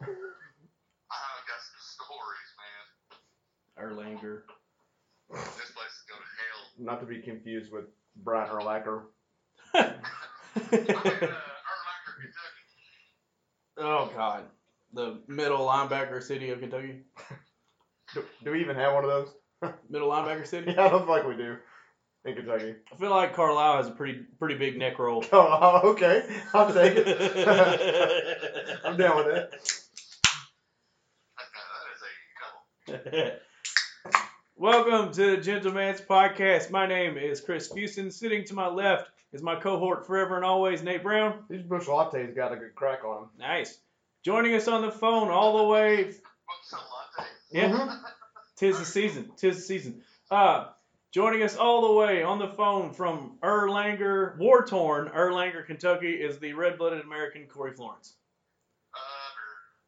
I've got some stories, man. Erlanger. This place is going to hell. Not to be confused with Brian Urlacher. Urlacher, Kentucky. Oh, God. The middle linebacker city of Kentucky. Do we even have one of those? Middle linebacker city? Yeah, I don't feel like we do. In Kentucky. I feel like Carlisle has a pretty big neck roll. Oh, okay. I'll take it. I'm down with that. That is a double. Welcome to the Gentleman's Podcast. My name is Chris Fuston. Sitting to my left is my cohort forever and always, Nate Brown. These bush lattes got a good crack on them. Nice. Joining us on the phone all the way. Bush lattes? Yeah. Mm-hmm. Tis the season. Tis the season. Joining us all the way on the phone from Erlanger, war-torn Erlanger, Kentucky, is the red-blooded American Corey Florence.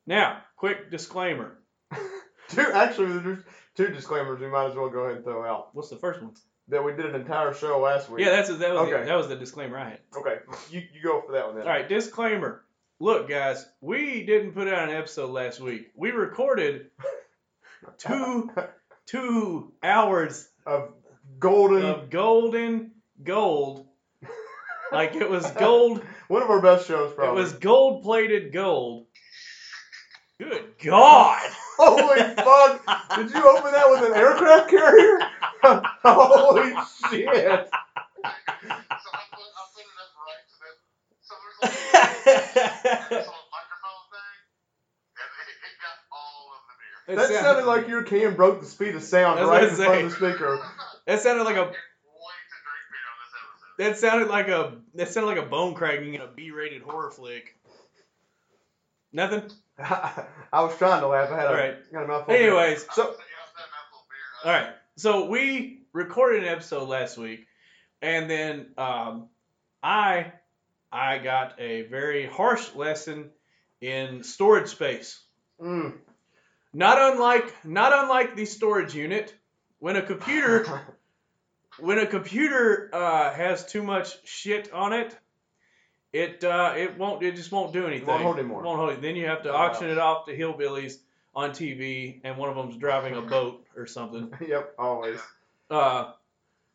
Now, quick disclaimer. There's two disclaimers we might as well go ahead and throw out. What's the first one? That we did an entire show last week. Yeah, that was the disclaimer I had. Okay, you go for that one then. All right, disclaimer. Look, guys, we didn't put out an episode last week. We recorded two hours of... Golden gold. Like it was gold. One of our best shows, probably. It was gold-plated gold. Good God. Holy fuck. Did you open that with an aircraft carrier? Holy shit. So I put it up right to this. That sounded like your can broke the speed of sound right in front of the speaker. That sounded like a bone cracking in a B-rated horror flick. Nothing. I was trying to laugh. I got a mouthful. Anyways, all right. So we recorded an episode last week, and then I got a very harsh lesson in storage space. Mm. Not unlike the storage unit, when a computer has too much shit on it, it just won't do anything. It won't hold it. Then you have to auction it off to hillbillies on TV, and one of them's driving a boat or something. Yep, always.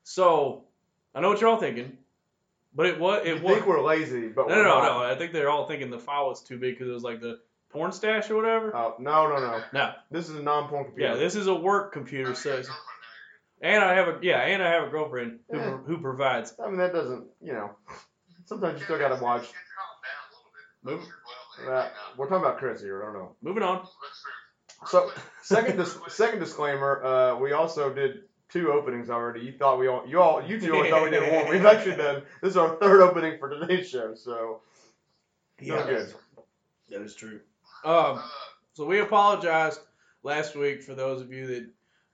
So I know what you're all thinking, but I think we're lazy, but no. I think they're all thinking the file was too big because it was like the porn stash or whatever? Oh, no. This is a non-porn computer. Yeah, this is a work computer. So, and I have a girlfriend who provides. I mean, that doesn't, sometimes you still gotta watch. It's calm down a little bit. We're talking about Chris here. I don't know. Moving on. So, second disclaimer. We also did two openings already. You two thought we did one. We've actually done. This is our third opening for today's show. So, yeah, good. That is true. So we apologized last week for those of you that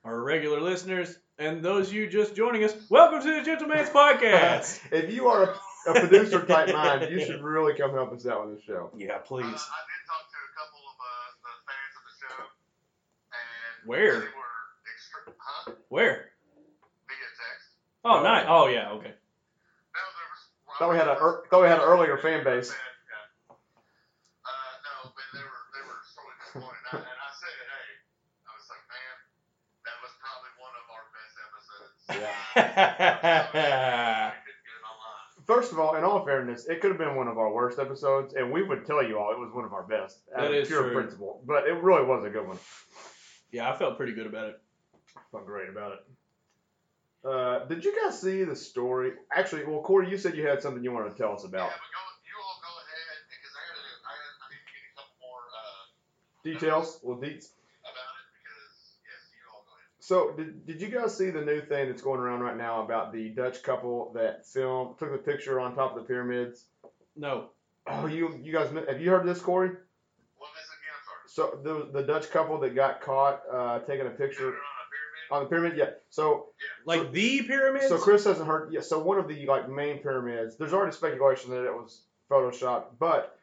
are regular listeners and those of you just joining us. Welcome to the Gentleman's Podcast. If you are a producer type mind, you should really come help us out with this show. Yeah, please. I did talk to a couple of the fans of the show, and where they were where via text. Oh, nice. Oh, yeah. Okay. Thought we had an earlier fan base. And I said, hey, I was like, man, that was probably one of our best episodes. Yeah. First of all, in all fairness, it could have been one of our worst episodes, and we would tell you all it was one of our best. That is pure principle. But it really was a good one. Yeah, I felt pretty good about it. I felt great about it. Did you guys see the story? Actually, well, Corey, you said you had something you wanted to tell us about. Yeah, details? Well, deets. About it because, yes, you all go ahead. So, did you guys see the new thing that's going around right now about the Dutch couple that took the picture on top of the pyramids? No. Oh, you guys, have you heard of this, Corey? What is it again? I'm sorry. So, the Dutch couple that got caught taking a picture on the pyramid? Yeah. So, yeah. Like the pyramids? So, Chris hasn't heard, yeah, so one of the main pyramids, there's already speculation that it was Photoshopped, but...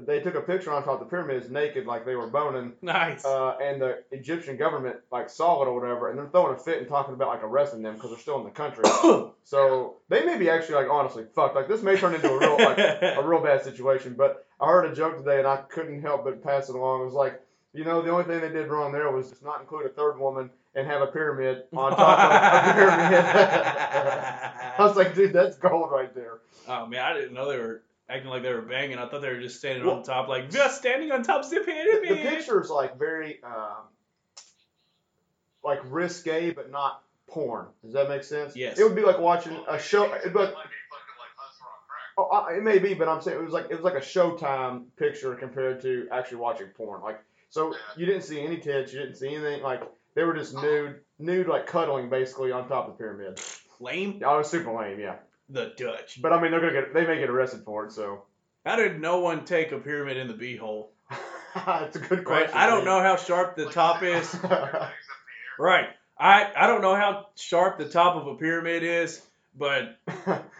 They took a picture on top of the pyramids naked like they were boning. Nice. And the Egyptian government saw it or whatever, and they're throwing a fit and talking about arresting them because they're still in the country. So they may be actually honestly fucked. This may turn into a real bad situation. But I heard a joke today, and I couldn't help but pass it along. It was like, you know, the only thing they did wrong there was just not include a third woman and have a pyramid on top of a pyramid. I was like, dude, that's gold right there. Oh, man, I didn't know they were acting like they were banging. I thought they were just standing on top, like, just standing on top of the pyramid. The picture's, like, very, like, risque, but not porn. Does that make sense? Yes. It would be like watching a show. But it may be, but I'm saying it was like a Showtime picture compared to actually watching porn. Like, so you didn't see any tits, you didn't see anything. Like, they were just nude, like cuddling basically on top of the pyramid. Lame. Oh, it was super lame. Yeah. The Dutch. But I mean, they may get arrested for it. So. How did no one take a pyramid in the beehole? It's a good question. Right? I don't know how sharp the top is. Right. I don't know how sharp the top of a pyramid is. But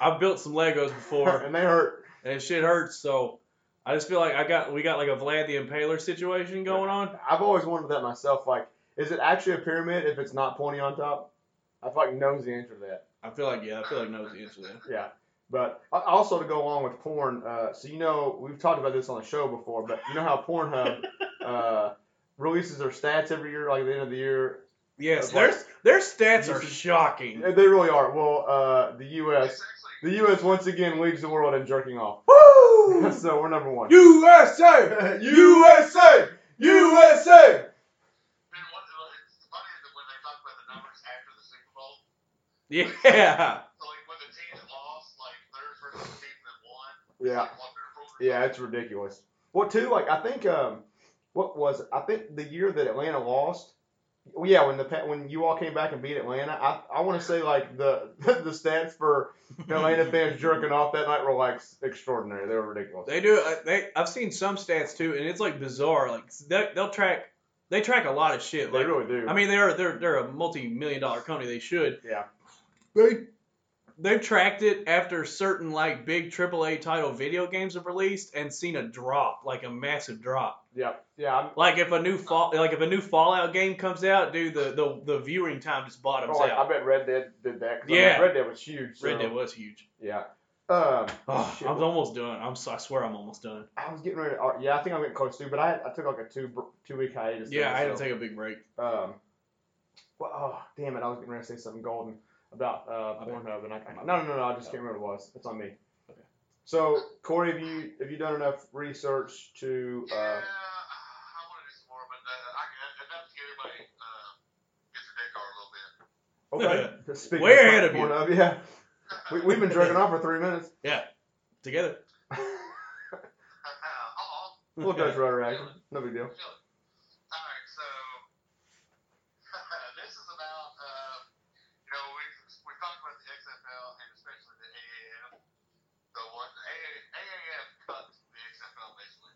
I've built some Legos before, and they hurt, and shit hurts. So I just feel like we got like a Vlad the Impaler situation going on. I've always wondered that myself. Like, is it actually a pyramid if it's not pointy on top? I feel like knows the answer to that. I feel like knows the answer to that. Yeah, but also to go along with porn. So you know, we've talked about this on the show before, but you know how Pornhub releases their stats every year, like at the end of the year. Yes, their stats are shocking. They really are. Well, the U.S. once again leads the world in jerking off. Woo! So we're number one. USA, USA, USA. Man, what's funny is that when they talk about the numbers after the Super Bowl. Yeah. So like when the team that lost, like theirs versus the team that won. Yeah. Yeah, it's ridiculous. Well, too, like I think what was it? I think the year that Atlanta lost. Yeah, when you all came back and beat Atlanta, I want to say like the stats for Atlanta fans jerking off that night were like extraordinary. They were ridiculous. They do. I've seen some stats too, and it's like bizarre. Like they track a lot of shit. Like, they really do. I mean, they're a multi-million-dollar company. They should. Yeah. They've tracked it after certain like big AAA title video games have released and seen a drop, like a massive drop. Yeah, yeah. Like if a new Fallout game comes out, dude, the viewing time just bottoms out. I bet Red Dead did that. Yeah, Red Dead was huge. So. Red Dead was huge. Yeah. I was almost done. I swear I'm almost done. I was getting ready. I think I'm getting close too. But I took like a two-week hiatus. Yeah, I had to take a big break. Well, oh damn it! I was getting ready to say something golden about Pornhub, and I just can't remember what it was. It's on me. Okay. So Corey, have you done enough research to? I want to do some more, but enough to get everybody gets their dick out a little bit. Okay. Way ahead of Pornhub, you. Yeah. We've been jerking off for 3 minutes. Yeah. Together. We'll go to our action. No big deal.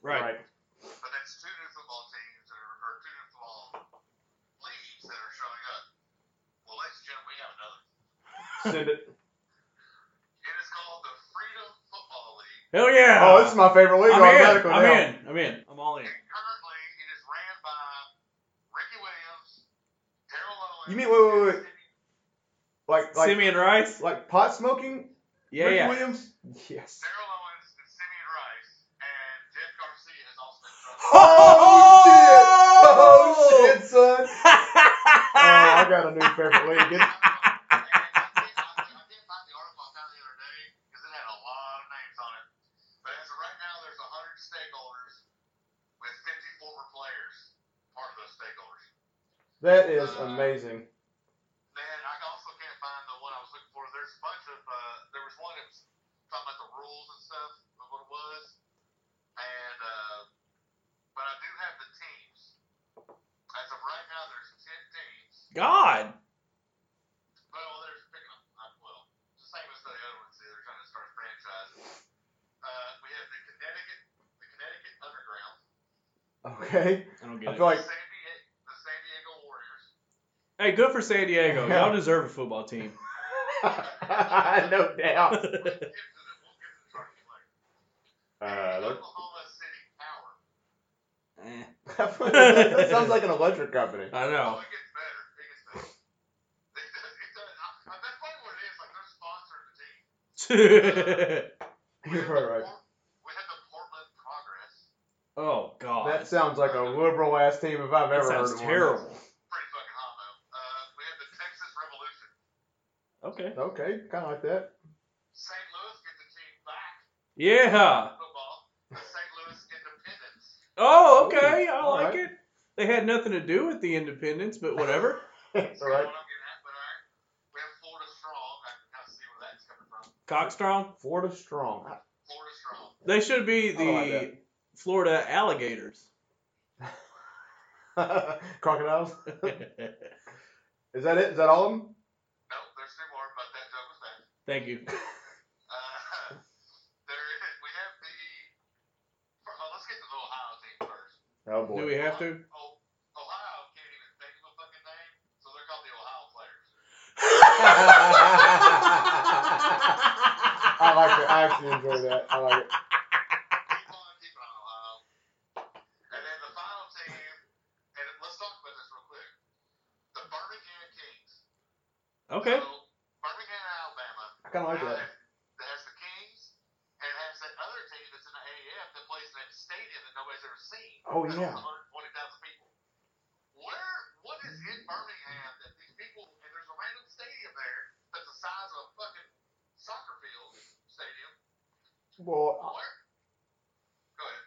Right. But that's two new football teams or two new football leagues that are showing up. Well, ladies and gentlemen, we have another. Send it. It is called the Freedom Football League. Hell yeah! Oh, this is my favorite league. I'm all in. And currently, it is ran by Ricky Williams, Darrell Owens. You mean wait? Like Simeon Rice? Like pot smoking? Yeah. Ricky Williams? Yes. Darrell Owens and Simeon Rice and Jeff Garcia has also been drunk. Oh shit, son! I got a new favorite league. I did find the article I found the other day because it had a lot of names on it. But as of right now, there's 100 stakeholders with 50 former players part of those stakeholders. That is amazing. Man, I also can't find the one I was looking for. There's a bunch of there was one that was talking about the rules and stuff of what it was. And but I do have the teams. As of right now, there's 10 teams. God. Well, there's it's the same as the other ones. They're trying to start franchises. We have the Connecticut Underground. Okay. I don't get it. The San Diego Warriors. Hey, good for San Diego. Y'all deserve a football team. No doubt. Oklahoma City Power. That sounds like an electric company. I know. Well, it gets better. That's probably what it is. Like, they're sponsoring the team. You're right. We have the Portland Progress. Oh, God. That sounds like a liberal-ass team if I've ever heard of one. That sounds terrible. Pretty fucking hot, though. We have the Texas Revolution. Okay. Okay, kind of like that. St. Louis get the team back. Yeah. Football. The St. Louis Independence. Oh, okay. Ooh, I like it. They had nothing to do with the Independence, but whatever. That's all right. We have Florida Strong. I can kind of see where that's coming from. Cockstrong? Florida Strong. Florida Strong. They should be the... like Florida alligators. Crocodiles? Is that it? Is that all of them? No, there's two more, but that joke was bad. Thank you. We have the... Oh, let's get to the Ohio team first. Oh, boy. Do we have to? Ohio can't even think of a fucking name, so they're called the Ohio Players. I like it. I actually enjoy that. I like it. Okay. So, Birmingham, Alabama. I kind of like that. It has the Kings, and it has that other team that's in the AAF that plays in that stadium that nobody's ever seen. Oh, yeah. 120,000 people. What is in Birmingham that these people, and there's a random stadium there that's the size of a fucking soccer field stadium. Well, go ahead.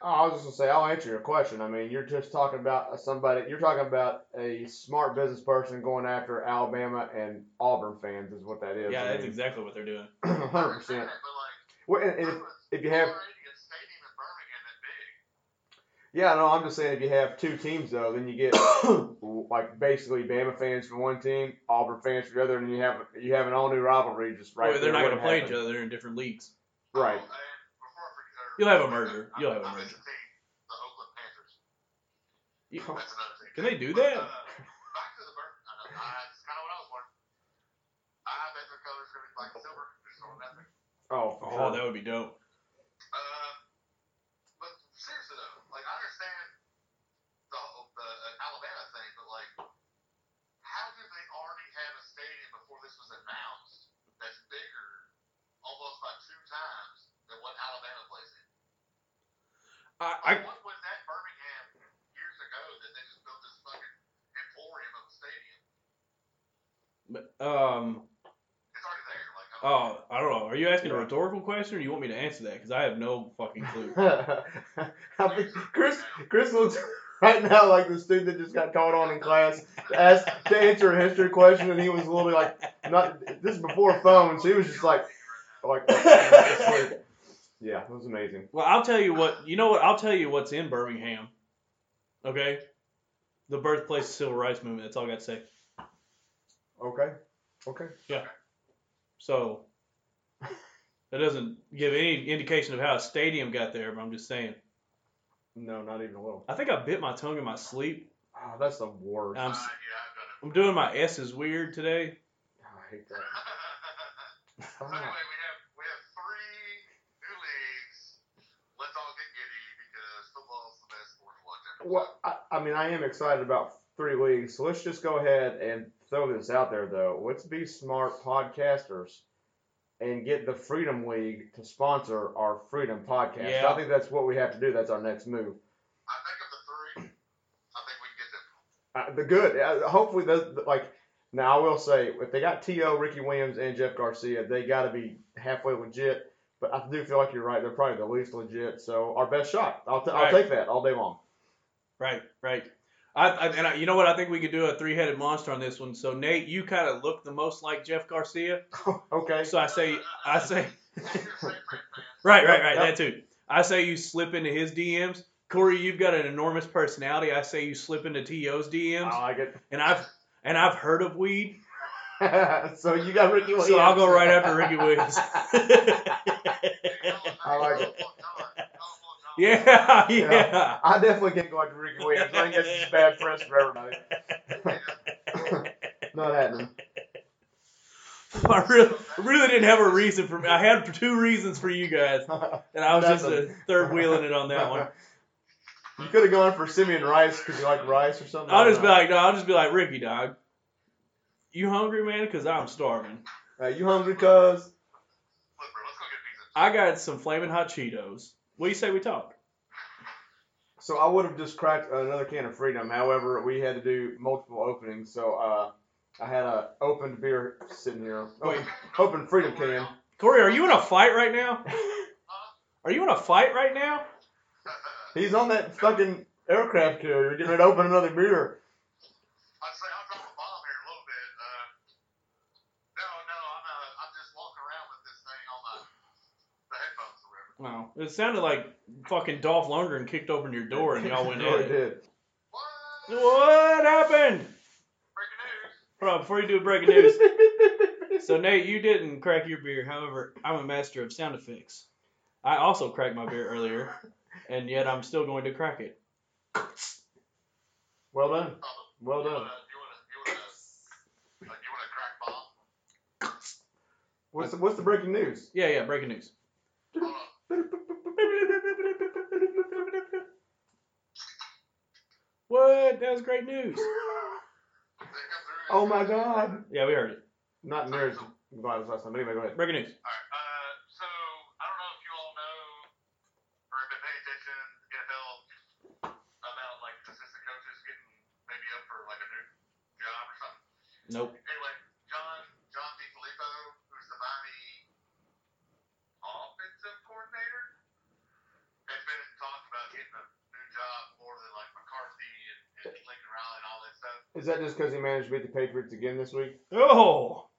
I was just going to say, I'll answer your question. I mean, you're just talking about somebody, you're talking about a smart business person going after Alabama and Auburn fans is what that is. Yeah, that's exactly what they're doing. 100%. Well, and if you have... Yeah, no, I'm just saying if you have two teams, though, then you get, like, basically Bama fans from one team, Auburn fans from the other, and you have an all-new rivalry just right there. They're not going to play each other. They're in different leagues. Right. You'll have a merger. You'll have a merger. The Oakland Panthers. That's another thing. Can they do that? Back to the burn. That's kind of what I was wondering. I bet their colors are going to be black and silver. Just throwing that thing. Oh, for sure. That would be dope. But seriously, though, like, I understand the Alabama thing, but, like, how did they already have a stadium before this was announced that's bigger almost by 2 times than what Alabama plays in? What was that Birmingham years ago that they just built this fucking emporium of a stadium? It's already there. Like, I don't know. Are you asking a rhetorical question, or do you want me to answer that? Because I have no fucking clue. Chris looks right now like the student that just got called on in class to answer a history question, and he was literally like, this is before phones. So he was just like yeah, it was amazing. Well, I'll tell you what. You know what? I'll tell you what's in Birmingham. Okay? The birthplace of the Civil Rights Movement. That's all I got to say. Okay. Yeah. So, that doesn't give any indication of how a stadium got there, but I'm just saying. No, not even a little. I think I bit my tongue in my sleep. Oh, that's the worst. Yeah, I've done it. I'm doing my S's weird today. Oh, I hate that. So anyway, we have 3 new leagues. Let's all get giddy because football is the best sport to watch ever. Well, I mean, I am excited about 3 leagues, so let's just go ahead and throw this out there, though. Let's be smart podcasters and get the Freedom League to sponsor our Freedom Podcast. Yeah. I think that's what we have to do. That's our next move. I think of the 3, I think we can get them. Good. Hopefully, now, I will say, if they got T.O., Ricky Williams, and Jeff Garcia, they got to be halfway legit. But I do feel like you're right. They're probably the least legit. So, our best shot. I'll take that all day long. Right. You know what? I think we could do a 3-headed monster on this one. So, Nate, you kind of look the most like Jeff Garcia. Okay. So, I say Right. That too. I say you slip into his DMs. Corey, you've got an enormous personality. I say you slip into T.O.'s DMs. I like it. And I've heard of weed. So you got Ricky Williams. So I'll go right after Ricky Williams. I like it. Yeah. Yeah. I definitely can't go after Ricky Williams. I think that's just bad press for everybody. Not happening. I really didn't have a reason for me. I had 2 reasons for you guys, and I was just third wheeling it on that one. You could have gone for Simeon Rice because you like rice or something. I'll just be like, Ricky, dog. You hungry, man? Because I'm starving. You hungry, cuz? I got some flaming hot Cheetos. What do you say we talk? So I would have just cracked another can of freedom. However, we had to do multiple openings, so I had an open beer sitting here. Open freedom can. Corey, are you in a fight right now? Are you in a fight right now? He's on that fucking aircraft carrier getting ready to open another beer. I'd say I'll drop a bomb here a little bit. I'm just walking around with this thing on the headphones or whatever. Wow. It sounded like fucking Dolph Lundgren kicked open your door and y'all went in. It did. What happened? Breaking news. Hold on, before you do breaking news. So, Nate, you didn't crack your beer. However, I'm a master of sound effects. I also cracked my beer earlier, and yet I'm still going to crack it. Well done. Well done. You want a crack bomb? What's the breaking news? Yeah, breaking news. Hold on. What? That was great news. Oh, my God. Yeah, we heard it. Not near as glad as last time, but anyway, go ahead. Breaking news. All right. So, I don't know if you all know or have been paying attention to the NFL about, like, assistant coaches getting maybe up for, like, a new job or something. Nope. Anyway, John DeFilippo, who's the Miami offensive coordinator, has been in talks about getting a new job more than, like, McCarthy and Lincoln Riley and all that stuff. Is that just because he managed to beat the Patriots again this week? Oh!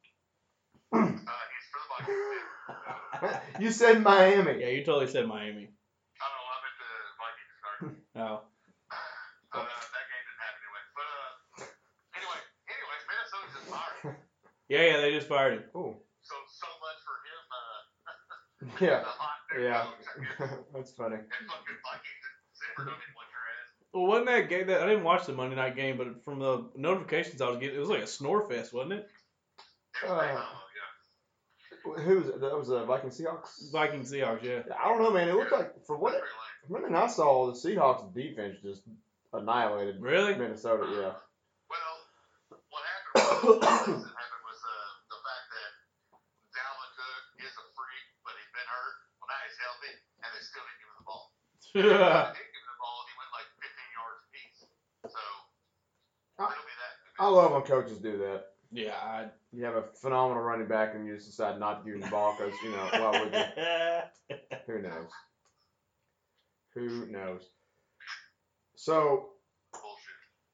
You said Miami. Yeah, you totally said Miami. I don't know. I meant the Vikings start. No. That game didn't happen anyway. But anyway, Minnesota just fired him. Yeah, they just fired him. Ooh. So much for him. Yeah. Yeah. That's funny. And fucking Vikings zippered him in one your ass. Well, wasn't that game that I didn't watch the Monday night game, but from the notifications I was getting, it was like a snore fest, wasn't it? It was Who was it? That was the Viking Seahawks? Viking Seahawks, yeah. I don't know, man. It looked like, for what I saw, the Seahawks defense just annihilated Minnesota, yeah. Well, what happened was the fact that Dalvin Cook is a freak, but he's been hurt. Well, now he's healthy, and they still didn't give him the ball. They didn't give him the ball, and he went like 15 yards apiece. So, it'll be that. I love when coaches do that. Yeah, you have a phenomenal running back, and you just decide not to give him the ball because, why would you? Who knows? So,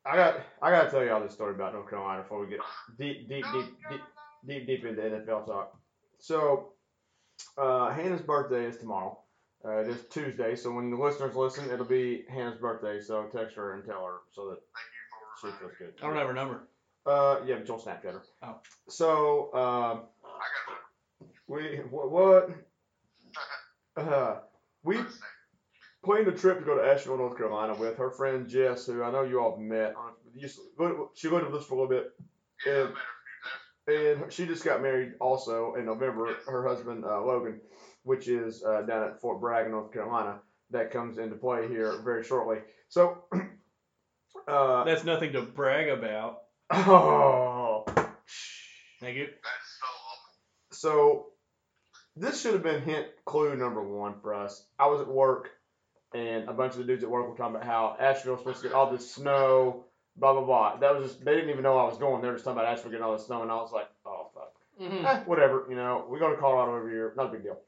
I got to tell you all this story about North Carolina before we get deep into NFL talk. So, Hannah's birthday is tomorrow. It is Tuesday, so when the listeners listen, it'll be Hannah's birthday. So text her and tell her so that she feels good. I don't have her number. Yeah, but you'll Snapchat her. Oh. So, we planned a trip to go to Asheville, North Carolina with her friend Jess, who I know you all have met. She lived with us for a little bit. Yeah, and she just got married also in November. Yes. Her husband, Logan, which is down at Fort Bragg, North Carolina. That comes into play here very shortly. So, that's nothing to brag about. Oh, thank you. That's so awful. So, this should have been clue number one for us. I was at work, and a bunch of the dudes at work were talking about how Asheville was supposed to get all this snow, blah, blah, blah. That was just, they didn't even know I was going. They were just talking about Asheville getting all this snow, and I was like, oh, fuck. Mm-hmm. Whatever, we go to Colorado every year, not a big deal.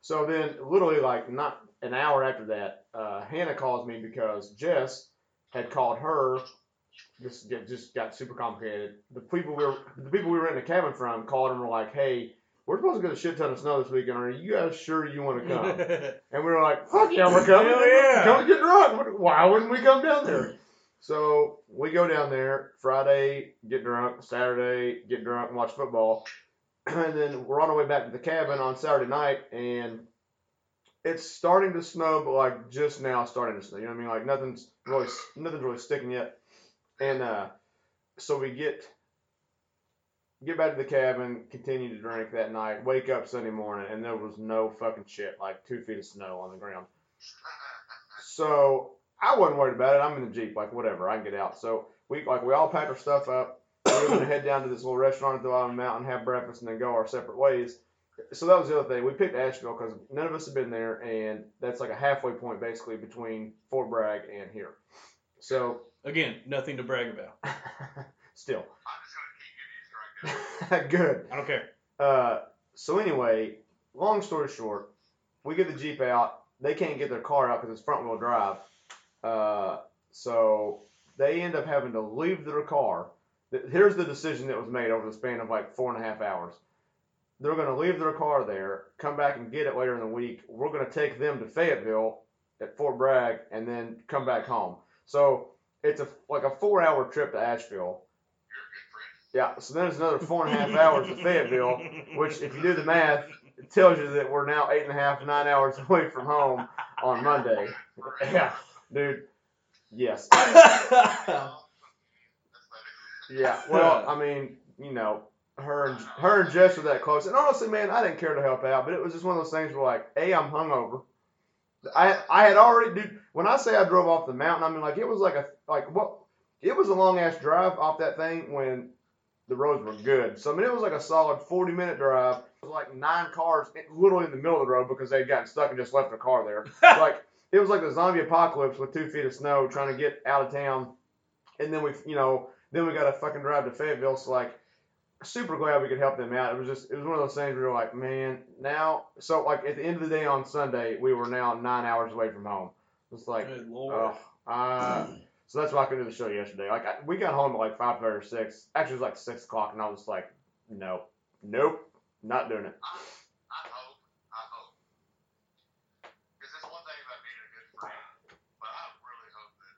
So then, literally, like, not an hour after that, Hannah calls me because Jess had called her. This just got super complicated. The people we were in the cabin from called and were like, "Hey, we're supposed to get a shit ton of snow this weekend. Are you guys sure you want to come?" And we were like, "Fuck yeah, we're coming. Yeah. Come get drunk. Why wouldn't we come down there?" So we go down there Friday, get drunk. Saturday, get drunk and watch football. And then we're on our way back to the cabin on Saturday night, and it's starting to snow, but like just now starting to snow. You know what I mean? Like nothing's really sticking yet. And so we get back to the cabin, continue to drink that night, wake up Sunday morning, and there was no fucking shit, like 2 feet of snow on the ground. So I wasn't worried about it. I'm in the Jeep, like whatever, I can get out. So we all pack our stuff up. We were going to head down to this little restaurant at the bottom of the mountain, have breakfast, and then go our separate ways. So that was the other thing. We picked Asheville because none of us have been there, and that's like a halfway point basically between Fort Bragg and here. So again, nothing to brag about. Still. I'm just going to keep giving you right now. Good. I don't care. So anyway, long story short, we get the Jeep out. They can't get their car out because it's front-wheel drive. So they end up having to leave their car. Here's the decision that was made over the span of like 4.5 hours. They're going to leave their car there, come back and get it later in the week. We're going to take them to Fayetteville at Fort Bragg and then come back home. So it's a 4-hour trip to Asheville. You're a good friend. Yeah, so then it's another 4.5 hours to Fayetteville, which if you do the math, it tells you that we're now 8.5, 9 hours away from home on Monday. Yeah, dude. Yes. Yeah, well, I mean, you know. Her and Jess were that close. And honestly, man, I didn't care to help out, but it was just one of those things where, like, A, I'm hungover. I had already, dude, when I say I drove off the mountain, I mean, like, it was like it was a long-ass drive off that thing when the roads were good. So, I mean, it was like a solid 40-minute drive. It was like 9 cars literally in the middle of the road because they'd gotten stuck and just left their car there. Like, it was like the zombie apocalypse with 2 feet of snow trying to get out of town. And then we got to fucking drive to Fayetteville, so, like, super glad we could help them out. It was one of those things where you're like, man, now. So, like, at the end of the day on Sunday, we were now 9 hours away from home. It's like, good Lord. So that's why I couldn't do the show yesterday. Like, we got home at like 5:30 or 6. Actually, it was like 6 o'clock, and I was like, nope, not doing it. I hope. Because it's one thing about being a good friend, but I really hope that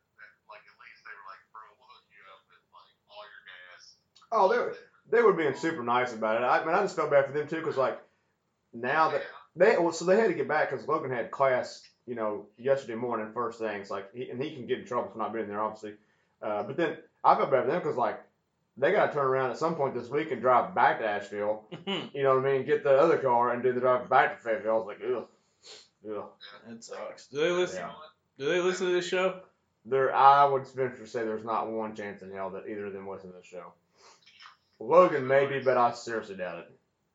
like, at least they were like, bro, we'll hook you up with, like, all your gas. Oh, they were being super nice about it. I mean, I just felt bad for them, too, because, like, now that so they had to get back because Logan had class, yesterday morning, first things. Like, he can get in trouble for not being there, obviously. But then I felt bad for them because, like, they got to turn around at some point this week and drive back to Asheville, you know what I mean, get the other car and do the drive back to Fayetteville. I was like, ugh. That sucks. Do they listen? Yeah. Do they listen to this show? I would venture to say there's not one chance in hell that either of them listen to this show. Logan maybe, but I seriously doubt it.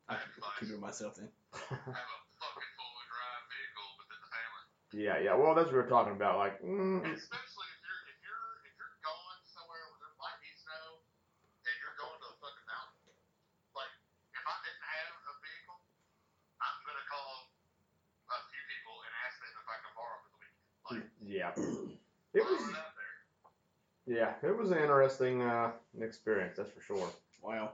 I keep it myself then. I have a fucking four-wheel drive vehicle within the family. Yeah. Well, that's what we were talking about. Like, especially if you're going somewhere where there might be snow, and you're going to the fucking mountain. Like, if I didn't have a vehicle, I'm gonna call a few people and ask them if I can borrow for the weekend. Like, yeah, it was. Yeah, it was an interesting experience. That's for sure. Wow.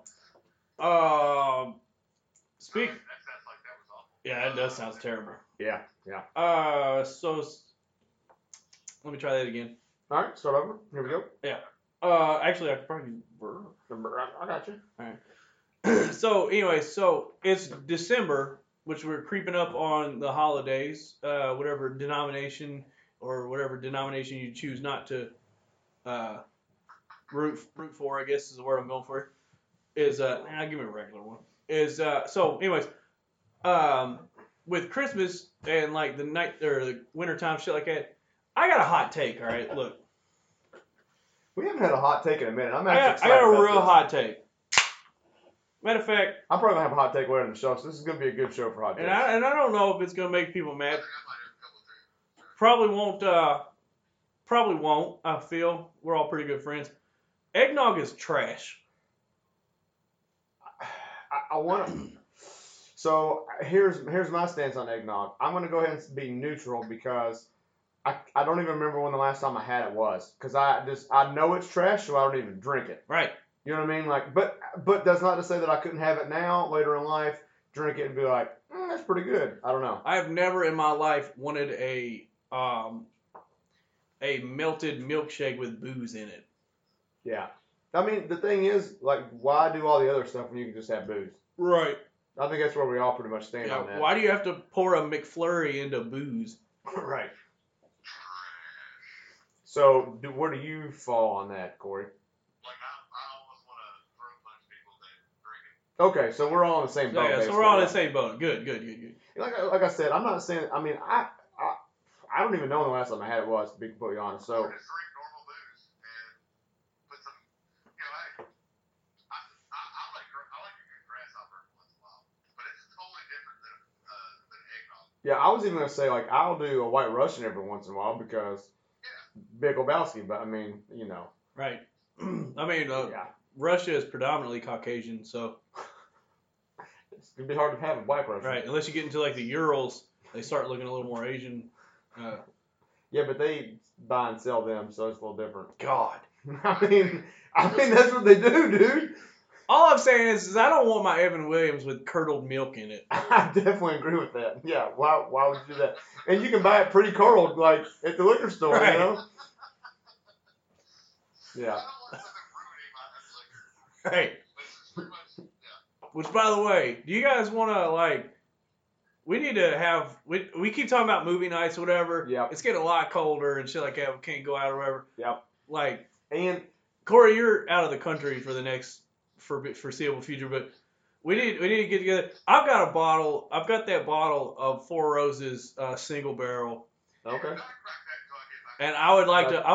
That sounds like that was awful. Yeah, that does sound terrible. Yeah. So let me try that again. All right, start over. Here we go. Yeah. Actually, I could probably. I got you. All right. So anyway, it's December, which we're creeping up on the holidays. Whatever denomination you choose not to root for, I guess is the word I'm going for. Give me a regular one. With Christmas and like the night or the wintertime shit like that, I got a hot take. All right, look, we haven't had a hot take in a minute. Hot take. Matter of fact, I'm probably gonna have a hot take later in the show, so this is gonna be a good show for hot takes. And I don't know if it's gonna make people mad. Probably won't. I feel we're all pretty good friends. Eggnog is trash. I want to. So here's my stance on eggnog. I'm going to go ahead and be neutral because I don't even remember when the last time I had it was. Because I know it's trash, so I don't even drink it. Right. You know what I mean? Like, but that's not to say that I couldn't have it now, later in life, drink it and be like, that's pretty good. I don't know. I have never in my life wanted a melted milkshake with booze in it. Yeah. I mean, the thing is, like, why do all the other stuff when you can just have booze? Right. I think that's where we all pretty much stand on that. Why do you have to pour a McFlurry into booze? Right. So, where do you fall on that, Corey? Like, I almost want to throw a bunch of people that drink it. Okay, so we're all on the same boat. Yeah, so we're all in the same boat. Good. Like I said, I'm not saying, I mean, I don't even know when the last time I had it was, to be completely honest. So. I like a good grasshopper once in a while, but it's totally different Yeah, I was even going to say, like, I'll do a White Russian every once in a while because Big Lebowski, but I mean, you know. Right. I mean, Russia is predominantly Caucasian, so. It's going to be hard to have a White Russian. Right, unless you get into, like, the Urals, they start looking a little more Asian. Yeah, but they buy and sell them, so it's a little different. God. I mean, that's what they do, dude. All I'm saying is I don't want my Evan Williams with curdled milk in it. I definitely agree with that. Yeah, why would you do that? And you can buy it pretty curdled, like, at the liquor store, right. You know? Yeah. I don't want something ruining my liquor. Hey. Which, by the way, do you guys want to, like, we need to have, we keep talking about movie nights or whatever. Yeah. It's getting a lot colder and shit like that. We can't go out or whatever. Yep. Like, and Corey, you're out of the country for the next foreseeable future, but we need to get together. I've got that bottle of Four Roses single barrel. Okay. And I'd like to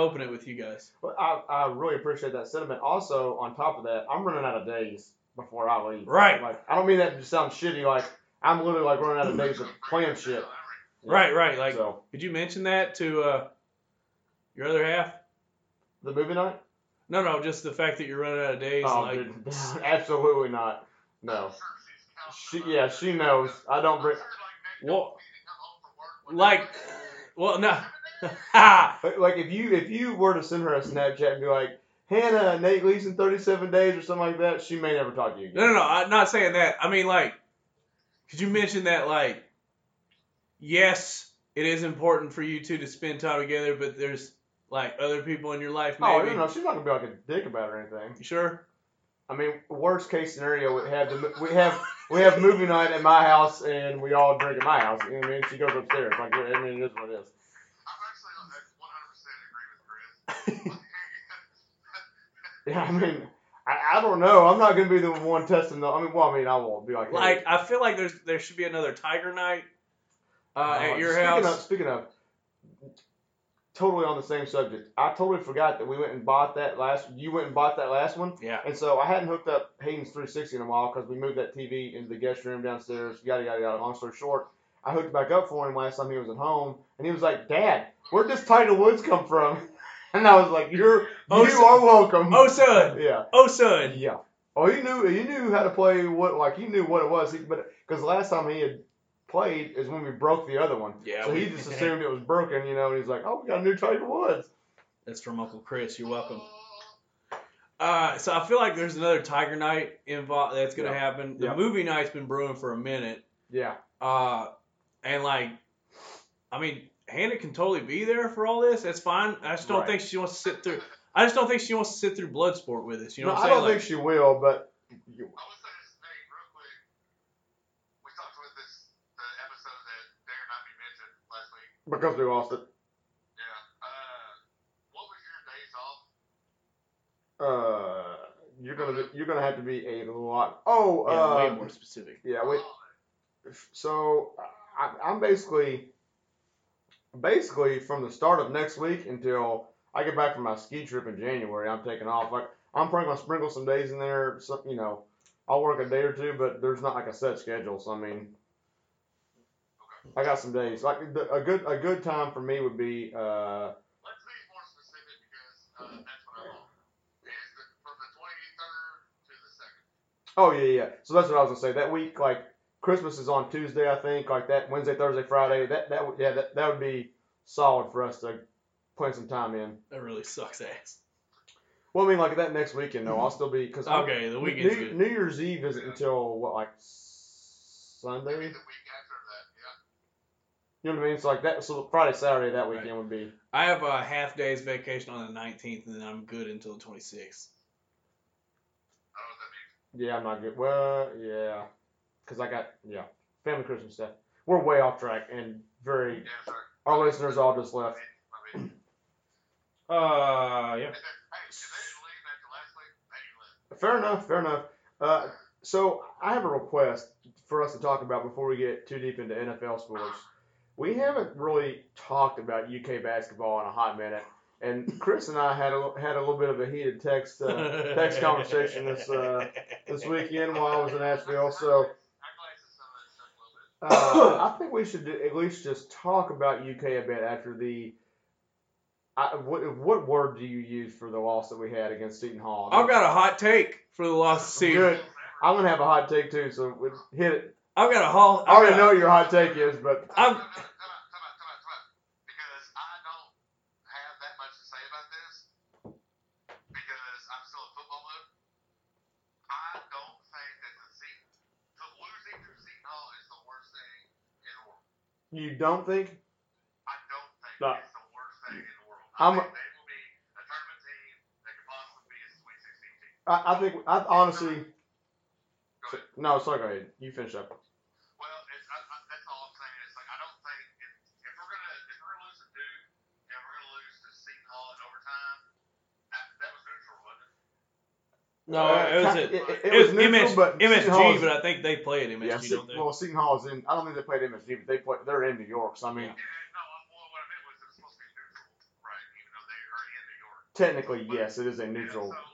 open it with you guys. Well, I really appreciate that sentiment. Also, on top of that, I'm running out of days before I leave. Right. Like, I don't mean that to sound shitty. Like, I'm literally like running out of days of playing shit. Yeah. Right. Like, so. Could you mention that to your other half? The movie night? No, just the fact that you're running out of days. Oh, and like, dude, absolutely not. No. She knows. I don't bring. Well, no. Like, if you were to send her a Snapchat and be like, Hannah, Nate leaves in 37 days or something like that, she may never talk to you again. No, I'm not saying that. I mean, like, could you mention that, like, yes, it is important for you two to spend time together, but there's, like, other people in your life maybe? Oh, no, she's not going to be, like, a dick about it or anything. You sure? I mean, worst case scenario, we have movie night at my house, and we all drink at my house. You know what I mean? She goes upstairs. Like, I mean, it is what it is. I'm actually 100% agree with Chris. Yeah, I mean, I don't know. I'm not gonna be the one testing though. I won't be like. Like, hey. I feel like there should be another Tiger Night at your house. Speaking of, totally on the same subject. I totally forgot that we went and bought that last. You went and bought that last one. Yeah. And so I hadn't hooked up Hayden's 360 in a while because we moved that TV into the guest room downstairs. Yada yada yada. Long story short, I hooked it back up for him last time he was at home, and he was like, "Dad, where'd this Tiger Woods come from?" And I was like, you are welcome. Oh, son. Yeah. Oh, son. Yeah. Oh, he knew how to play he knew what it was. Because last time he had played is when we broke the other one. Yeah. So he just assumed it was broken, you know, and he's like, oh, we got a new Tiger Woods. That's from Uncle Chris. You're welcome. So I feel like there's another Tiger Night involved that's going to happen. The movie night's been brewing for a minute. Yeah. And like, I mean, Hannah can totally be there for all this. That's fine. I just don't think she wants to sit through. I just don't think she wants to sit through Bloodsport with us. You know what I'm saying? I don't think she will, but. You. I would say this, Nate, real quick. We talked about this the episode that dare not be mentioned last week. Because we lost it. Yeah. What was your days off? You're gonna have to be a lot. Oh. Yeah, way more specific. Yeah. Wait. So I'm basically. Basically, from the start of next week until I get back from my ski trip in January, I'm taking off. Like, I'm probably going to sprinkle some days in there. So, you know, I'll work a day or two, but there's not like a set schedule. So, I mean, I got some days. Like, a good time for me would be... Let's be more specific because that's what I want. From the 23rd to the 2nd. Oh, yeah. So, that's what I was going to say. That week, like... Christmas is on Tuesday, I think, like that Wednesday, Thursday, Friday. That would be solid for us to plan some time in. That really sucks ass. Well, I mean, like that next weekend though, I'll still be because okay, the weekend's good. New Year's Eve isn't until what, like Sunday? Maybe the week after that, yeah. You know what I mean? So like that, so Friday, Saturday, that weekend would be. I have a half day's vacation on the 19th, and then I'm good until the 26th. I don't know what that means. Yeah, I'm not good. Well, yeah. Because I got, family Christmas stuff. We're way off track and very, our listeners all just left. Hey, if they didn't leave after last week, they didn't leave. Fair enough. So, I have a request for us to talk about before we get too deep into NFL sports. We haven't really talked about UK basketball in a hot minute. And Chris and I had a little bit of a heated text conversation this weekend while I was in Asheville, so... I think we should at least just talk about UK a bit after the. What word do you use for the loss that we had against Seton Hall? I've got a hot take for the loss to Seton. Good. I'm going to have a hot take too, so hit it. I've got a hot take. I already know what your hot take is, but. Come on. Because I don't have that much to say about this because I'm still in football mode. I don't think that the losing to Seton Hall is the worst thing in the world. You don't think? I don't think it's the worst thing in the world. I think they will be a tournament team that could possibly be a Sweet 16 team. Go ahead. You finish up. Well, that's all I'm saying. It's like I don't think if we're gonna lose to Duke and we're gonna lose to Seton Hall in overtime, that was neutral, wasn't it? No, it was neutral, but MSG. But I think they played MSG. Yeah, don't they? Well, Seton Hall is in. I don't think they played MSG, but they're in New York. So I mean. Yeah. What I meant was it was supposed to be neutral, right? Even though they are in New York. Technically, yes, it is a neutral. Yeah, so,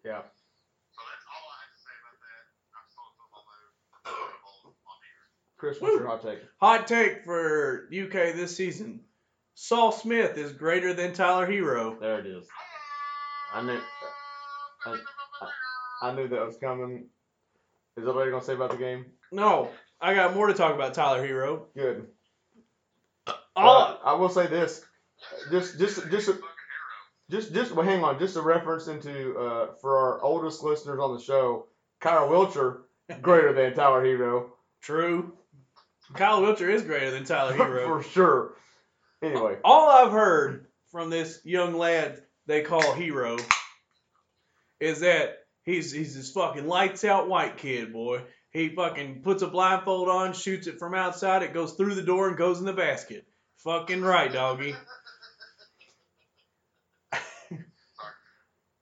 yeah. So that's all I have to say about that. I'm still in football mode. Chris, what's your hot take? Hot take for UK this season. Saul Smith is greater than Tyler Herro. There it is. I knew that was coming. Is that what you're going to say about the game? No. I got more to talk about Tyler Herro. Good. I will say this. Well, hang on. Just a reference into for our oldest listeners on the show, Kyle Wilcher greater than Tyler Herro. True. Kyle Wilcher is greater than Tyler Herro for sure. Anyway, all I've heard from this young lad they call Herro is that he's this fucking lights out white kid, boy. He fucking puts a blindfold on, shoots it from outside, it goes through the door and goes in the basket. Fucking right, doggy.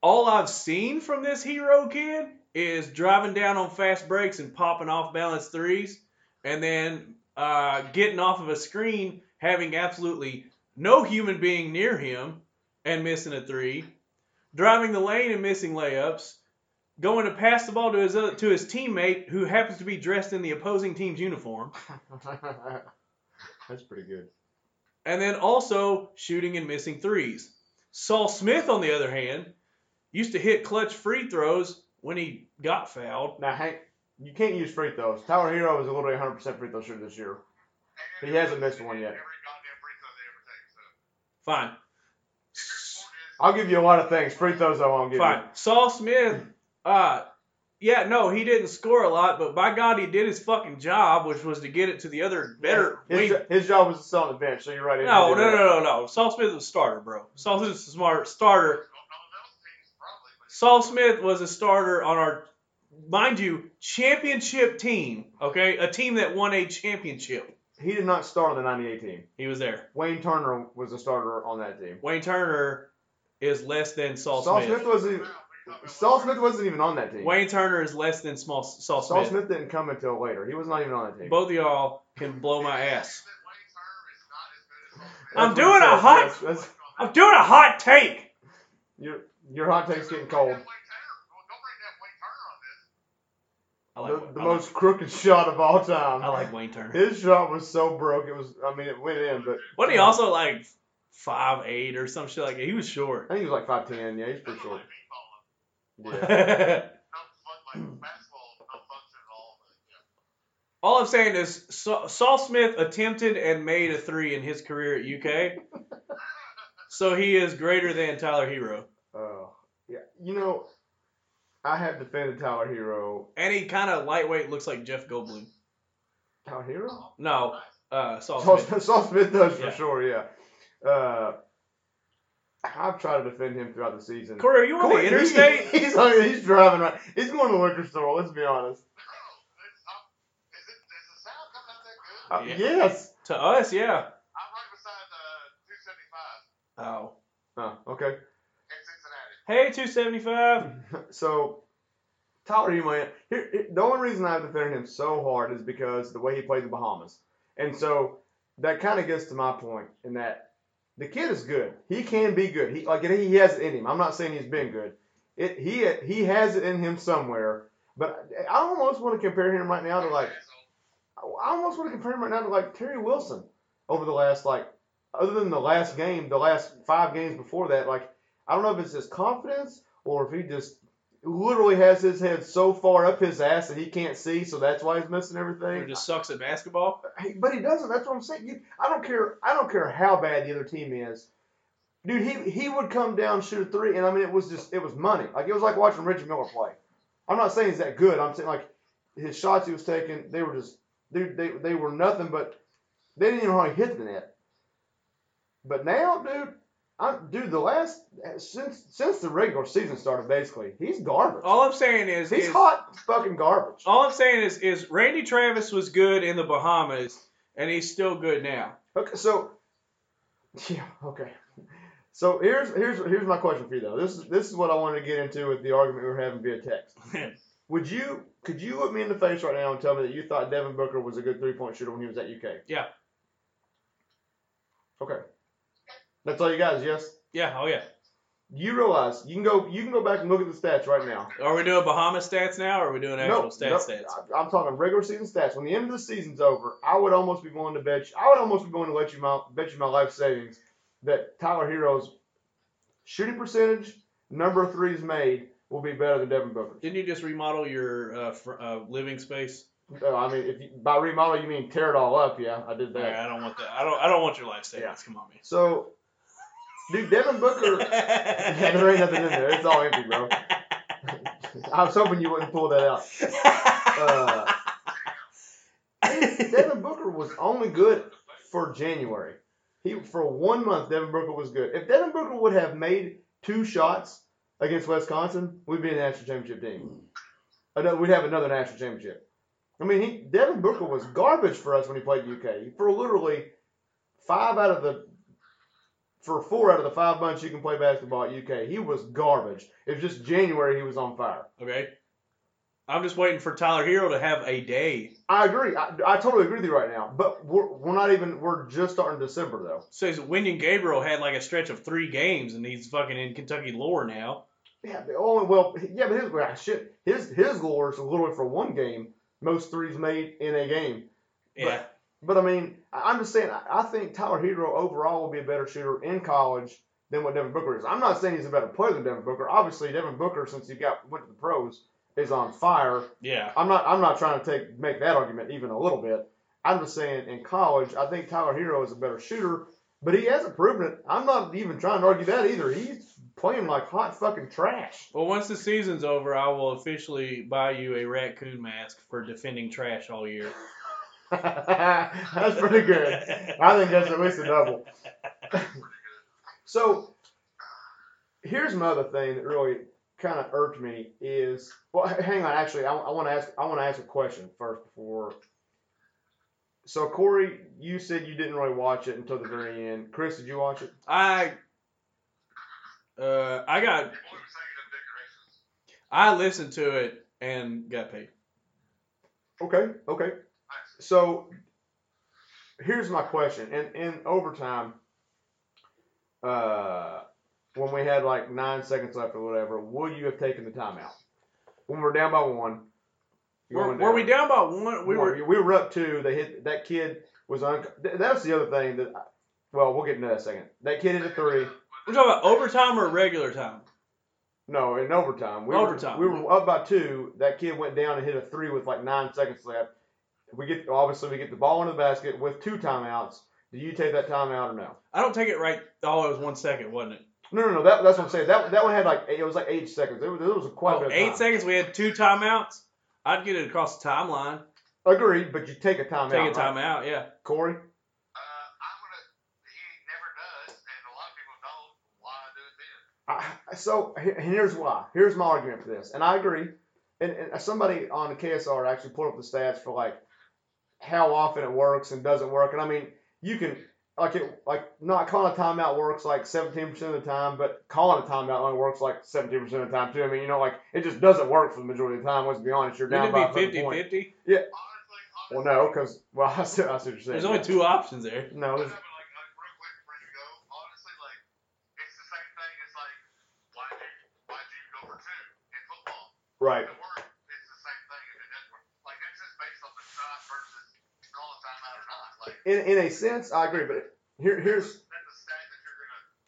All I've seen from this Herro kid is driving down on fast breaks and popping off balance threes and then getting off of a screen, having absolutely no human being near him and missing a three, driving the lane and missing layups, going to pass the ball to his teammate who happens to be dressed in the opposing team's uniform. That's pretty good. And then also shooting and missing threes. Saul Smith, on the other hand, used to hit clutch free throws when he got fouled. Now, Hank, you can't use free throws. Tyler Herro was a literally 100% free throw shooter this year. He hasn't missed one yet. Every goddamn free throw they ever take, so. Fine. I'll give you a lot of things. Free throws I won't give you. Fine. Saul Smith, he didn't score a lot, but by God, he did his fucking job, which was to get it to the other better. His job was to sit on the bench, so you're right. No. Saul Smith was a starter, bro. Saul Smith was a smart starter. Saul Smith was a starter on our, mind you, championship team, okay? A team that won a championship. He did not start on the 98 team. He was there. Wayne Turner was a starter on that team. Wayne Turner is less than Saul Smith. Saul Smith wasn't even on that team. Wayne Turner is less than Saul Smith. Saul Smith didn't come until later. He was not even on that team. Both of y'all can blow my ass. I'm doing a hot take. Your hot take's getting cold. Don't bring that Wayne Turner on this. I like the most crooked shot of all time. I like Wayne Turner. His shot was so broke. It went in. But wasn't he also like 5'8" or some shit like that? He was short. I think he was like 5'10". Yeah, he's pretty short. Yeah. All I'm saying is Saul Smith attempted and made a three in his career at UK. So he is greater than Tyler Herro. Oh, yeah. You know, I have defended Tyler Herro. And he kind of lightweight looks like Jeff Goldblum. Tyler Herro? No, Saul Smith. Saul Smith does for sure, yeah. I've tried to defend him throughout the season. Corey, are you on the interstate? He's driving right. He's going to the liquor store, let's be honest. Is the sound coming out that good? Yes. To us, yeah. I'm right beside 275. Oh, okay. Hey, 275. So, Tyler Herro, the only reason I've defended him so hard is because the way he played the Bahamas. And so, that kind of gets to my point in that the kid is good. He can be good. He has it in him. I'm not saying he's been good. He has it in him somewhere. But I almost want to compare him right now to like Terry Wilson over the last other than the last game, the last 5 games before that. I don't know if it's his confidence or if he just literally has his head so far up his ass that he can't see, so that's why he's missing everything. He just sucks at basketball. But he doesn't. That's what I'm saying. I don't care how bad the other team is. Dude, he would come down, shoot a three, and I mean it was money. It was like watching Reggie Miller play. I'm not saying he's that good. I'm saying his shots he was taking, they were just they were nothing, but they didn't even hardly hit the net. But now, dude, since the regular season started, basically, he's garbage. All I'm saying is he's hot fucking garbage. All I'm saying is Randy Travis was good in the Bahamas, and he's still good now. Okay, so yeah, okay. So here's my question for you though. This is what I wanted to get into with the argument we were having via text. Could you look me in the face right now and tell me that you thought Devin Booker was a good 3-point shooter when he was at UK? Yeah. Okay. That's all you got, is yes? Yeah. Oh yeah. You realize you can go back and look at the stats right now. Are we doing Bahamas stats now, or are we doing actual stats? I'm talking regular season stats. When the end of the season's over, I would almost be willing to bet you my life savings that Tyler Herro's shooting percentage, number of threes made, will be better than Devin Booker. Didn't you just remodel your living space? By remodel you mean tear it all up. Yeah, I did that. Yeah, I don't want that. I don't want your life savings. Yeah. Come on, man. So, dude, Devin Booker. Yeah, there ain't nothing in there. It's all empty, bro. I was hoping you wouldn't pull that out. Devin Booker was only good for January. For 1 month, Devin Booker was good. If Devin Booker would have made 2 shots against Wisconsin, we'd be a national championship team. We'd have another national championship. Devin Booker was garbage for us when he played UK. For literally 4 out of the 5 months you can play basketball at UK, he was garbage. It was just January he was on fire. Okay. I'm just waiting for Tyler Herro to have a day. I agree. I totally agree with you right now. But we're just starting December, though. So Wenyon Gabriel had a stretch of 3 games, and he's fucking in Kentucky lore now. Yeah, but his lore is literally for 1 game, most threes made in a game. Yeah. I'm just saying, I think Tyler Herro overall will be a better shooter in college than what Devin Booker is. I'm not saying he's a better player than Devin Booker. Obviously, Devin Booker, since he went to the pros, is on fire. Yeah. I'm not trying to make that argument even a little bit. I'm just saying in college, I think Tyler Herro is a better shooter, but he hasn't proven it. I'm not even trying to argue that either. He's playing like hot fucking trash. Well, once the season's over, I will officially buy you a raccoon mask for defending trash all year. That's pretty good. I think that's at least a double. So, here's my other thing that really kind of irked me is, well, hang on, actually, I want to ask a question first before. So Corey, you said you didn't really watch it until the very end. Chris, did you watch it? I got. I listened to it and got paid. Okay. So here's my question. In overtime, when we had 9 seconds left or whatever, would you have taken the timeout? When we're down by 1. Were we down by 1? We were up 2. They hit that kid was that's the other thing that we'll get into that in a second. That kid hit a 3. We're talking about overtime or regular time? No, in overtime. We were up by 2. That kid went down and hit a 3 with 9 seconds left. We get the ball into the basket with 2 timeouts. Do you take that timeout or no? I don't take it right. Oh, it was 1 second, wasn't it? No. That's what I'm saying. That one had it was 8 seconds. It was quite a bit of time. 8 seconds. We had 2 timeouts. I'd get it across the timeline. Agreed, but you take a timeout. Take a timeout, yeah. Corey? He never does, and a lot of people don't. Why do it then? So here's why. Here's my argument for this, and I agree. And somebody on the KSR actually pulled up the stats for how often it works and doesn't work, and you can. Not calling a timeout works 17% of the time, but calling a timeout only works 17% of the time too. It just doesn't work for the majority of the time. Let's be honest, you're down by 50-50. Yeah. Honestly, Well, no, because I see what you're saying. There's only two options there. No. There's... Right. If it works, it's the same thing. If it doesn't work, like that's just based on the shot versus call a timeout or not. Like in a sense, I agree. But here's that's a stat that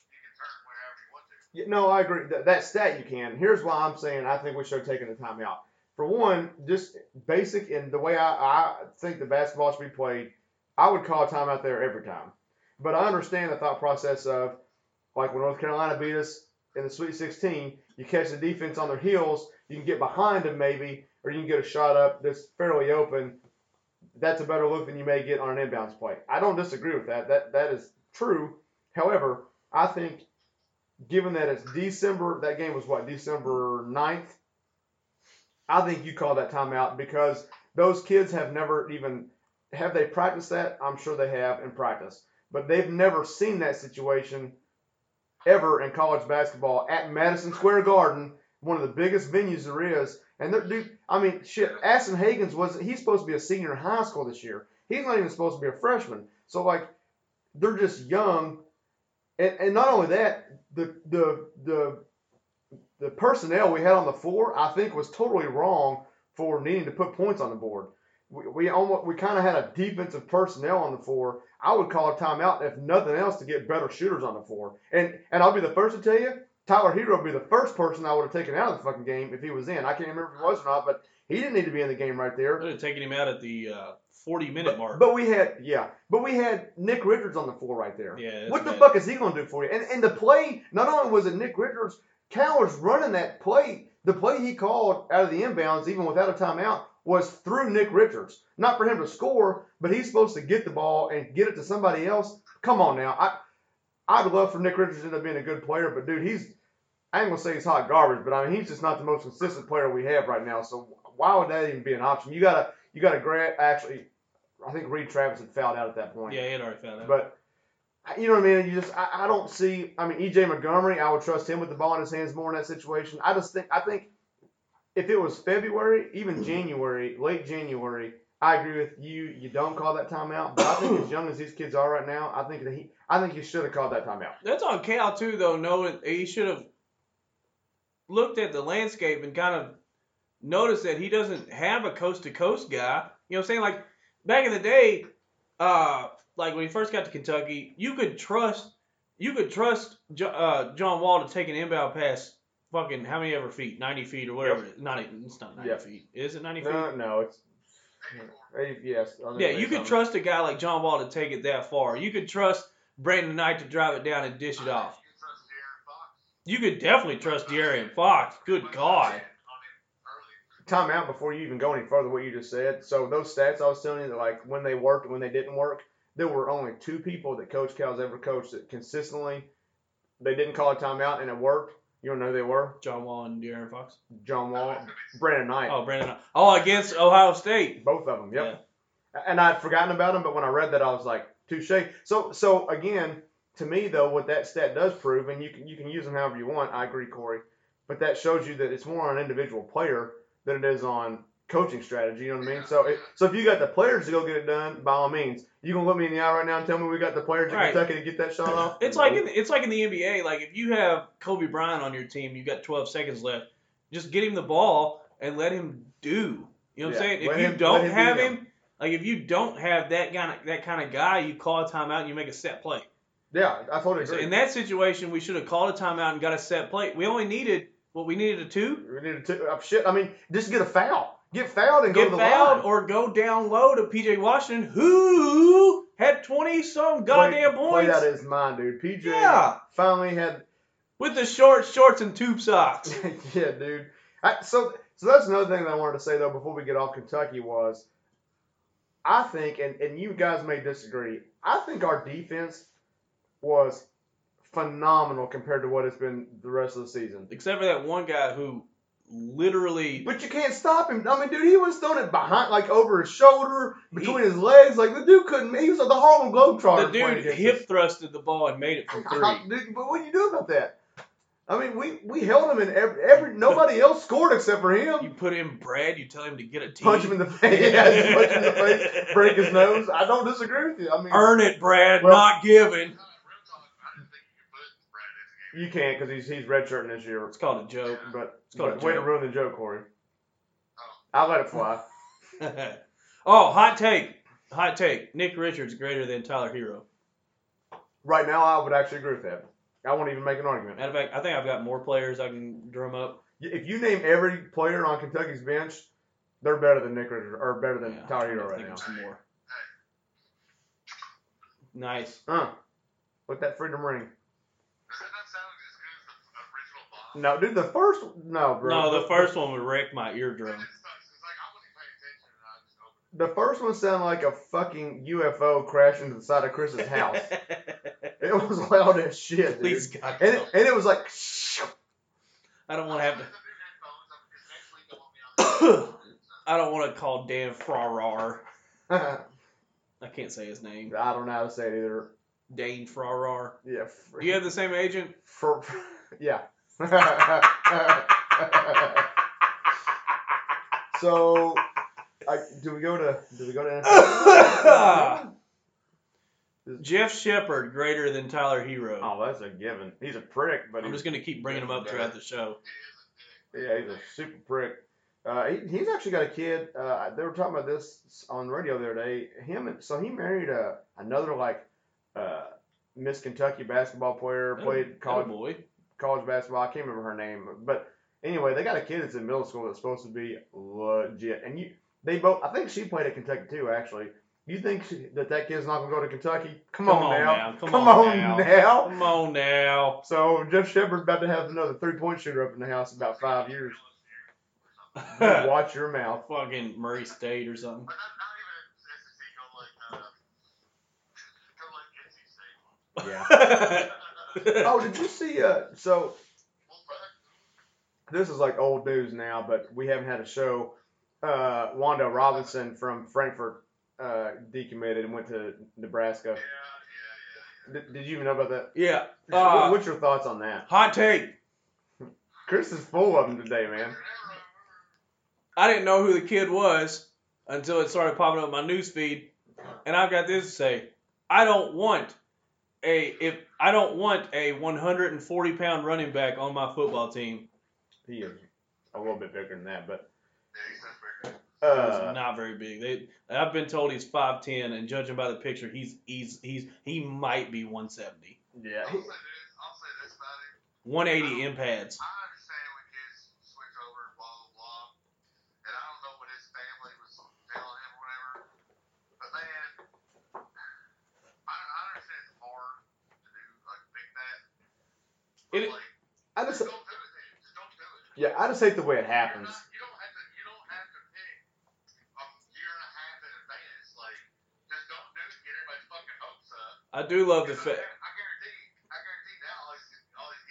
you can turn wherever you want to. Yeah, no, I agree. That stat you can. Here's why I'm saying I think we should have taken the timeout. For one, just basic and the way I think the basketball should be played, I would call a timeout there every time. But I understand the thought process of like when North Carolina beat us in the Sweet 16, you catch the defense on their heels. You can get behind them maybe, or you can get a shot up that's fairly open. That's a better look than you may get on an inbounds play. I don't disagree with that. That is true. However, I think given that it's December, that game was what, December 9th? I think you call that timeout because those kids have never even – have they practiced that? I'm sure they have in practice. But they've never seen that situation ever in college basketball at Madison Square Garden, one of the biggest venues there is. And, dude, I mean, shit, Aston Hagens he's supposed to be a senior in high school this year. He's not even supposed to be a freshman. So, like, they're just young. And not only that, the personnel we had on the floor, I think, was totally wrong for needing to put points on the board. We kind of had a defensive personnel on the floor. I would call a timeout, if nothing else, to get better shooters on the floor. And I'll be the first to tell you, Tyler Herro would be the first person I would have taken out of the fucking game if he was in. I can't remember if he was or not, but he didn't need to be in the game right there. They would have taken him out at the 40-minute mark. But we had Nick Richards on the floor right there. Yeah, what the fuck is he going to do for you? And the play, not only was it Nick Richards, Cowler's running that play. The play he called out of the inbounds, even without a timeout, was through Nick Richards. Not for him to score, but he's supposed to get the ball and get it to somebody else. Come on now. I'd love for Nick Richards to end up being a good player, but, dude, I ain't going to say he's hot garbage, but, I mean, he's just not the most consistent player we have right now, so why would that even be an option? You got to grab – actually, I think Reed Travis had fouled out at that point. Yeah, he had already fouled out. But, you know what I mean? You just – I don't see – I mean, E.J. Montgomery, I would trust him with the ball in his hands more in that situation. I think if it was February, even January, late January – I agree with you. You don't call that timeout, but I think as young as these kids are right now, I think you should have called that timeout. That's on Cal too, though. Knowing he should have looked at the landscape and kind of noticed that he doesn't have a coast to coast guy. You know what I'm saying? Like back in the day, like when he first got to Kentucky, you could trust John Wall to take an inbound pass. Fucking how many ever feet? 90 feet or whatever. Yep. 90. It's not 90 feet. Is it 90 feet? No, it's. Yes. Yeah, you could trust a guy like John Wall to take it that far. You could trust Brandon Knight to drive it down and dish it off. You could definitely trust De'Aaron Fox. Good God. Timeout before you even go any further, what you just said. So those stats I was telling you, that like when they worked and when they didn't work, there were only two people that Coach Cal's ever coached that consistently they didn't call a timeout and it worked. You don't know who they were? John Wall and De'Aaron Fox. John Wall, Brandon Knight. Oh, Brandon Knight. Oh, against Ohio State. Both of them, yep. Yeah. And I'd forgotten about them, but when I read that, I was like, touche. So again, to me, though, what that stat does prove, and you can use them however you want, I agree, Corey, but that shows you that it's more on an individual player than it is on coaching strategy, you know what I mean? So if you got the players to go get it done, by all means. You going to look me in the eye right now and tell me we got the players in Kentucky to get that shot off? It's like in the NBA. Like, if you have Kobe Bryant on your team, you got 12 seconds left, just get him the ball and let him do. You know what I'm saying? If you don't have that kind of guy, you call a timeout and you make a set play. Yeah, I totally agree. So in that situation, we should have called a timeout and got a set play. We only needed, a two? We needed a two. Shit, I mean, just get a foul. Get fouled and go to the line. Get fouled or go down low to P.J. Washington, who had 20-some goddamn points. Played out his mind, dude. P.J. Finally had – with the shorts and tube socks. Yeah, dude. So that's another thing that I wanted to say, though, before we get off Kentucky was I think, and you guys may disagree, I think our defense was phenomenal compared to what it's been the rest of the season. Except for that one guy who – literally, but you can't stop him. I mean, dude, he was throwing it behind, like over his shoulder, between his legs. Like the dude couldn't. He was like the Harlem Globetrotter. The dude hip thrusted the ball and made it from three. Dude, but what do you do about that? I mean, we held him in every. Nobody else scored except for him. You put in Brad. You tell him to get a tee. Punch him in the face. Yeah, punch him in the face. Break his nose. I don't disagree with you. I mean, earn it, Brad. Well, not given. You can't because he's redshirting this year. It's called a joke. But it's called a joke. Way to ruin the joke, Corey. I'll let it fly. Oh, hot take. Hot take. Nick Richards greater than Tyler Herro. Right now, I would actually agree with that. I won't even make an argument. Matter of fact, I think I've got more players I can drum up. If you name every player on Kentucky's bench, they're better than Nick Richards or better than Tyler Herro right now. More. Nice. With that freedom ring. No, dude, the first no, bro. No, the first one would wreck my eardrum. The first one sounded like a fucking UFO crashed into the side of Chris's house. It was loud as shit, dude. And it was like, I don't want to have to. I don't want to call Dan Farrar. I can't say his name. I don't know how to say it either. Dane Farrar. Yeah. You have the same agent? Yeah. So, do we go to NFL? Jeff Shepard greater than Tyler Herro. Oh, that's a given. He's a prick, but I'm just going to keep bringing him up throughout the show. Yeah, he's a super prick. He's actually got a kid. They were talking about this on the radio the other day. He married another Miss Kentucky basketball player. Played college basketball. I can't remember her name, but anyway, they got a kid that's in middle school that's supposed to be legit. And they both. I think she played at Kentucky too. Actually, you think that kid's not gonna go to Kentucky? Come on now. So Jeff Shepard's about to have another 3-point shooter up in the house in about 5 years. Watch your mouth, fucking Murray State or something. Yeah. Oh, did you see? So this is like old news now, but we haven't had a show. Wanda Robinson from Frankfurt decommitted and went to Nebraska. Yeah. Did you even know about that? Yeah. What's your thoughts on that? Hot take. Chris is full of them today, man. I didn't know who the kid was until it started popping up in my newsfeed, and I've got this to say: I don't want a 140-pound running back on my football team. He is a little bit bigger than that, but he's not very big. I've been told he's 5'10", and judging by the picture, he might be 170. Yeah. I'll say this about him. 180 in pads. I understand when kids switch over and blah blah blah, and I don't know what his family was telling him or whatever, but man, I understand it's hard to do think that. But just don't do it. Yeah, I just hate the way it happens. You don't have to pick a year and a half in advance. Just don't do it. Get everybody's fucking hopes up. I do love the fact. I guarantee now all he's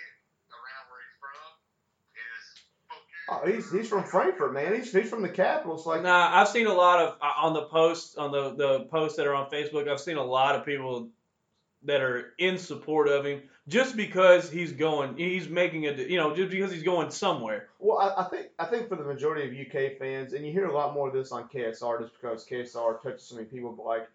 getting around where he's from is fucking. Oh, he's from Frankfurt, man. He's from the capital. It's like I've seen a lot of on the posts on the posts that are on Facebook. I've seen a lot of people that are in support of him just because he's going somewhere. Well, I think for the majority of UK fans, and you hear a lot more of this on KSR just because KSR touches so many people, but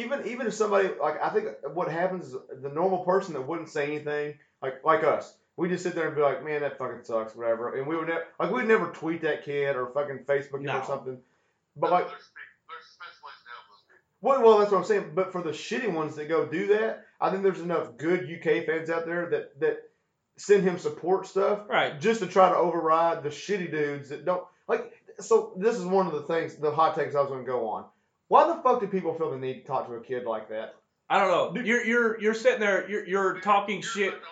even if somebody I think what happens is the normal person that wouldn't say anything like us, we just sit there and be like, man, that fucking sucks, whatever, and we would we'd never tweet that kid or fucking Facebook him or something, but Well, that's what I'm saying. But for the shitty ones that go do that, I think there's enough good UK fans out there that send him support stuff, right? Just to try to override the shitty dudes that don't like. So this is one of the things, the hot takes I was going to go on. Why the fuck do people feel the need to talk to a kid like that? I don't know. Dude, you're sitting there, you're talking shit. No!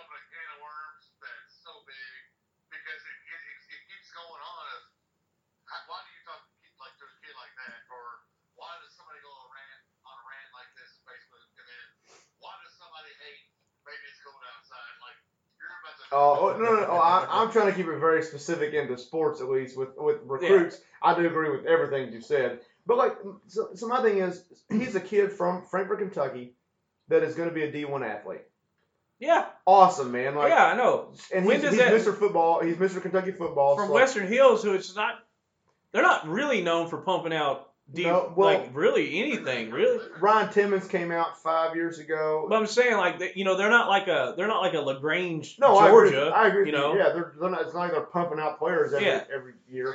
I'm trying to keep it very specific into sports, at least with recruits. Yeah. I do agree with everything you said, but so my thing is, he's a kid from Frankfort, Kentucky, that is going to be a D1 athlete. Yeah. Awesome, man. Like, yeah, I know. And he's Mr. Football. He's Mr. Kentucky football. From Western Hills, who it's not – they're not really known for pumping out deep, really anything, really. Ryan Timmons came out 5 years ago. But I'm saying, they're not like a LaGrange, Georgia. I agree. You know? Yeah, they're not, it's not like they're pumping out players every year.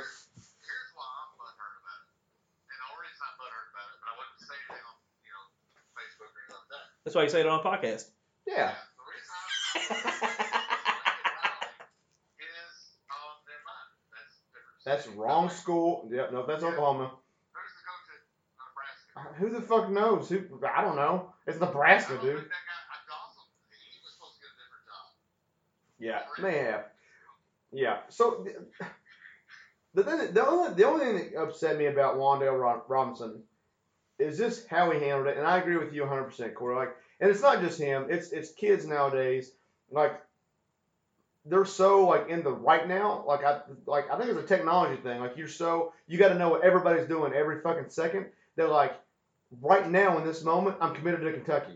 That's why you say it on a podcast. Yeah. The reason is on their mind. That's wrong school. Yep. No, that's Oklahoma. Who's the coach at Nebraska? Who the fuck knows? I don't know. It's Nebraska, dude. That guy, I awesome. He was supposed to get a different job. Yeah. Man. Yeah. So the only thing that upset me about Wandale Robinson is just how he handled it, and I agree with you 100%, Corey. Like, and it's not just him; it's kids nowadays. Like, they're so in the right now. I think it's a technology thing. Like, you got to know what everybody's doing every fucking second. They're like, right now in this moment, I'm committed to Kentucky.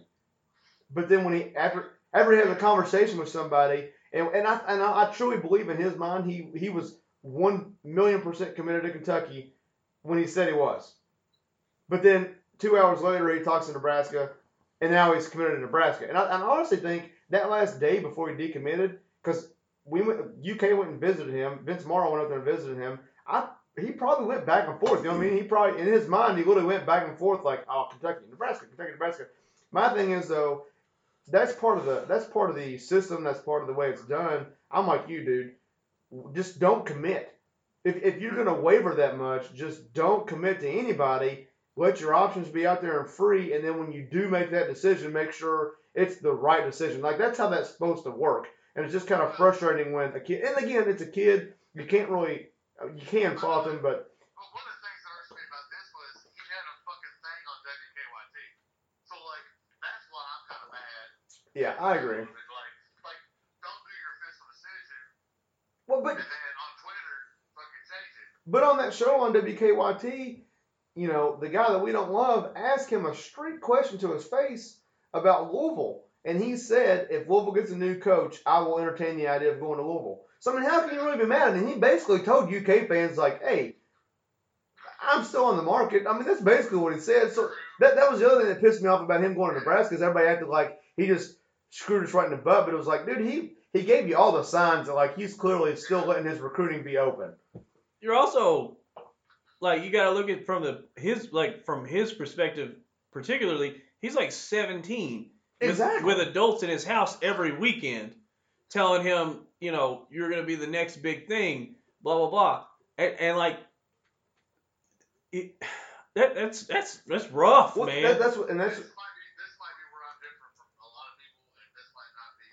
But then when he after he has a conversation with somebody, and I truly believe in his mind, he was 1,000,000% committed to Kentucky when he said he was. But then 2 hours later, he talks to Nebraska, and now he's committed to Nebraska. And I honestly think that last day before he decommitted, because UK went and visited him, Vince Morrow went up there and visited him. He probably went back and forth. You know what I mean? He probably, in his mind, he literally went back and forth like, oh, Kentucky, Nebraska, Kentucky, Nebraska. My thing is though, that's part of the system. That's part of the way it's done. I'm like you, dude. Just don't commit. If you're gonna waver that much, just don't commit to anybody. Let your options be out there and free, and then when you do make that decision, make sure it's the right decision. Like, that's how that's supposed to work. And it's just kind of frustrating when a kid, and again, it's a kid, you can't really, you can fault him, but. Well, one of the things that irks me about this was he had a fucking thing on WKYT. So, that's why I'm kind of mad. Yeah, I agree. Don't do your official decision. Well, but. And then on Twitter, fucking change it. But on that show on WKYT, the guy that we don't love, asked him a straight question to his face about Louisville. And he said, if Louisville gets a new coach, I will entertain the idea of going to Louisville. So, how can you really be mad? And he basically told UK fans, hey, I'm still on the market. That's basically what he said. So, that was the other thing that pissed me off about him going to Nebraska, is everybody acted like he just screwed us right in the butt. But it was like, dude, he gave you all the signs that, he's clearly still letting his recruiting be open. You're also... you gotta look at from his perspective, particularly. He's 17, exactly, with adults in his house every weekend, telling him, you're gonna be the next big thing, blah blah blah, that's rough, man. This might be where I'm different from a lot of people, and this might not be.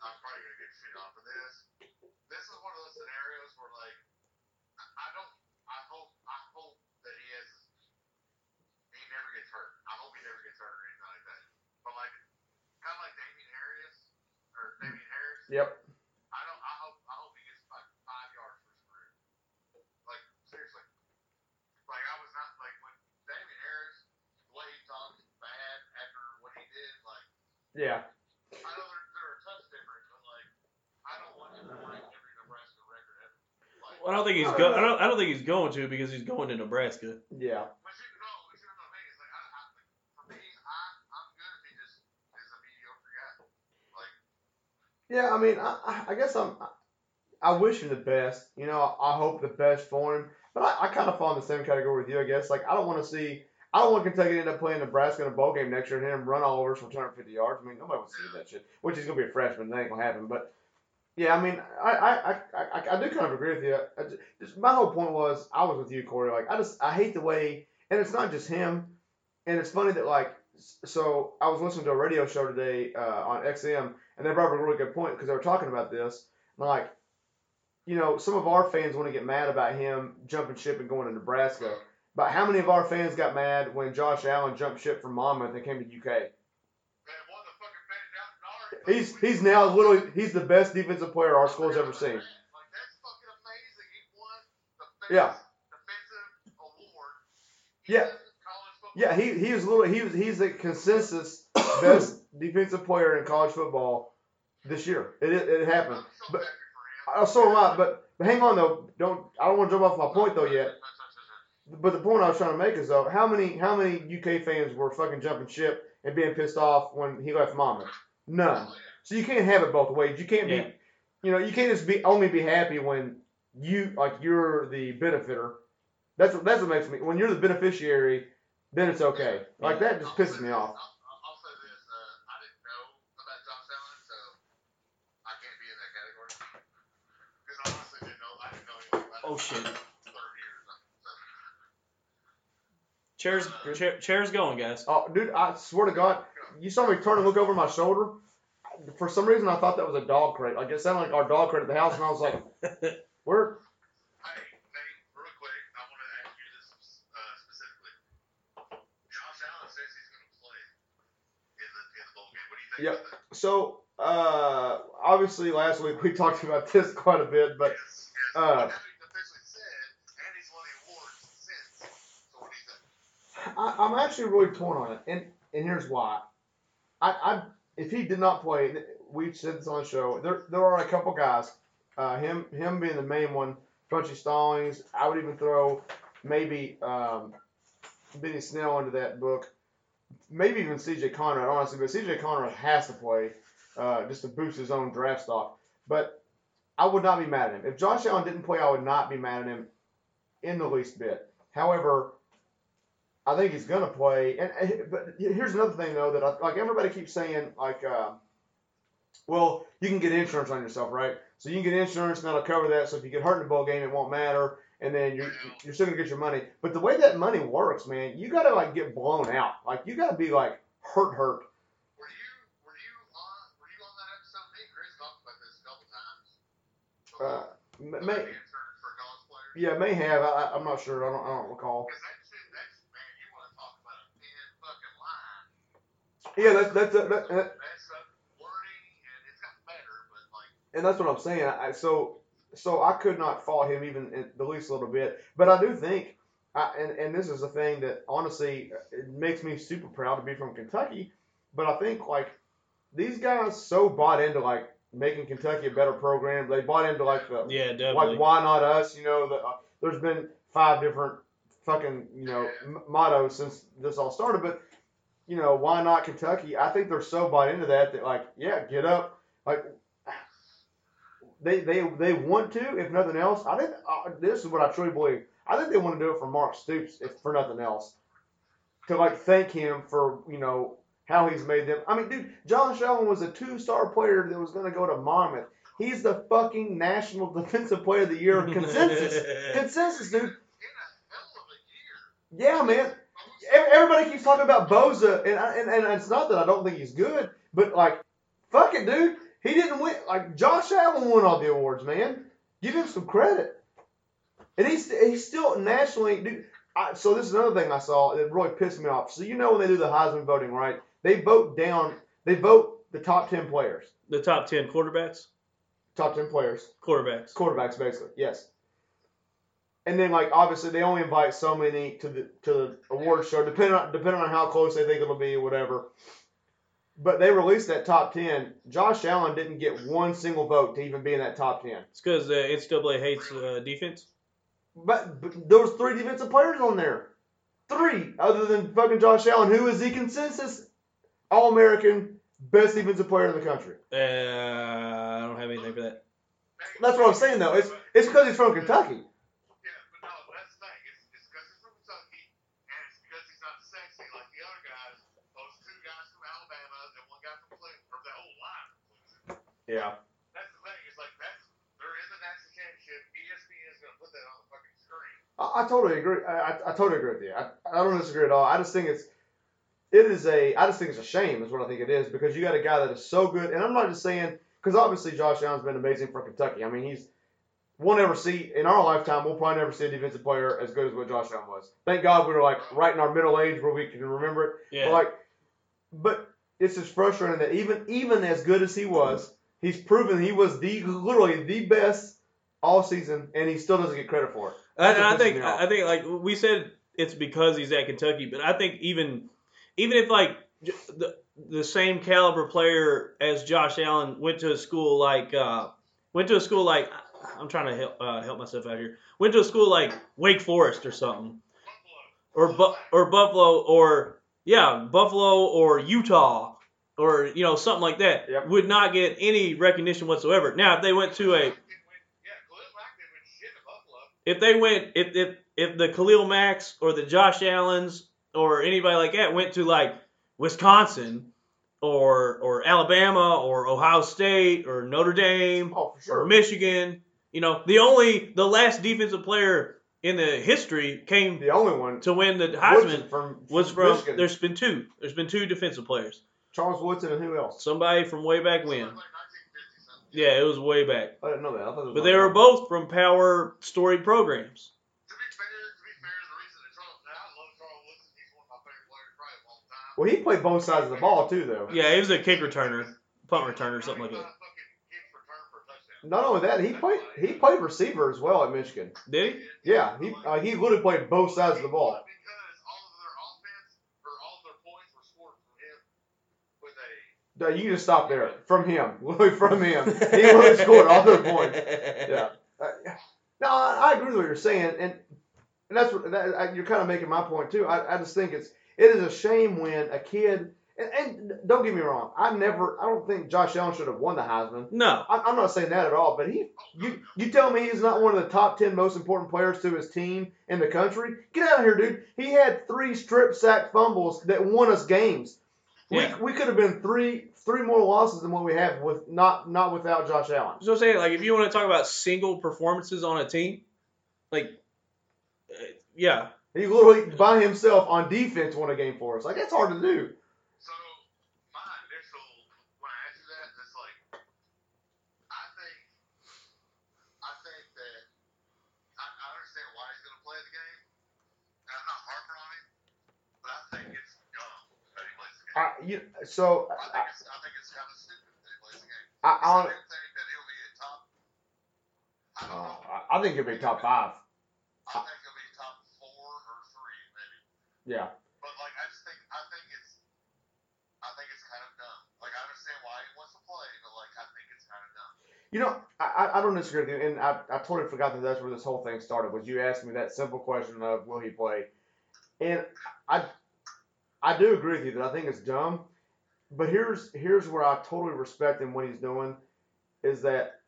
I'm probably gonna get shit off of this. This is one of those scenarios where I hope that he never gets hurt. I hope he never gets hurt or anything like that. But kind of like Damian Harris. Yep. I hope he gets 5 yards for screwed. Seriously. I was not when Damian Harris played talked bad after what he did. Yeah. I know they're a touch difference, but I don't want him to break every Nebraska record ever. I don't think he's going to, because he's going to Nebraska. Yeah. But you know what I mean? It's for me, I'm good if he just is a mediocre guy. Yeah, I guess I wish him the best. I hope the best for him. But I kind of fall in the same category with you, I guess. I don't want Kentucky to end up playing Nebraska in a bowl game next year and him run all over us for 250 yards. Nobody wants to see that shit. Which he's going to be a freshman. That ain't going to happen, but. Yeah, I do kind of agree with you. My whole point was, I was with you, Corey. I hate the way, and it's not just him. And it's funny that, so I was listening to a radio show today on XM, and they brought up a really good point because they were talking about this. And some of our fans want to get mad about him jumping ship and going to Nebraska. But how many of our fans got mad when Josh Allen jumped ship from Monmouth and came to UK? He's now literally he's the best defensive player our school's ever seen. That's fucking amazing. He won the defensive award. He is a consensus best defensive player in college football this year. It happened. But hang on though. I don't want to jump off my point though yet. But the point I was trying to make is though, how many UK fans were fucking jumping ship and being pissed off when he left Monmouth? None. So you can't have it both ways. You can't be, you can't just only be happy when you're the benefactor. That's what makes me, when you're the beneficiary, then it's okay. Like that just pisses me off. Oh shit! Chairs going, guys. Oh, dude! I swear to God, you saw me turn and look over my shoulder. For some reason, I thought that was a dog crate. Like it sounded like our dog crate at the house, and I was like, "Where?" Hey, Nate, real quick, I want to ask you this specifically. Josh Allen says he's going to play in the bowl game. What do you think? Yeah. So, obviously, last week we talked about this quite a bit, but. Yes. I'm actually really torn on it, and here's why. I if he did not play, we've said this on the show. There are a couple guys, him being the main one, Bunchy Stallings. I would even throw maybe Benny Snell into that book, maybe even C.J. Conrad, honestly. But C.J. Conrad has to play just to boost his own draft stock. But I would not be mad at him. If Josh Allen didn't play, I would not be mad at him in the least bit. However, I think he's gonna play, but here's another thing though that everybody keeps saying well you can get insurance on yourself, right? So you can get insurance and that'll cover that. So if you get hurt in the bowl game, it won't matter, and then you're still gonna get your money. But the way that money works, man, you gotta get blown out. Like you gotta be hurt. Were you on that episode? Me and Chris talked about this a couple times. Insurance for college players? Yeah, may have. I'm not sure. I don't recall. Yeah, that's and that's what I'm saying. So I could not fault him even in the least little bit. But I do think, and this is a thing that honestly it makes me super proud to be from Kentucky. But I think these guys so bought into making Kentucky a better program. They bought into why not us? You know, there's been 5 different fucking mottos since this all started, but. Why not Kentucky? I think they're so bought into that get up. They want to, if nothing else. I think this is what I truly believe. I think they want to do it for Mark Stoops, if for nothing else, to thank him for how he's made them. I mean, dude, Josh Allen was a 2-star player that was going to go to Monmouth. He's the fucking National Defensive Player of the Year consensus, dude. In a hell of a year. Yeah, man. Everybody keeps talking about Boza, and it's not that I don't think he's good, but fuck it, dude. He didn't win. Josh Allen won all the awards, man. Give him some credit. And he's still nationally, dude. So this is another thing I saw that really pissed me off. So when they do the Heisman voting, right? They vote the top 10 players. The top 10 quarterbacks? Top 10 players. Quarterbacks. Quarterbacks, basically, yes. And then, obviously, they only invite so many to the award show, depending on how close they think it'll be, whatever. But they released that top 10. Josh Allen didn't get one single vote to even be in that top 10. It's because the NCAA hates defense. But there was 3 defensive players on there. 3, other than fucking Josh Allen, who is the consensus All-American best defensive player in the country. I don't have anything for that. That's what I'm saying, though. It's because he's from Kentucky. Yeah. That's the thing. It's there is a national championship. ESPN is going to put that on the fucking screen. I totally agree. I totally agree with you. I don't disagree at all. I just think it's a shame is what I think it is, because you got a guy that is so good, and I'm not just saying because obviously Josh Allen's been amazing for Kentucky. I mean we'll never see in our lifetime. We'll probably never see a defensive player as good as what Josh Allen was. Thank God we were right in our middle age where we can remember it. Yeah. But it's just frustrating that even as good as he was. He's proven he was literally the best all season, and he still doesn't get credit for it. I think we said it's because he's at Kentucky, but I think even if the same caliber player as Josh Allen went to a school like I'm trying to help myself out here. Went to a school like Wake Forest or something, or Buffalo, or yeah, Buffalo or Utah, or you know something like that. Yep. Would not get any recognition whatsoever. Now if they went to a if the Khalil Max or the Josh Allens or anybody like that went to like Wisconsin or Alabama or Ohio State or Notre Dame or Michigan, you know, the last defensive player in the history came the only one to win the Heisman was from Michigan. There's been two defensive players. Charles Woodson and who else? Somebody from way back when. Yeah, it was way back. I didn't know that. But they were both from power story programs. To be fair, the reason that I love Charles Woodson, he's one of my favorite players probably of all time. Well, he played both sides of the ball, too, though. Yeah, he was a kick returner, punt returner, something like that. Not only that, he played receiver as well at Michigan. Did he? Yeah, he literally played both sides of the ball. Because all of their points were scored from him with a... No, you just stop there. From him. He really scored all their points. Yeah. No, I agree with what you're saying, and that's what you're kind of making my point too. I just think it is a shame when a kid and don't get me wrong, I don't think Josh Allen should have won the Heisman. No, I'm not saying that at all. But you tell me he's not one of the top 10 most important players to his team in the country? Get out of here, dude. He had 3 strip sack fumbles that won us games. Yeah. We could have been three more losses than what we have with not without Josh Allen. So I'm saying, like, if you want to talk about single performances on a team, like, yeah, he literally by himself on defense won a game for us. Like, that's hard to do. So my initial when I asked you that, it's like I think that I understand why he's going to play the game. I'm not harping on him, but I think it's dumb that he plays the game. I think it's kind of stupid that he plays the game. I think he'll be top 5. I think he'll be top 4 or 3, maybe. Yeah. But like, I think it's kind of dumb. Like, I understand why he wants to play, but like, I think it's kind of dumb. You know, I don't disagree with you, and I totally forgot that that's where this whole thing started. Was you asked me that simple question of will he play? And I do agree with you that I think it's dumb, but here's where I totally respect him what he's doing, is that,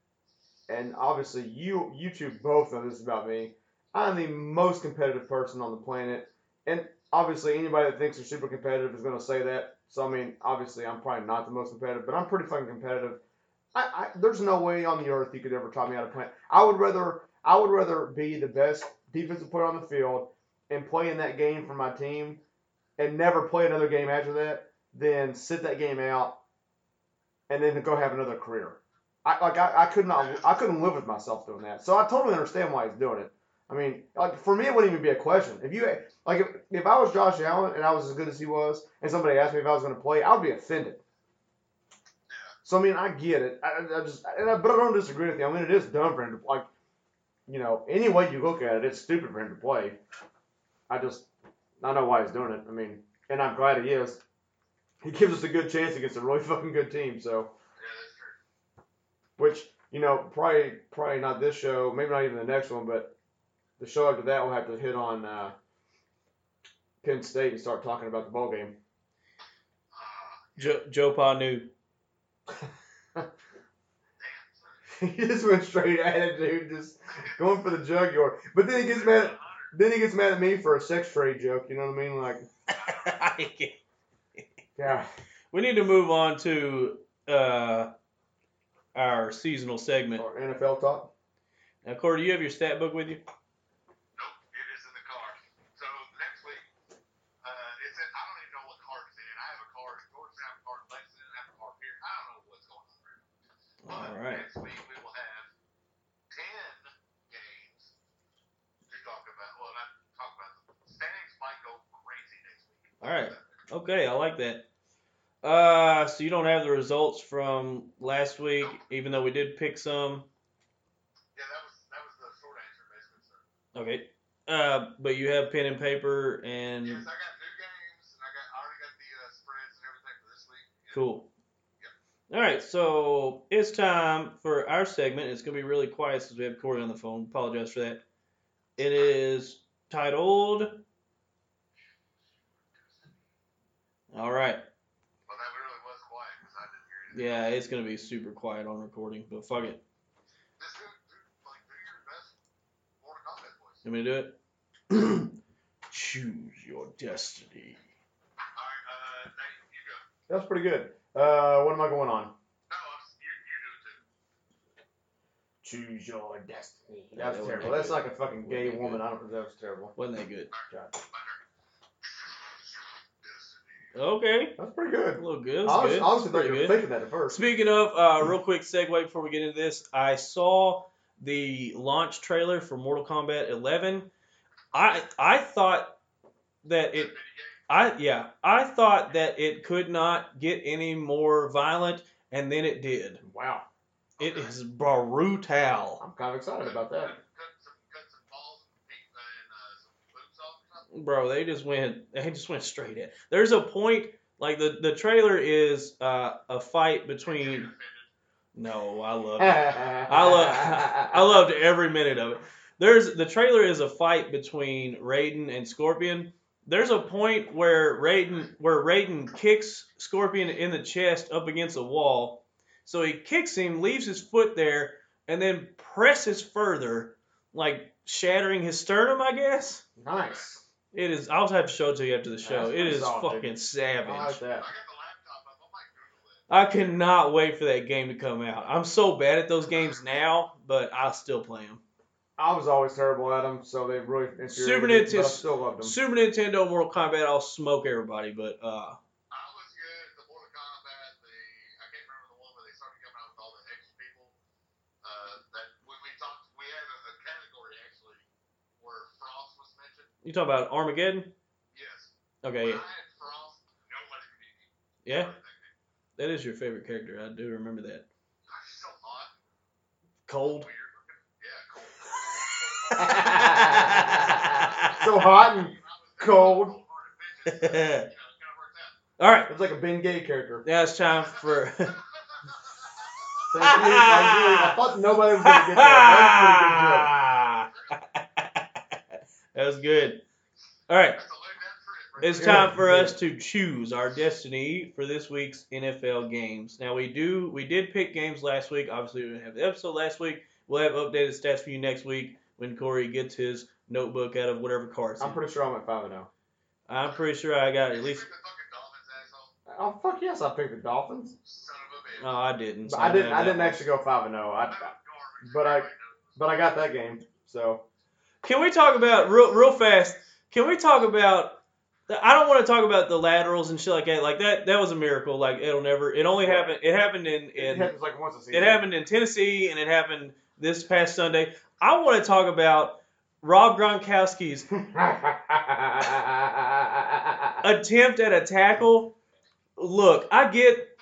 and obviously you two both know this about me, I'm the most competitive person on the planet, and obviously anybody that thinks they're super competitive is going to say that, so I mean, obviously I'm probably not the most competitive, but I'm pretty fucking competitive. I there's no way on the earth you could ever talk me out of playing. I would rather be the best defensive player on the field and play in that game for my team and never play another game after that than sit that game out and then go have another career. I couldn't live with myself doing that. So I totally understand why he's doing it. I mean, like, for me, it wouldn't even be a question. If I was Josh Allen and I was as good as he was, and somebody asked me if I was going to play, I would be offended. So I mean, I get it. But I don't disagree with you. I mean, it is dumb for him to, like, you know, any way you look at it, it's stupid for him to play. I know why he's doing it. I mean, and I'm glad he is. He gives us a good chance against a really fucking good team. So. Which, you know, probably not this show, maybe not even the next one, but the show after that we'll have to hit on Penn State and start talking about the bowl game. Joe Pa knew. He just went straight at it, dude, just going for the jugular. But then he gets mad at me for a sex trade joke, you know what I mean? Like, I can't. Yeah. We need to move on to our seasonal segment. Our NFL talk. Now, Corey, do you have your stat book with you? Nope, it is in the car. So, next week, it's in, I don't even know what car it's in. I have a car. George doesn't have a car. Lex doesn't have a car here. I don't know what's going on right now. But Next week, we will have 10 games to talk about. Well, not talk about them. Standings might go crazy next week. All right. Okay, I like that. So you don't have the results from last week, even though we did pick some. Yeah, that was the short answer, basically. So. Okay. But you have pen and paper and. Yes, I got new games, and I already got the spreads and everything for this week. Cool. All right, so it's time for our segment. It's going to be really quiet since we have Corey on the phone. Apologize for that. It is titled... All right. Well, that really was quiet because I didn't hear anything. Yeah, it's going to be super quiet on recording, but fuck it. Just do your best Mortal Kombat voice. You want me to do it? Choose your destiny. All right, Nate, you go. That was pretty good. What am I going on? No, you do it too. Choose your destiny. That was terrible. That's like a fucking gay woman. I don't think that was terrible. Wasn't that good? God. Okay. That's pretty good. A little good. I honestly thought you were thinking that at first. Speaking of, real quick segue before we get into this, I saw the launch trailer for Mortal Kombat 11. I thought that it... I thought that it could not get any more violent, and then it did. Wow. Okay. It is brutal. I'm kind of excited about that. Cut some balls and feet and some boots off or something. Bro, they just went straight in. There's a point, like the trailer is a fight between... No, I love it. I loved every minute of it. The trailer is a fight between Raiden and Scorpion. There's a point where Raiden kicks Scorpion in the chest up against a wall. So he kicks him, leaves his foot there, and then presses further, like shattering his sternum, I guess. Nice. It is. I'll have to show it to you after the show. It is fucking savage. I like that. I cannot wait for that game to come out. I'm so bad at those games now, but I still play them. I was always terrible at them, so they really infuriated me, but I still loved them. Super Nintendo Mortal Kombat, I'll smoke everybody, but... I was good at the Mortal Kombat. I can't remember the one where they started coming out with all the X people. We had a category, actually, where Frost was mentioned. You talking about Armageddon? Yes. Okay. When I had Frost, nobody could beat me. Yeah? That is your favorite character. I do remember that. She's so hot. Cold. Weird. So hot and cold. All right. It's like a Ben Gay character. Now it's time for... I thought nobody was going to get that. That was a pretty good joke. That was good. All right. It's time for us to choose our destiny for this week's NFL games. Now, we did pick games last week. Obviously, we didn't have the episode last week. We'll have updated stats for you next week. When Corey gets his notebook out of whatever cards. I'm pretty sure I'm at 5-0. I'm pretty sure I got at least. Did you pick the fucking Dolphins, asshole? Oh, fuck yes, I picked the Dolphins. Son of a bitch. No, I didn't. So I didn't actually go 5-0. But I got that game. So. Can we talk about real fast? Can we talk about? I don't want to talk about the laterals and shit like that. Like that was a miracle. Like it'll never. It only happened. It happened in. It happens like once a season. It happened in Tennessee, and it happened this past Sunday. I want to talk about Rob Gronkowski's attempt at a tackle. Look, I get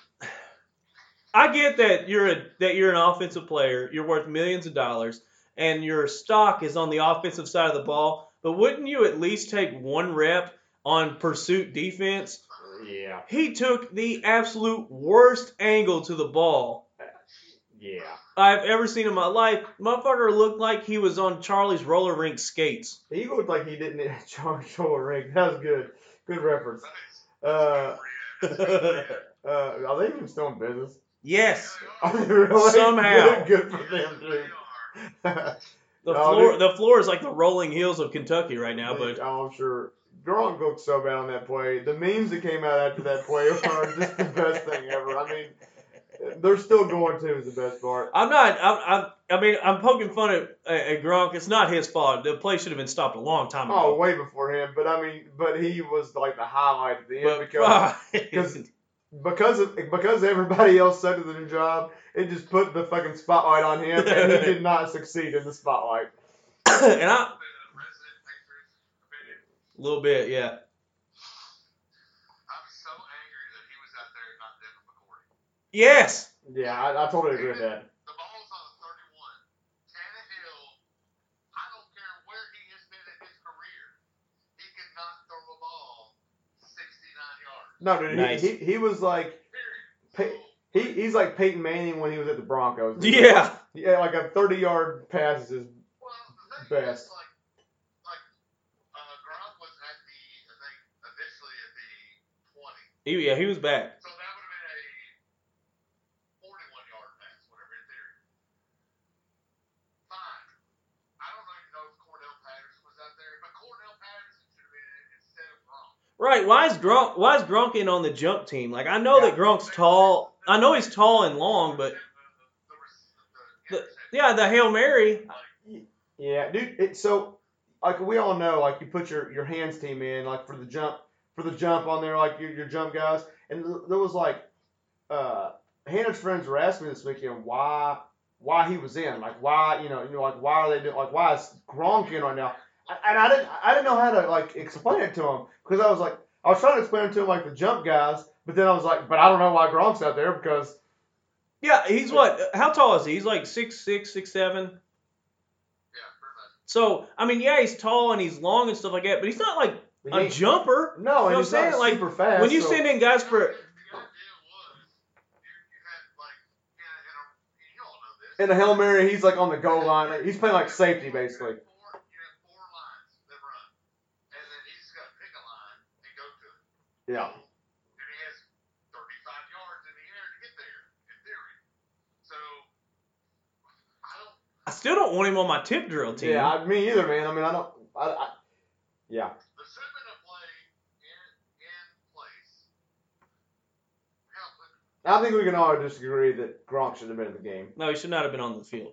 that you're an offensive player, you're worth millions of dollars, and your stock is on the offensive side of the ball. But wouldn't you at least take one rep on pursuit defense? Yeah. He took the absolute worst angle to the ball. Yeah. I've ever seen in my life. Motherfucker looked like he was on Charlie's roller rink skates. He looked like he didn't hit Charlie's roller rink. That was good. Good reference. Are they even still in business? Yes. Are they really? Somehow. Good for them, dude. The floor is like the rolling hills of Kentucky right now, but I'm sure. Gronk looked so bad on that play. The memes that came out after that play are just the best thing ever. I mean. They're still going to is the best part. I'm poking fun at Gronk. It's not his fault. The play should have been stopped a long time ago. Oh, way before him. But he was like the highlight at the end because everybody else sucked at their job. It just put the fucking spotlight on him, and he did not succeed in the spotlight. And I a little bit, yeah. Yes. Yeah, I totally agree with that. The ball's on the 31. Tannehill, I don't care where he has been in his career, he could not throw the ball 69 yards. No, dude, nice. he was like He's like Peyton Manning when he was at the Broncos. Yeah. Yeah, like a 30-yard pass is his best. Gronk was at the, I think, initially at the 20. Yeah, he was back. So that would have been a 41-yard pass, whatever, in theory. Fine. I don't even know if Cordell Patterson was out there, but Cordell Patterson should have been in instead of Gronk. Right. Why is Gronk in on the jump team? Like, I know that Gronk's tall. I know he's tall and long, but... The Hail Mary... Yeah, dude. So, like we all know, like you put your hands team in, like for the jump on there, like your jump guys. And there was like, Hannah's friends were asking me this weekend why he was in, like why like why are they doing, like why is Gronk in right now? And I didn't know how to like explain it to him because I was trying to explain it to him like the jump guys, but then I was like, but I don't know why Gronk's out there because. Yeah, he's what? How tall is he? He's like 6'6", 6'7". So, I mean, yeah, he's tall and he's long and stuff like that, but he's not like a jumper. No, and he's not super fast. When you send in guys for... In a Hail Mary, he's like on the goal line. Like, he's playing like safety, basically. You have four lines that run, and then he's got to pick a line and go to it. Yeah. And he has 35 yards in the air to get there, in theory. So, I still don't want him on my tip drill team. Yeah, me either, man. I mean, I don't. Yeah. The shipment of play in place. I think we can all disagree that Gronk should have been in the game. No, he should not have been on the field.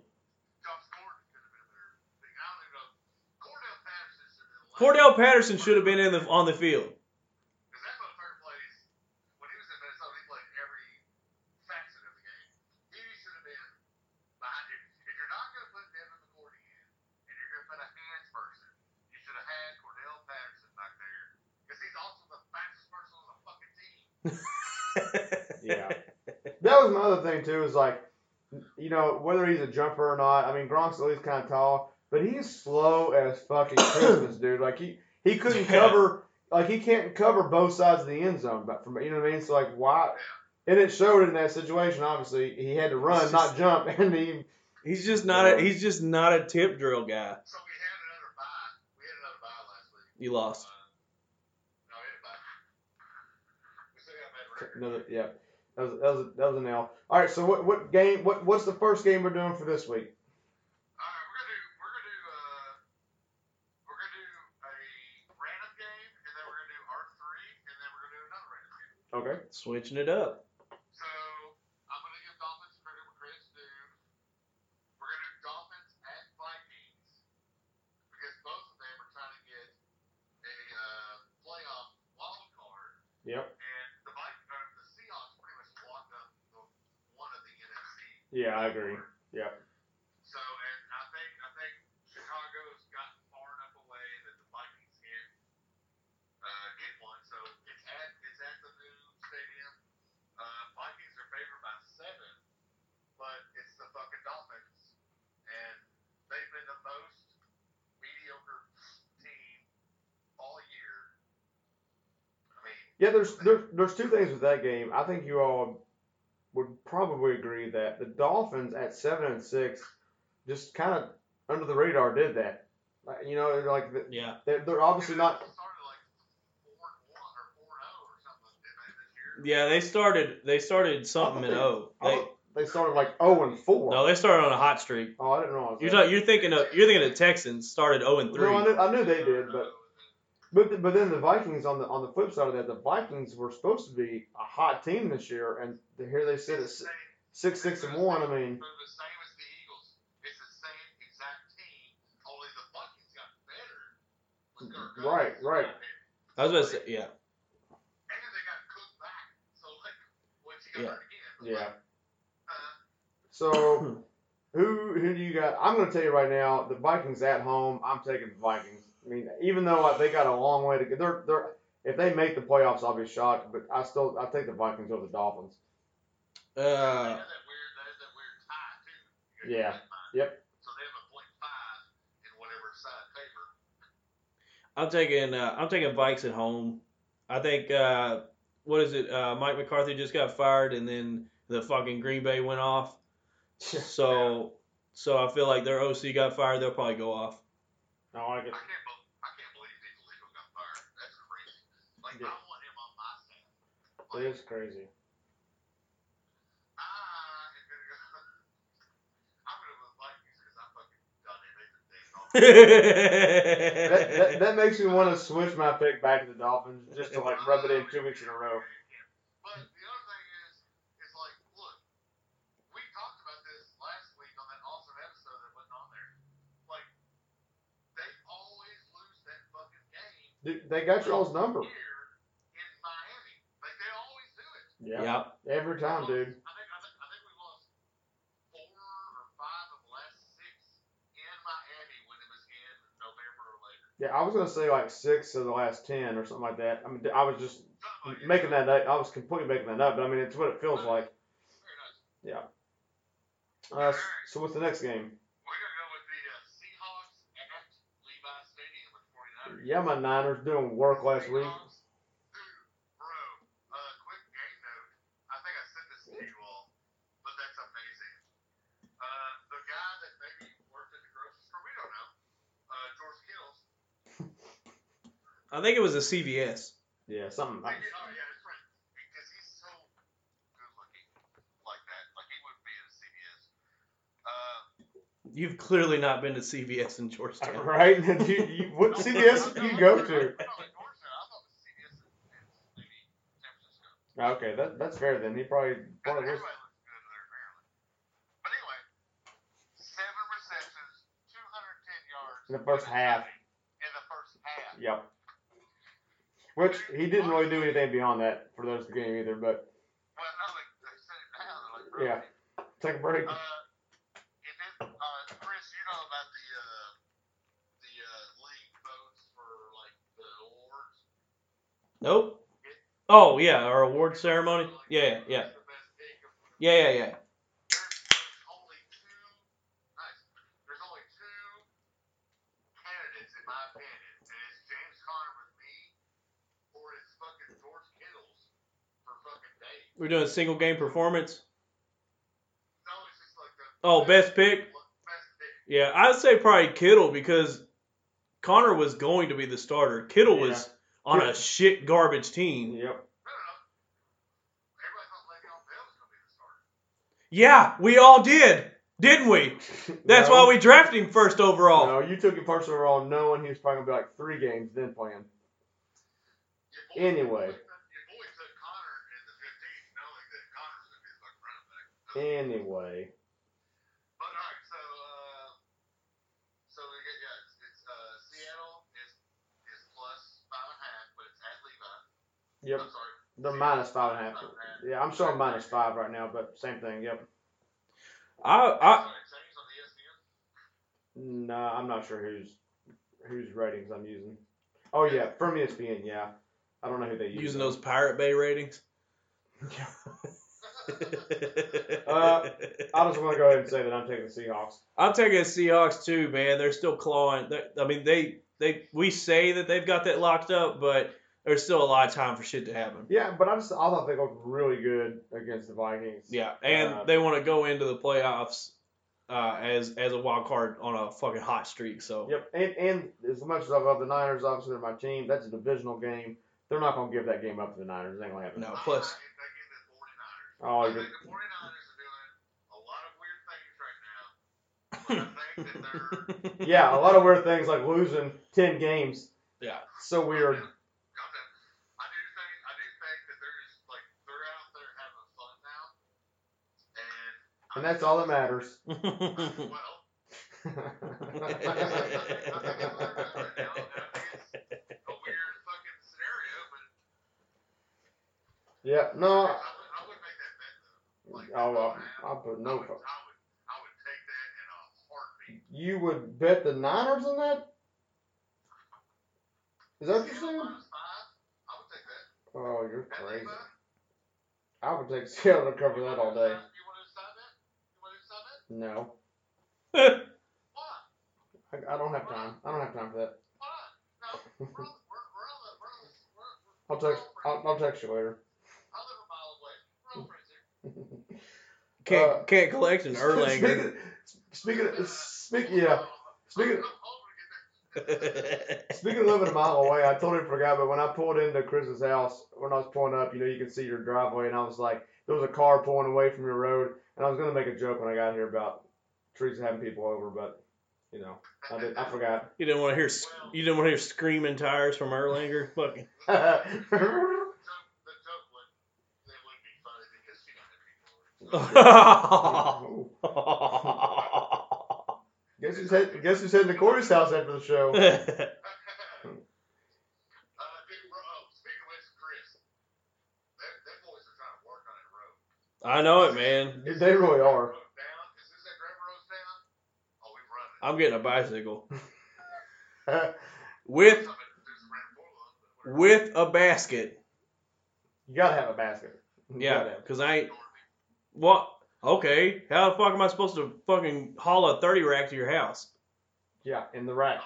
Cordell Patterson should have been on the field. Because that motherfucker plays. When he was in Minnesota, he played every facet of the game. He should have been behind him. Yeah. That was my other thing, too, is like, whether he's a jumper or not. I mean, Gronk's at least kind of tall, but he's slow as fucking Christmas, dude. Like, he couldn't cover, like, he can't cover both sides of the end zone, but from, you know what I mean? So, like, why? And it showed in that situation, obviously. He had to run, just, not jump, and he... He's just not a tip drill guy. So, we had another bye last week. You lost. Another, yeah, that was an L. All right, so what game? What's the first game we're doing for this week? All right, we're gonna do a random game, and then we're gonna do R3, and then we're gonna do another random game. Okay, switching it up. So I'm gonna give Dolphins credit where credit's due. We're gonna do Dolphins at Vikings because both of them are trying to get a playoff wild card. Yep. Yeah, I agree. Yeah. So, and I think Chicago's gotten far enough away that the Vikings can't get one. So it's at the new stadium. Vikings are favored by 7, but it's the fucking Dolphins, and they've been the most mediocre team all year. I mean, yeah, there's two things with that game. I think you all would probably agree that the Dolphins at 7-6 just kind of under the radar did that. Yeah. They're obviously not. Started like 4-1 or 4-0 or something, didn't they, this year? Yeah, they started something at 0. They started like 0-4. No, they started on a hot streak. Oh, I didn't know. You're thinking the Texans started 0-3. No, I knew they did, But then the Vikings on the flip side of that, the Vikings were supposed to be a hot team this year, and here they sit at 6-1. I mean, they're the same as the Eagles. It's the same exact team, only the Vikings got better. Right. I was about to say, yeah. And then they got cooked back, so like once you got hurt again. Yeah. So who do you got? I'm going to tell you right now, the Vikings at home. I'm taking the Vikings. I mean, even though they got a long way to go, if they make the playoffs, I'll be shocked. But I take the Vikings over the Dolphins. That is that weird tie too. Yeah. Yep. So they have a .5 in whatever side paper. I'm taking Vikes at home. I think Mike McCarthy just got fired, and then the fucking Green Bay went off. So I feel like their OC got fired. They'll probably go off. No, I can't believe Nick Richards got fired. That's crazy. Like, yeah. I want him on my side. Like, it is crazy. I'm going to look like you because I fucking done it. That makes me want to switch my pick back to the Dolphins just to, like, rub it in 2 weeks in a row. They got y'all's number. In Miami. Like, they always do it. Yeah. Every time, dude. I think we lost 4 or 5 of the last 6 in Miami when it was in November or later. Yeah, I was going to say like 6 of the last 10 or something like that. I mean, I was just making that up. I was completely making that up, but I mean, it's what it feels like. Very nice. Yeah. Right. So what's the next game? Yeah, my Niners doing work last week. Bro, quick game note. I think I sent this to you all, but that's amazing. The guy that maybe worked at the grocery store, we don't know, George Kills. I think it was a CVS. Yeah, something like that. Oh, yeah, that's right. Because he's so good looking like that. Like, he wouldn't be at a CVS. You've clearly not been to CVS in Georgetown. Right? What CVS did you go to? Okay, that's fair then. He probably was. But anyway, 7 receptions, 210 yards. In the first half. Yep. Which, he didn't really do anything beyond that for those game either, but. Well, no, they said it now. Like, yeah. Take a break. Nope. Oh, yeah, our award ceremony. Yeah. There's only 2 candidates, in my opinion, and it's James Conner with me, or it's fucking George Kittles for fucking Dave. We're doing a single game performance? No, it's just like that. Oh, best pick? Yeah, I'd say probably Kittle because Conner was going to be the starter. Kittle was... on a shit garbage team. Yep. No. Everybody thought Le'Veon Bell was going to be the starter. Yeah, we all did, didn't we? That's why we drafted him first overall. No, you took him first overall knowing he was probably going to be like 3 games then playing. Anyway. Your boy took Conner in the 15th knowing that Conner was going to be the fucking running back. Anyway. But all right, so we get, it's Seattle. Yep. I'm sorry. They're -5.5. Yeah, I'm sure -5 right now, but same thing. Yep. No, I'm not sure whose ratings I'm using. Oh yeah, from ESPN. Yeah, I don't know who they use. Using those Pirate Bay ratings. I just want to go ahead and say that I'm taking the Seahawks. I'm taking the Seahawks too, man. They're still clawing. We say that they've got that locked up, but. There's still a lot of time for shit to happen. Yeah, but I thought they looked really good against the Vikings. Yeah, and they want to go into the playoffs as a wild card on a fucking hot streak. So. Yep, and as much as I love the Niners, obviously they're my team. That's a divisional game. They're not going to give that game up to the Niners. They ain't going to happen. No, plus. Oh, I think the 49ers are doing a lot of weird things right now. But I think that they're. Yeah, a lot of weird things like losing 10 games. Yeah. So weird. And that's all that matters. Well, I think it's a weird fucking scenario, but yeah, no. I would make that bet though. Like, I would take that in a heartbeat. You would bet the Niners on that? Is that what you're saying? -5, I would take that. Oh, you're crazy. I would take Seattle to cover that all day. No. Why? I don't have time. I don't have time for that. Why? No. I'll text you later. I live a mile away. We're all friends here. Can't collect an Erlanger. Speaking of living a mile away, I totally forgot, but when I pulled into Chris's house, when I was pulling up, you can see your driveway, and I was like, there was a car pulling away from your road, and I was going to make a joke when I got here about trees having people over, but, I forgot. You didn't want to hear screaming tires from Urlacher? Fucking. Guess who's heading to Corey's house after the show? Speaking of which, Chris, them boys are trying to work on that road. I know it, man. They really are. Is that gravel road down? Oh, we've run it. I'm getting a bicycle with a basket. You gotta have a basket. Yeah, because I ain't. What? Okay, how the fuck am I supposed to fucking haul a 30 rack to your house? Yeah, in the rack.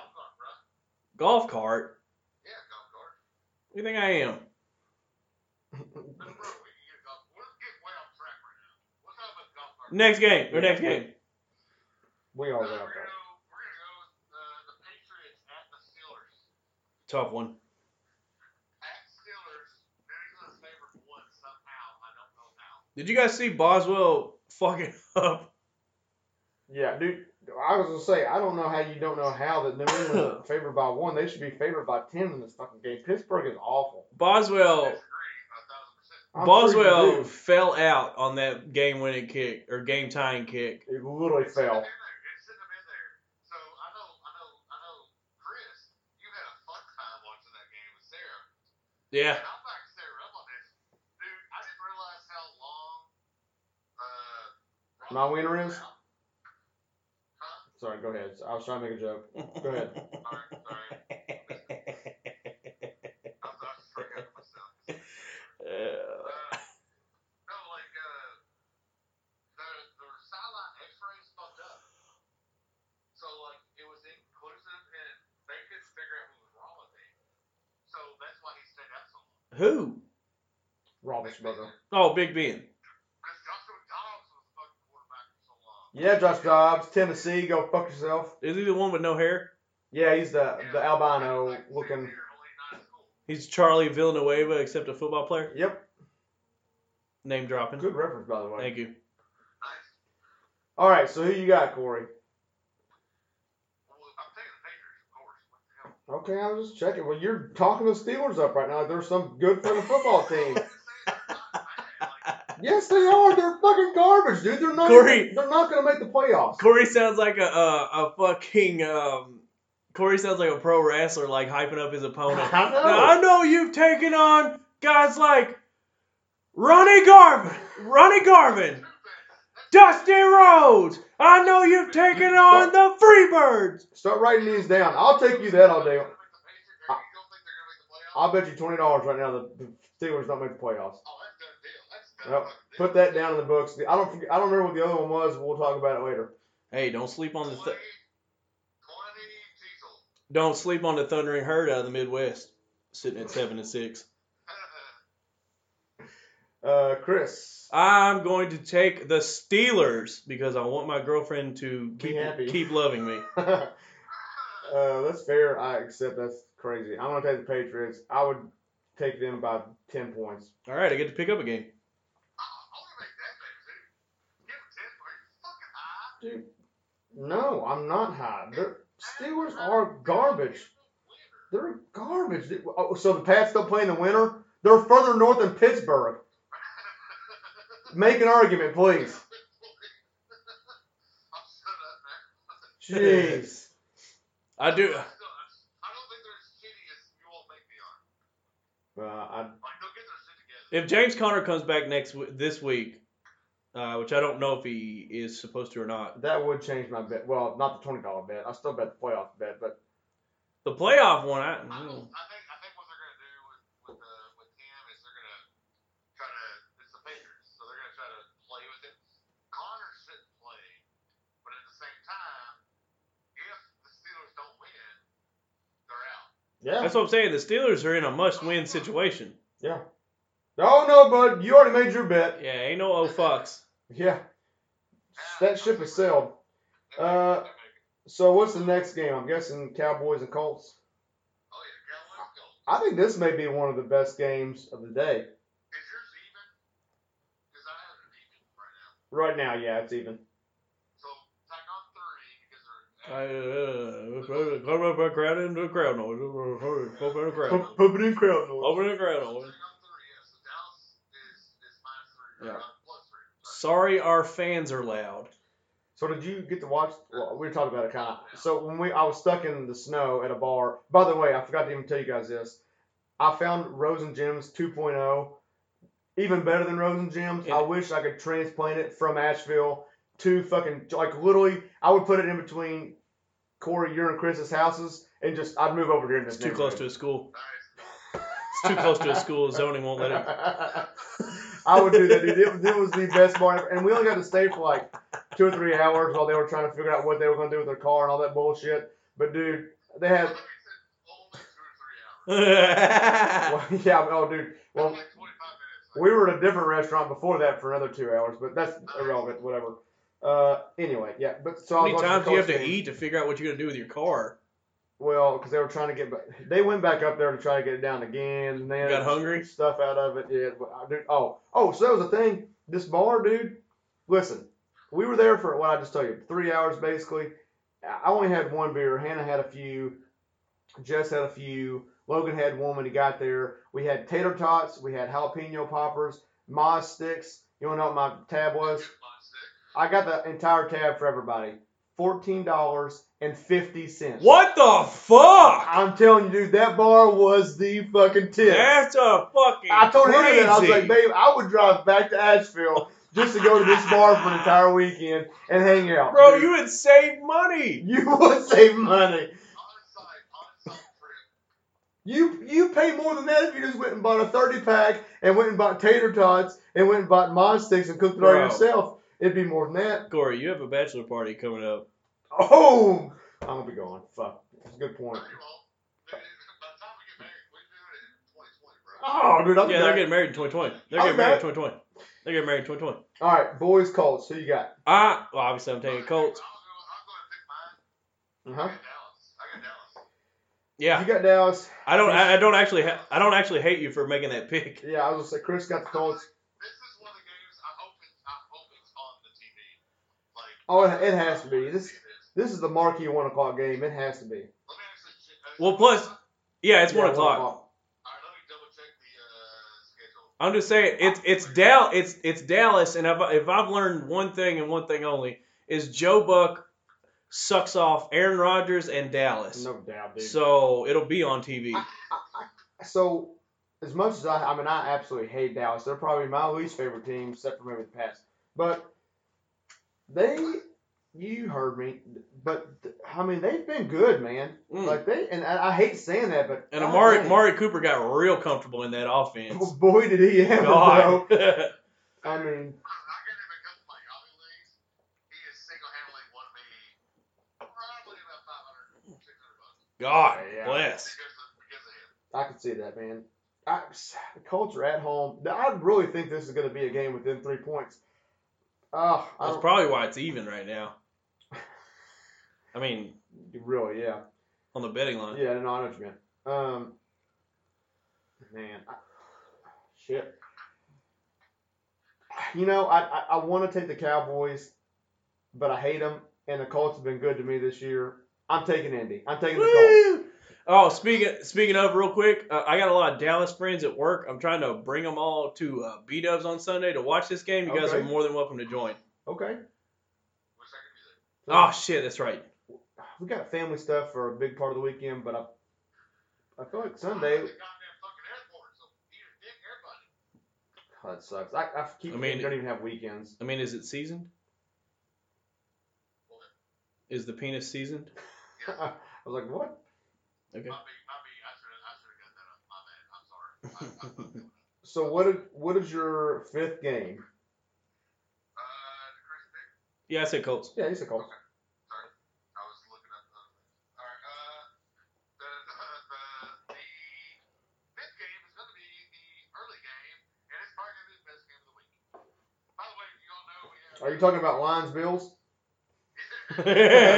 Golf cart? Yeah, golf cart. What do you think I am? Next game. We all go. We're going to go with the Patriots at the Steelers. Tough one. Did you guys see Boswell fucking up? Yeah, dude. I was going to say, I don't know how you don't know how that New England is favored by 1. They should be favored by 10 in this fucking game. Pittsburgh is awful. Boswell fell out on that game-winning kick, or game-tying kick. It literally fell. It shouldn't have been there. So, I know, Chris, you had a fun time watching that game with Sarah. Yeah. And my wiener is? Huh? Sorry, go ahead. I was trying to make a joke. Go ahead. Sorry. I'm not freaking out myself. The sideline x-rays fucked up. So, it was inconclusive, and they couldn't figure out what was wrong with me. So, that's why he stayed out so long. Who? Robert's brother. Oh, Big Ben. Yeah, Josh Dobbs, Tennessee, go fuck yourself. Is he the one with no hair? Yeah, he's the albino looking. He's Charlie Villanueva, except a football player? Yep. Name dropping. Good reference, by the way. Thank you. Nice. All right, so who you got, Corey? Well, I'm taking the Patriots, of course. Okay, I was just checking. Well, you're talking the Steelers up right now. There's some good for the football team. Yes, they are. They're fucking garbage, dude. They're not going to make the playoffs. Corey sounds like a fucking. Corey sounds like a pro wrestler, hyping up his opponent. I know. Now, I know you've taken on guys like Ronnie Garvin, Dusty Rhodes. I know you've taken on the Freebirds. Start writing these down. I'll take you that all day. I'll bet you $20 right now the Steelers don't make the playoffs. Nope. Put that down in the books. I don't remember what the other one was. But we'll talk about it later. Hey, don't sleep on the don't sleep on the Thundering Herd out of the Midwest, sitting at 7-6. Chris, I'm going to take the Steelers because I want my girlfriend to keep loving me. That's fair. I accept that's crazy. I'm going to take the Patriots. I would take them by 10 points. All right, I get to pick up a game. Dude, no, I'm not high. The Steelers are garbage. They're garbage. Oh, so the Pats don't play in the winter? They're further north than Pittsburgh. Make an argument, please. Jeez. I do. I don't think they're as shitty as you all make me on. If James Conner comes back this week, which I don't know if he is supposed to or not. That would change my bet. Well, not the $20 bet. I still bet the playoff bet, but the playoff one. I think what they're going to do with him is they're going to try to. It's the Patriots, so they're going to try to play with it. Connor shouldn't play, but at the same time, if the Steelers don't win, they're out. Yeah, that's what I'm saying. The Steelers are in a must-win situation. Yeah. Oh, no, bud. You already made your bet. Yeah, ain't no old fucks. Yeah. That ship has sailed. So what's the next game? I'm guessing Cowboys and Colts. Oh, yeah, Cowboys and Colts. I think this may be one of the best games of the day. Is yours even? Because I have it even right now. Right now, yeah, it's even. So, tack on 3 because they're... Open in crowd noise. Yeah. Sorry, our fans are loud. So did you get to watch? Well, we were talking about it kind of. So when I was stuck in the snow at a bar. By the way, I forgot to even tell you guys this. I found Rose and Jim's 2.0 even better than Rose and Jim's. Yeah. I wish I could transplant it from Asheville to fucking like literally. I would put it in between Corey, your and Chris's houses, and just I'd move over here. In this it's too close to a school. It's too close to a school. Zoning won't let it. I would do that, dude. It was the best bar ever. And we only got to stay for like 2 or 3 hours while they were trying to figure out what they were going to do with their car and all that bullshit. But, dude, they had... Only 2 or 3 hours. Well, yeah, oh, dude. Well, like 25 minutes. We were at a different restaurant before that for another 2 hours, but that's irrelevant, whatever. Anyway, yeah. But so how many times do you have to eat to figure out what you're going to do with your car? Well, because they were trying to get, they went back up there to try to get it down again. And then got hungry? Stuff out of it. Yeah. Oh, so that was the thing. This bar, dude, listen, we were there for, what I just told you, 3 hours basically. I only had one beer. Hannah had a few. Jess had a few. Logan had one when he got there. We had tater tots. We had jalapeno poppers, Moz sticks. You want to know what my tab was? I got the entire tab for everybody. $14.50. What the fuck? I'm telling you, dude, that bar was the fucking tip. That's a fucking I told crazy. Him that. I was like, babe, I would drive back to Asheville just to go to this bar for an entire weekend and hang out. Bro, dude. You would save money. You would save money. You pay more than that if you just went and bought a 30-pack and went and bought tater tots and went and bought Moz sticks and cooked it all yourself. It'd be more than that. Corey, you have a bachelor party coming up. Oh! I'm going to be gone. Fuck. That's a good point. By the time we get married, we're doing it in 2020, bro. Oh, dude. They're getting married in 2020. They're getting married in 2020. All right. Boys, Colts. Who you got? Well, obviously, I'm taking Colts. I'm going to pick mine. Uh-huh. I got Dallas. Yeah. You got Dallas. I don't actually hate you for making that pick. Yeah, I was going to say, Chris got the Colts. Oh, it has to be. This is the marquee 1 o'clock game. It has to be. Well, plus, yeah, it's 1 o'clock. All right, let me double-check the schedule. I'm just saying, it's Dallas, and if I've learned one thing and one thing only, is Joe Buck sucks off Aaron Rodgers and Dallas. No doubt, dude. So, it'll be on TV. So, as much as I absolutely hate Dallas. They're probably my least favorite team, except for maybe the Pats. But... you heard me, but I mean they've been good, man. Mm. Like I hate saying that, but and Amari Cooper got real comfortable in that offense. Well, boy, did he ever! Bro. I mean, I got him a couple of my Yahoo leagues. He is single-handedly won me probably about $500-$600. God bless. Because of him. I can see that, man. The Colts are at home. I really think this is going to be a game within 3 points. That's probably why it's even right now. I mean, really, yeah. On the betting line. Yeah, no, I know what you mean. Shit. You know, I want to take the Cowboys, but I hate them, and the Colts have been good to me this year. I'm taking Indy. I'm taking the Colts. Oh, speaking of, real quick, I got a lot of Dallas friends at work. I'm trying to bring them all to B-Dubs on Sunday to watch this game. You guys are more than welcome to join. Okay. Oh, shit, that's right. We got family stuff for a big part of the weekend, but I feel like Sunday. Oh, that sucks. I don't even have weekends. I mean, is it seasoned? What? Is the penis seasoned? Yes. I was like, what? Okay. I should have got that up. My bad. I'm sorry. So what is your fifth game? The Chris pick? Yeah, I said Colts. Yeah, he said Colts. Okay. Sorry. I was looking up the other thing. All right. The fifth game is going to be the early game, and Are you talking about Lions Bills? Real quick, it's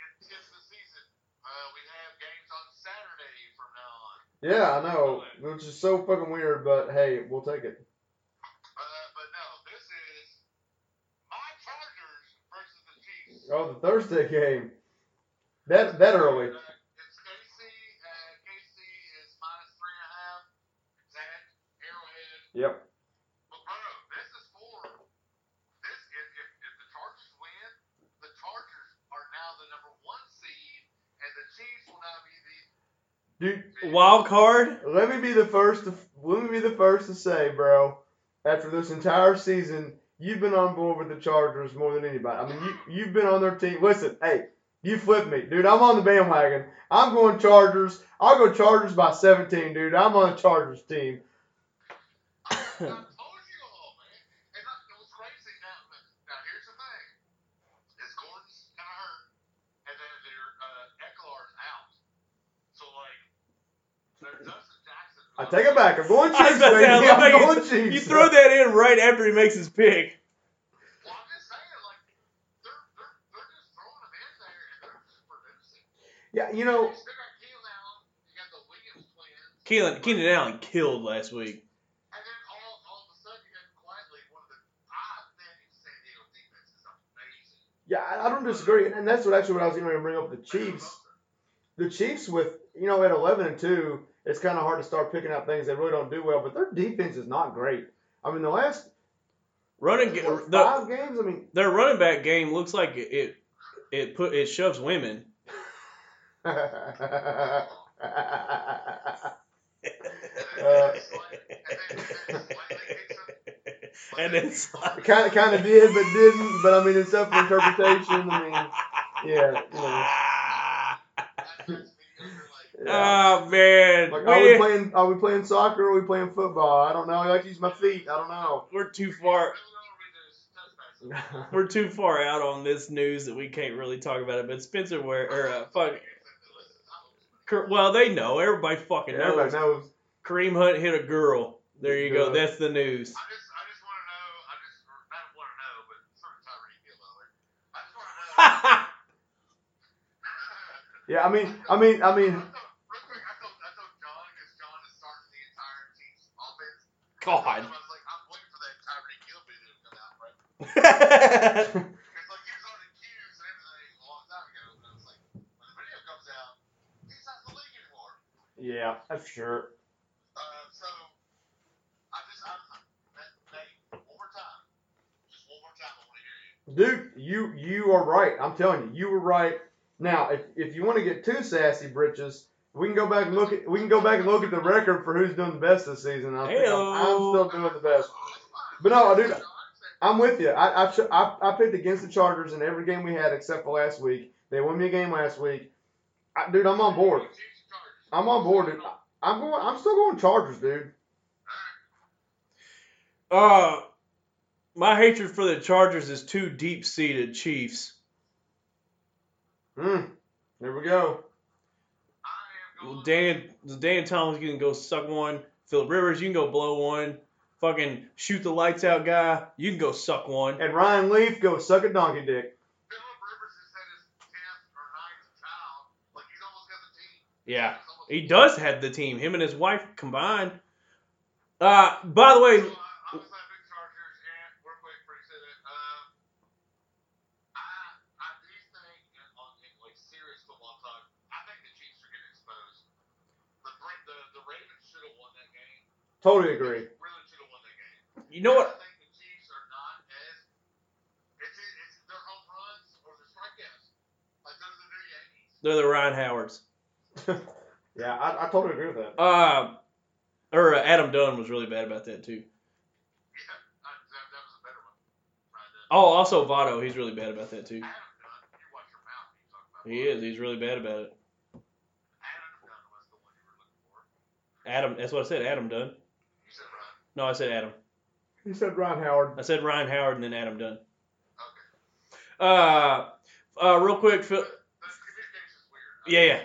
the season. We have games on Saturday from now on. Yeah, I know, which is so fucking weird, but hey, we'll take it. But no, this is my Chargers versus the Chiefs. Oh, the Thursday game. That early. It's KC. KC is -3.5. It's at Arrowhead. Yep. But bro, this is if the Chargers win, the Chargers are now the number 1 seed, and the Chiefs will now be the wild card. Let me be the first to say, bro. After this entire season, you've been on board with the Chargers more than anybody. I mean, you've been on their team. Listen, hey. You flipped me. Dude, I'm on the bandwagon. I'm going Chargers. I'll go Chargers by 17, dude. I'm on the Chargers team. I told you all, man. And it was crazy. Now, here's the thing. It's Gordon's kind of hurt, and then their Eckler's out. So, like, they're Justin Jackson. I take it back. I'm going Chiefs, baby. I'm going Chiefs. You throw that in right after he makes his pick. Yeah, you know, Keenan Allen killed last week. And then all of a sudden, you got quietly one of the outstanding San Diego defenses. Amazing. Yeah, I don't disagree, and that's what I was going to bring up. The Chiefs with at 11-2, it's kind of hard to start picking out things they really don't do well. But their defense is not great. I mean, the last five games. I mean, their running back game looks like it shoves women. And it's kind of did, but didn't. But I mean, it's up for interpretation. I mean, yeah. Oh man, like, are we playing soccer? Or are we playing football? I don't know. I like to use my feet. I don't know. We're too far. We're too far out on this news that we can't really talk about it. But Spencer, well, they know. Everybody fucking knows. Everybody knows. Kareem Hunt hit a girl. There you go. That's the news. I just want to know. I don't want to know, but sort of Tyreek Hill. I just want to know. Yeah, I mean. Real quick, I told John because John is starting the entire team's offense. God. I was like, I'm waiting for that Tyreek Hill video to come out, right? It's like he was on the cues and everything a long time ago, and I was like, when the video comes out. Yeah, that's sure. So, Nate, one more time. Just one more time, I want to hear you. Dude, you are right. I'm telling you, you were right. Now, if you want to get too sassy, Britches, we can go back and look at the record for who's doing the best this season. I'm still doing the best. But no, dude, I'm with you. I picked against the Chargers in every game we had except for last week. They won me a game last week. Dude, I'm on board. I'm on board, dude. I'm still going Chargers, dude. My hatred for the Chargers is two deep-seated Chiefs. There we go. Dan Thomas, you can go suck one. Phillip Rivers, you can go blow one. Fucking shoot the lights out guy, you can go suck one. And Ryan Leaf, go suck a donkey dick. Yeah, he does have the team. Him and his wife combined. By the way, I was not big Chargers, and real quick before you said it, I do think, in serious football talk, I think the Chiefs are getting exposed. The Ravens should have won that game. Totally agree. They really should have won that game. You know what? I think the Chiefs are not as it's their home runs or their strikeouts. Like those are their Yankees. They're the Ryan Howards. Yeah, I totally agree with that. Adam Dunn was really bad about that too. Yeah, that was a better one. Oh, also Votto, he's really bad about that too. Adam Dunn, you watch your mouth when you talk about He Votto. Is. He's really bad about it. Adam Dunn was the one you were looking for. Adam, that's what I said. Adam Dunn. You said Ryan. No, I said Adam. You said Ryan Howard. I said Ryan Howard and then Adam Dunn. Okay. Real quick, Phil. Yeah.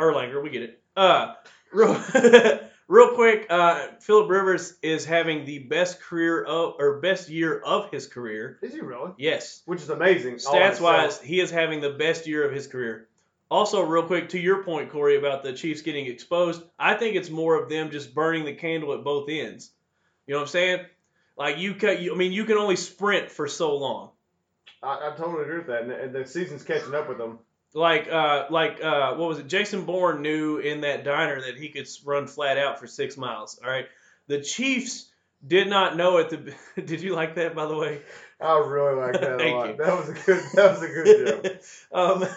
Erlanger, we get it. Real, Real quick, Phillip Rivers is having the best year of his career. Is he really? Yes. Which is amazing. Stats-wise, he is having the best year of his career. Also, real quick, to your point, Corey, about the Chiefs getting exposed, I think it's more of them just burning the candle at both ends. You know what I'm saying? Like, you can only sprint for so long. I totally agree with that, and the season's catching up with them. Like, what was it? Jason Bourne knew in that diner that he could run flat out for 6 miles. All right, the Chiefs did not know at the. Did you like that, by the way? I really like that a lot. You. That was a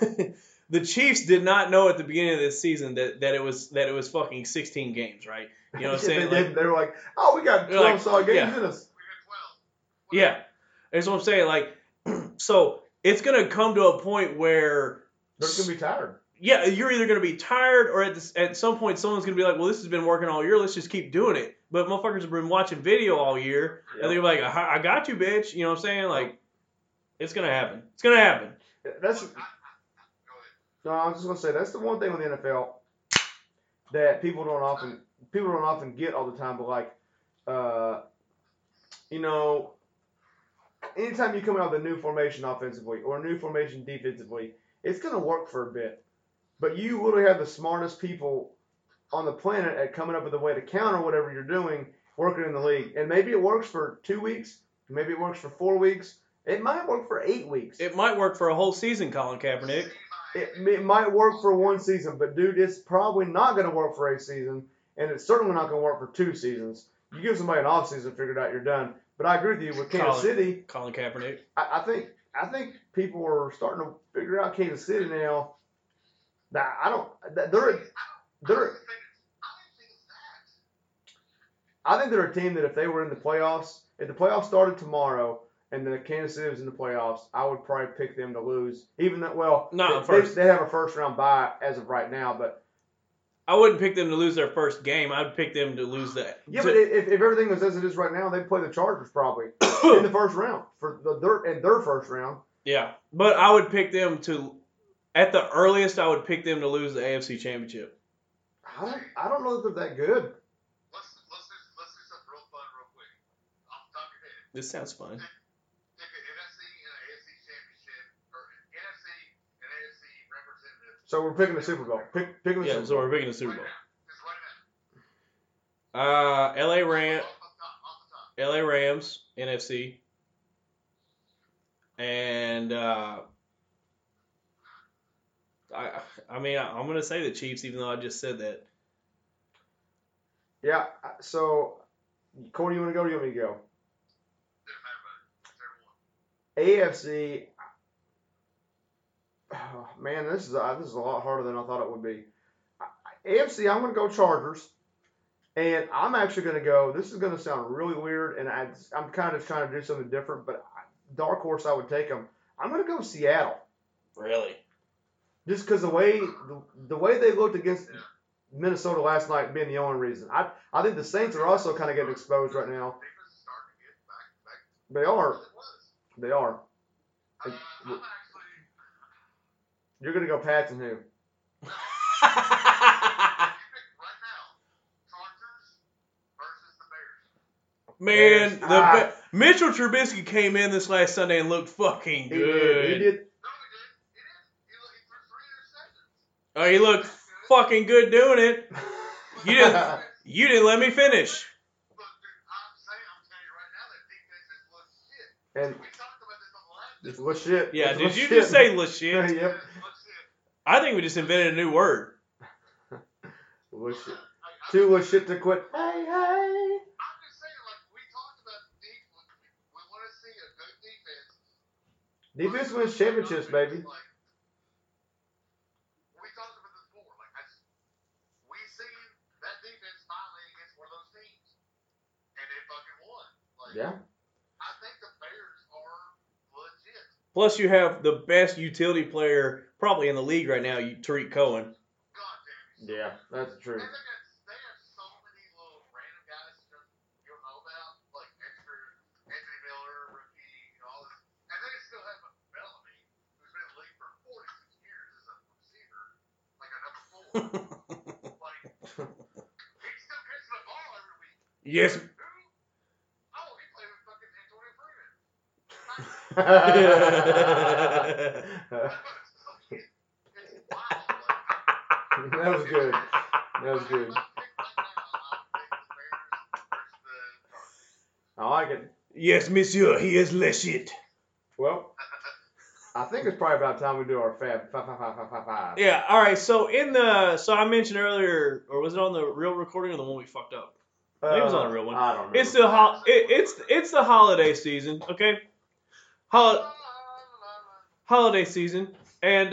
good joke. The Chiefs did not know at the beginning of this season that it was fucking 16 games, right? You know what I'm saying? They were like, oh, we got 12 solid games in us. We got 12. Yeah, that's what I'm saying. Like, so it's gonna come to a point where. They're going to be tired. Yeah, you're either going to be tired or at some point someone's going to be like, well, this has been working all year. Let's just keep doing it. But motherfuckers have been watching video all year. Yep. And they're like, I got you, bitch. You know what I'm saying? Like, it's going to happen. It's going to happen. That's. No, I was just going to say, that's the one thing with the NFL that people don't often get all the time. But, like, you know, anytime you come out with a new formation offensively or a new formation defensively, it's going to work for a bit. But you literally have the smartest people on the planet at coming up with a way to counter whatever you're doing, working in the league. And maybe it works for 2 weeks. Maybe it works for 4 weeks. It might work for 8 weeks. It might work for a whole season, Colin Kaepernick. It might work for one season. But, dude, it's probably not going to work for a season. And it's certainly not going to work for 2 seasons. You give somebody an offseason, figure it out, you're done. But I agree with you with Kansas City. Colin Kaepernick. I think people are starting to figure out Kansas City now. Nah, I don't. I think they're a team that if they were in the playoffs, if the playoffs started tomorrow and the Kansas City was in the playoffs, I would probably pick them to lose. Even that, well, they have a first round bye as of right now, but I wouldn't pick them to lose their first game. I'd pick them to lose that. Yeah, but if everything was as it is right now, they'd play the Chargers probably in the first round in their first round. Yeah, but I would pick them to – at the earliest, I would pick them to lose the AFC Championship. I don't know that they're that good. Let's do something real fun real quick. Off the top of your head. This sounds fun. If an NFC and an AFC Championship – or an NFC and AFC representative. So we're picking the Super Bowl. Picking the Super Bowl. Yeah, so we're picking the Super Bowl. Just run it out. L.A. Rams, NFC. And I'm gonna say the Chiefs, even though I just said that. Yeah. So, Corey, you want to go? Or you want me to go? Doesn't matter, AFC. Oh, man, this is a lot harder than I thought it would be. AFC, I'm gonna go Chargers, and I'm actually gonna go. This is gonna sound really weird, and I'm kind of trying to do something different, but. Dark horse, I would take them. I'm going to go Seattle. Really? Just because the way they looked against Minnesota last night being the only reason. I think the Saints are also kind of getting exposed right now. They are. They are. You're going to go Pats and who? Man, Mitchell Trubisky came in this last Sunday and looked fucking good. He did. No, he did. He threw 3 interceptions. Oh, he looked fucking good doing it. You didn't let me finish. Look, dude, I'm telling you right now that defense is shit. And we talked about this on the last. It's little shit. Yeah, did you just say little shit? Yep. I think we just invented a new word. Little shit. Too little shit to quit. Hey. Defense wins championships, baby. We talked about this before. We seen that defense finally against one of those teams, and they fucking won. Yeah. I think the Bears are legit. Plus, you have the best utility player probably in the league right now, Tariq Cohen. God damn it. Yeah, that's true. And they have so many little random guys you don't know about, like extra Anthony Miller, rookie, and all this. And they still have Bellamy, who's been in the league for 46 years as a receiver, like a number 4. Like, he still catches Yes. I will be playing with fucking Antonio Freeman. That was good. That was good. I like it. Yes, monsieur, he is less shit. Well, I think it's probably about time we do our fab. Five. Yeah, all right. So so I mentioned earlier, or was it on the real recording or the one we fucked up? It was on the real one. I don't remember. It's the holiday season, okay? Holiday season, and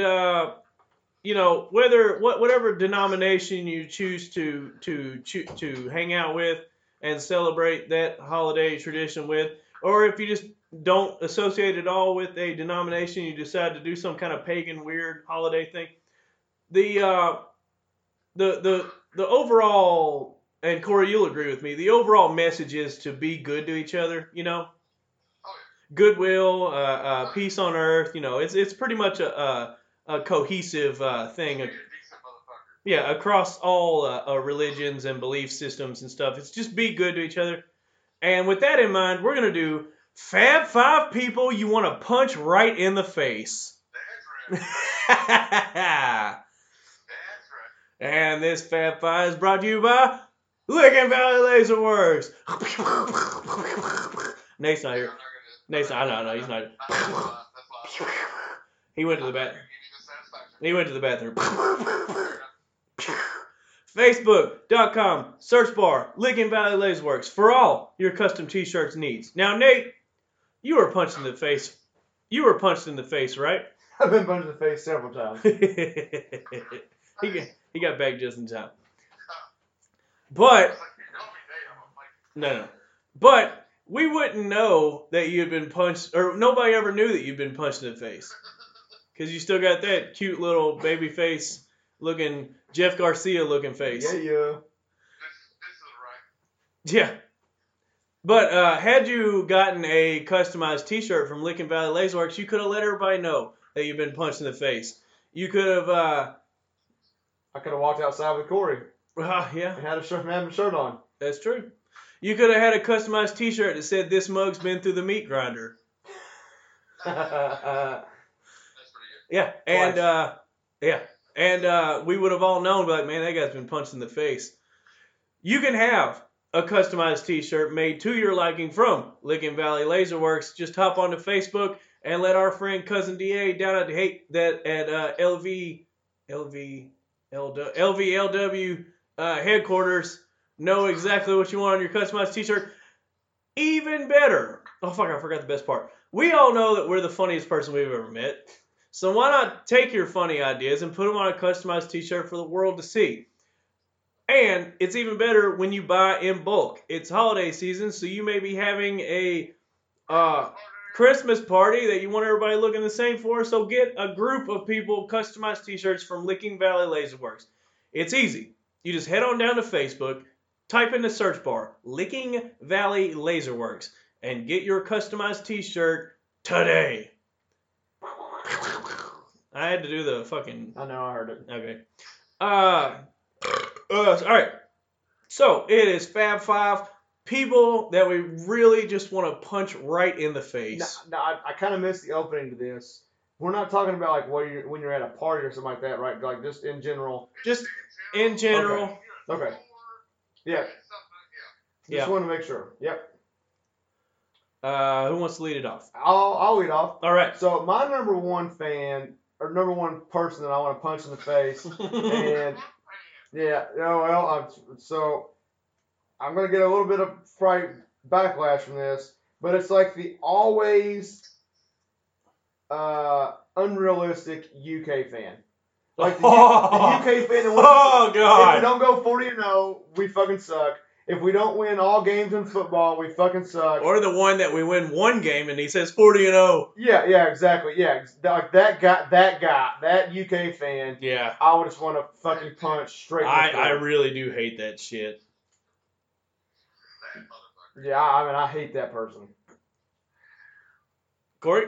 you know, whatever denomination you choose to hang out with and celebrate that holiday tradition with, or if you just don't associate at all with a denomination, you decide to do some kind of pagan weird holiday thing. The overall, and Corey, you'll agree with me, the overall message is to be good to each other, you know? Goodwill, peace on earth, you know, it's pretty much a cohesive thing. Yeah, across all religions and belief systems and stuff. It's just be good to each other. And with that in mind, we're going to do Fab Five People You Want to Punch Right in the Face. That's right. That's right. And this Fab Five is brought to you by Licking Valley Laser Works. Nate's not here. Nate's not. I know, he's not here. He went to the bathroom. Facebook.com, search bar, Licking Valley Laser Works for all your custom t-shirts needs. Now, Nate, you were punched in the face. You were punched in the face, right? I've been punched in the face several times. he got back just in time. But, no. But we wouldn't know that you had been punched, or nobody ever knew that you'd been punched in the face. Because you still got that cute little baby face looking... Jeff Garcia looking face. Yeah, yeah. This is right. Yeah. But had you gotten a customized t-shirt from Licking Valley Laser Works, you could have let everybody know that you've been punched in the face. You could have... I could have walked outside with Corey. Yeah. And had a shirt on. That's true. You could have had a customized t-shirt that said, "This mug's been through the meat grinder." That's pretty good. Yeah. And, yeah. And we would have all known, but like, man, that guy's been punched in the face. You can have a customized t-shirt made to your liking from Licking Valley Laser Works. Just hop onto Facebook and let our friend Cousin D.A. down at LVLW headquarters know exactly what you want on your customized t-shirt. Even better. Oh, fuck, I forgot the best part. We all know that we're the funniest person we've ever met. So why not take your funny ideas and put them on a customized t-shirt for the world to see? And it's even better when you buy in bulk. It's holiday season, so you may be having a Christmas party that you want everybody looking the same for. So get a group of people customized t-shirts from Licking Valley Laser Works. It's easy. You just head on down to Facebook, type in the search bar, Licking Valley Laser Works, and get your customized t-shirt today. I had to do the fucking... I know, I heard it. Okay. All right. So, it is Fab Five people that we really just want to punch right in the face. No, I kind of missed the opening to this. We're not talking about, like, when you're at a party or something like that, right? Like, just in general. Just in general. Okay. Yeah. Yeah. Just want to make sure. Yep. Who wants to lead it off? I'll lead off. All right. So, my number one fan... or number one person that I want to punch in the face. And, yeah, well, I'm going to get a little bit of backlash from this, but it's like the always unrealistic UK fan. Like, the UK fan that wins. Oh, God. If we don't go 40-0, we fucking suck. If we don't win all games in football, we fucking suck. Or the one that we win one game and he says 40-0. Yeah, exactly. Yeah, like that guy, that UK fan. Yeah, I would just want to fucking punch straight. I really do hate that shit. Yeah, I mean, I hate that person. Corey.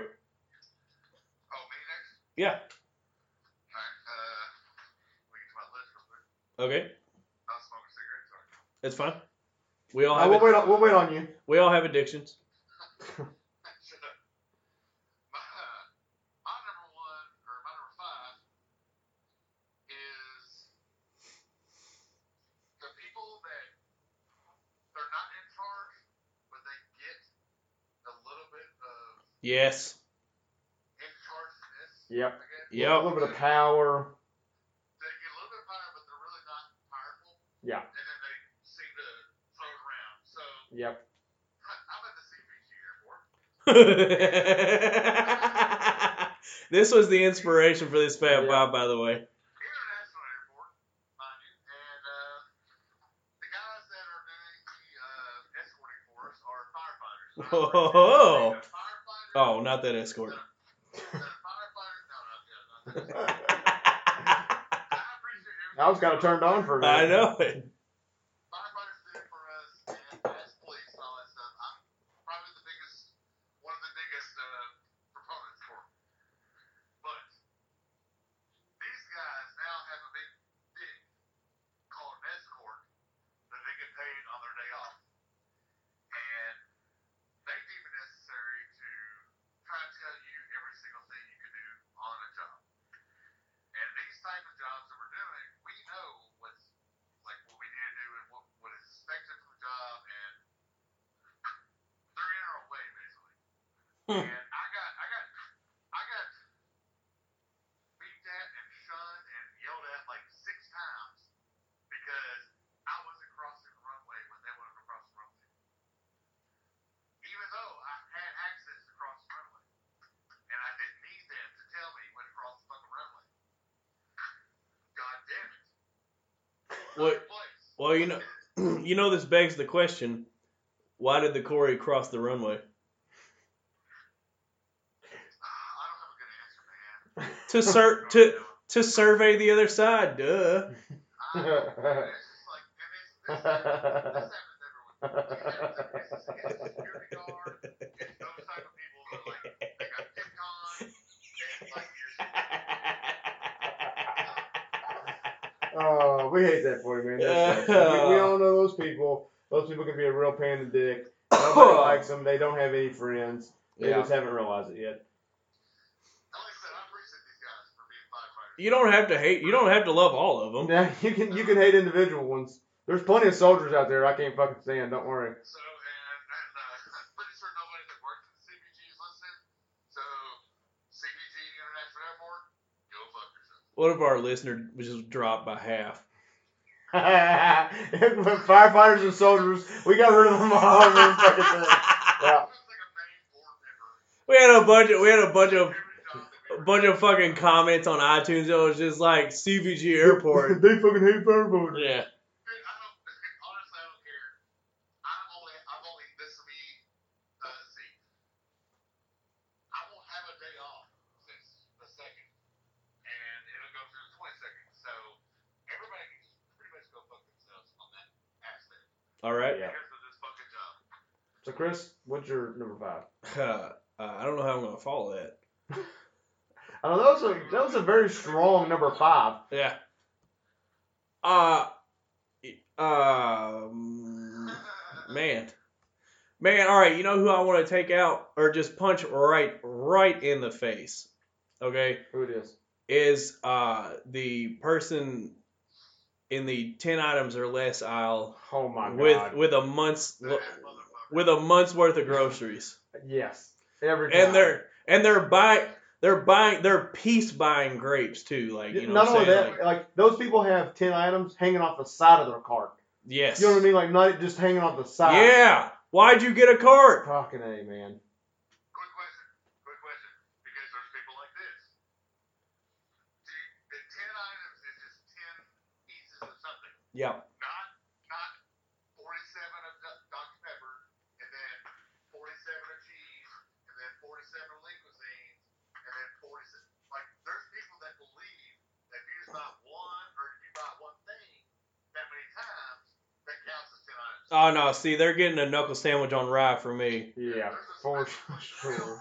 Oh, me next. Yeah. All right. Let me get my list real quick. Okay. It's fine. We all have. We'll wait on you. We all have addictions. Yes. Yep. Yep. A little bit of power. They get a little bit of power, but they're really not powerful. Yeah. And then they seem to throw it around. So. Yep. I'm at the CBG airport. This was the inspiration for this Fab Five, by the way. International airport, mind you, and the guys that are doing the escorting for us are firefighters. Oh. Oh, not that escort. I was kind of turned on for a minute. I know it. Firefighters do for us, and as police, all that stuff. I'm probably the biggest, one of the biggest proponents for them. But these guys now have a big dick called an escort that they get paid on their day off. And they deem it necessary to try to tell you every single thing you can do on a job. And these type of jobs that we're doing, we know what's like what we need to do and what is expected from the job, and they're in our way basically. And I got beat at and shunned and yelled at like 6 times because I wasn't crossing the runway when they wanted to cross the runway. Even though I had access to cross the runway, and I didn't need them to tell me when to cross the fucking runway. God damn it. Well, you know, this begs the question: why did the Corey cross the runway? I don't have a good answer, man. To survey the other side, duh. It's a security guard. It's those type of people that like they got picked on and like oh, we hate that for you, man. We all know those people. Those people can be a real pain in the dick. Nobody likes them. They don't have any friends. They just haven't realized it yet. Like I said, I appreciate these guys for being firefighters. You don't have to hate. You don't have to love all of them. Yeah, you can hate individual ones. There's plenty of soldiers out there I can't fucking stand, don't worry. So, and I'm pretty sure nobody that works at CBG is listening. So, CBG International Airport, go fuck yourself. What if our listener was just dropped by half? Firefighters and soldiers, we got rid of them all over the fucking thing. Yeah. We had a bunch of fucking comments on iTunes that was just like, CBG Airport. They fucking hate firefighters. Yeah. All right. Yeah. So, Chris, what's your number 5? I don't know how I'm going to follow that. I know that was a very strong number 5. Yeah. Man, all right, you know who I want to take out or just punch right in the face? Okay? Who it is? Is the person in the 10 items or less aisle. Oh my God. With a month's worth of groceries. Yes. Every time. And they're piece buying grapes too, like you know. Not only that, like those people have 10 items hanging off the side of their cart. Yes. You know what I mean? Like not just hanging off the side. Yeah. Why'd you get a cart? Fucking A, man. Quick question. Because there's people like this. The 10 items is just 10 pieces of something. Yeah. Not 47 of Dr. Pepper, and then 47 of cheese, and then 47 of linguine, and then 47. Like there's people that believe that if you just buy one or if you buy one thing that many times, that counts as 10 items. Oh no, see they're getting a knuckle sandwich on rye for me. Yeah, for sure.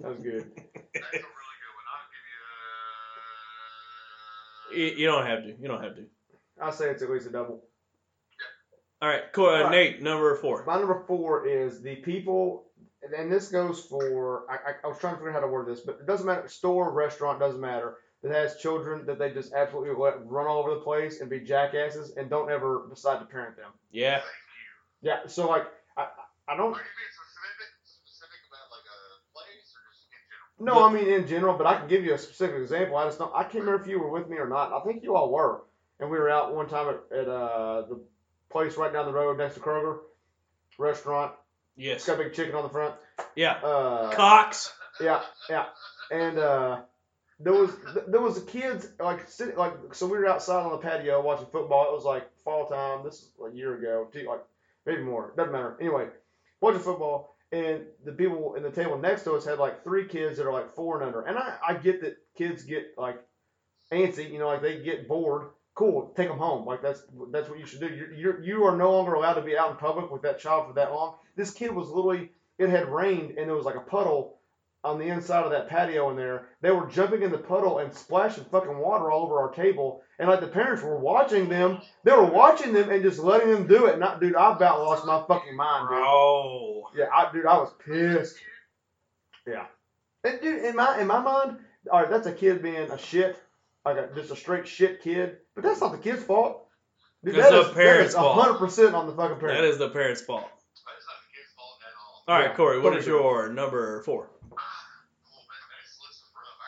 That was good. That's a really good one. I'll give you You don't have to. I say it's at least a double. All right, cool. Nate, number four. My number four is the people, and this goes for, I was trying to figure out how to word this, but it doesn't matter, store, restaurant, doesn't matter, that has children that they just absolutely let run all over the place and be jackasses and don't ever decide to parent them. Yeah. Yeah, so like, I don't. Are you being specific about like a place or just in general? No, I mean in general, but I can give you a specific example. I can't remember if you were with me or not. I think you all were. And we were out one time at the place right down the road next to Kroger restaurant. Yes. It's got a big chicken on the front. Yeah. Cox. Yeah, yeah. And there was the kids like so we were outside on the patio watching football. It was like fall time. This is like a year ago, like maybe more. Doesn't matter. Anyway, watching football, and the people in the table next to us had like three kids that are like 4 and under. And I get that kids get like antsy, you know, like they get bored. Cool, take them home. Like that's what you should do. You are no longer allowed to be out in public with that child for that long. This kid was literally, it had rained and there was like a puddle on the inside of that patio in there. They were jumping in the puddle and splashing fucking water all over our table. And like the parents were watching them. They were watching them and just letting them do it. Not, dude, I about lost my fucking mind, dude. Oh. Yeah, I was pissed. Yeah. And dude, in my mind, all right, that's a kid being a shit. Just a straight shit kid. But that's not the kid's fault. Dude, that's the parents' fault. That is 100% on the fucking parents. That is the parents' fault. That is not the kid's fault at all. All right, yeah. Corey, what is your number four? Cool, man. That list is rough.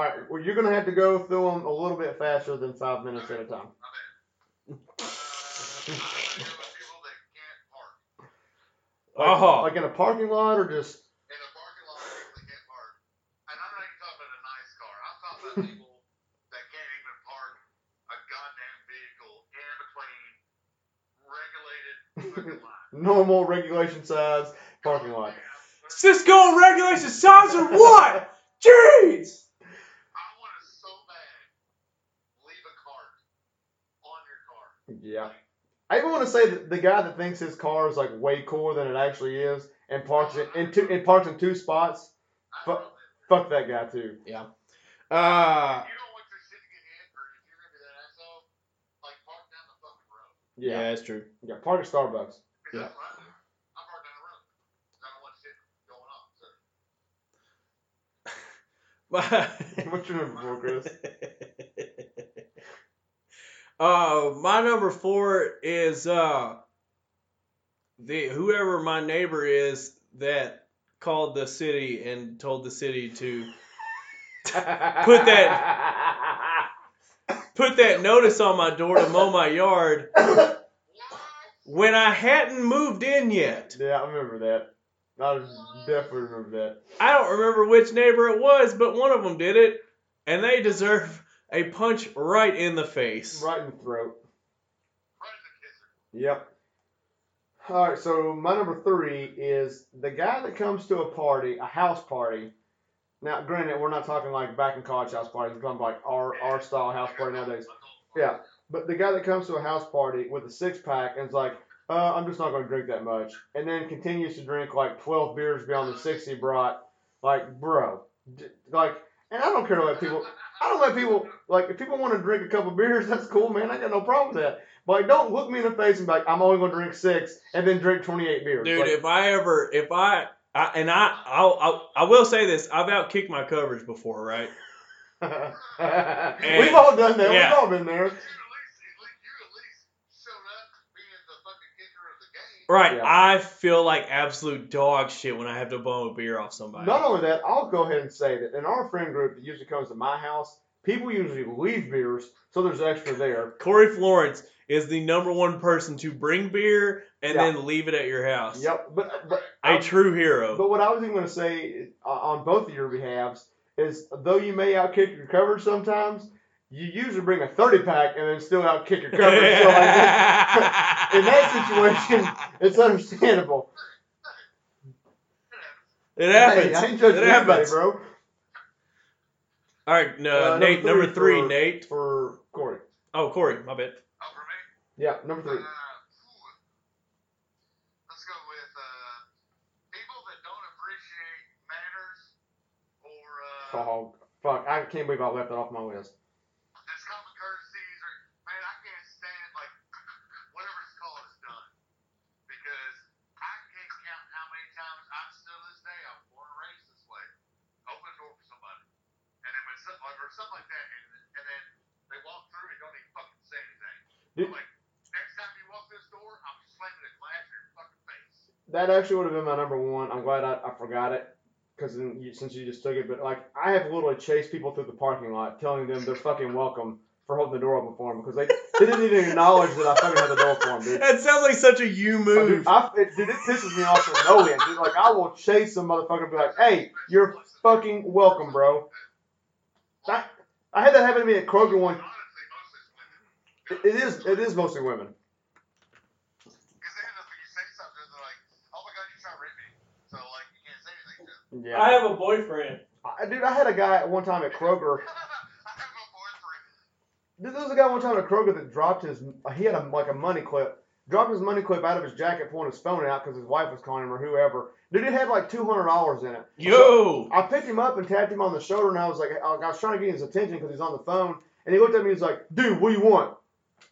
I got about 30 fucking entries. All right, well, you're going to have to go through them a little bit faster than 5 minutes at a time. I bet. I'm talking about people that can't park. Like in a parking lot or just... people that can't even park a goddamn vehicle in between regulated fucking lines. Normal regulation size parking lot. Cisco regulation size or what? Jeez! I want to so bad leave a cart on your car. Yeah. I even want to say that the guy that thinks his car is like way cooler than it actually is and parks in two spots. Fuck that guy too. Yeah. If you don't want your shit to get hit, or if you're gonna be that asshole, like park down the fucking road. Yeah, that's true. Yeah, park at Starbucks. Yeah. I park down the road. I don't want shit going on. So. What's your number four, Chris? My number four is the whoever my neighbor is that called the city and told the city to. Put that notice on my door to mow my yard when I hadn't moved in yet. Yeah, I remember that. I definitely remember that. I don't remember which neighbor it was, but one of them did it, and they deserve a punch right in the face. Right in the throat. Right in the kisser. Yep. All right, so my number three is the guy that comes to a party, a house party. Now, granted, we're not talking like back in college house parties. We're talking like our style house party nowadays. Yeah, but the guy that comes to a house party with a six-pack and is like, I'm just not going to drink that much, and then continues to drink like 12 beers beyond the 6 he brought. Like, bro. Like, and I don't care to let people – like, if people want to drink a couple beers, that's cool, man. I got no problem with that. But like, don't look me in the face and be like, I'm only going to drink 6 and then drink 28 beers. Dude, like, I will say this. I've outkicked my coverage before, right? We've all done that. Yeah. We've all been there. You at least showed up being the fucking kicker of the game. Right. Yeah. I feel like absolute dog shit when I have to bum a beer off somebody. Not only that, I'll go ahead and say that in our friend group that usually comes to my house, people usually leave beers, so there's extra there. Corey Florence is the number one person to bring beer and then leave it at your house. Yep. But a true hero. But what I was even going to say on both of your behalves is, though you may outkick your coverage sometimes, you usually bring a 30-pack and then still outkick your coverage. So like, in that situation, it's understandable. It happens. Hey, I ain't judging anybody, bro. All right, Nate, number three for, Nate. For Corey. Oh, Corey, my bad. Oh, for me? Yeah, number three. Let's go with people that don't appreciate manners or... fuck, I can't believe I left that off my list. Just common courtesies or... Man, I can't stand, like, I'm like, next time you walk this door, I'm slamming a glass in your fucking face. That actually would have been my number one. I'm glad I forgot it, because since you just took it. But, like, I have literally chased people through the parking lot telling them they're fucking welcome for holding the door open for them, because they didn't even acknowledge that I fucking had the door for them, dude. That sounds like such a you move. Oh, dude, it pisses me off to no end. Dude, like, I will chase some motherfucker and be like, hey, you're fucking welcome, bro. I had that happen to me at Kroger one. It is mostly women. Yeah. I have a boyfriend. I had a guy at one time at Kroger. There was a guy one time at Kroger that dropped his. He had a money clip. Dropped his money clip out of his jacket, pulling his phone out because his wife was calling him or whoever. Dude, it had like $200 in it. Yo! So I picked him up and tapped him on the shoulder, and I was like, I was trying to get his attention because he's on the phone, and he looked at me and was like, dude, what do you want?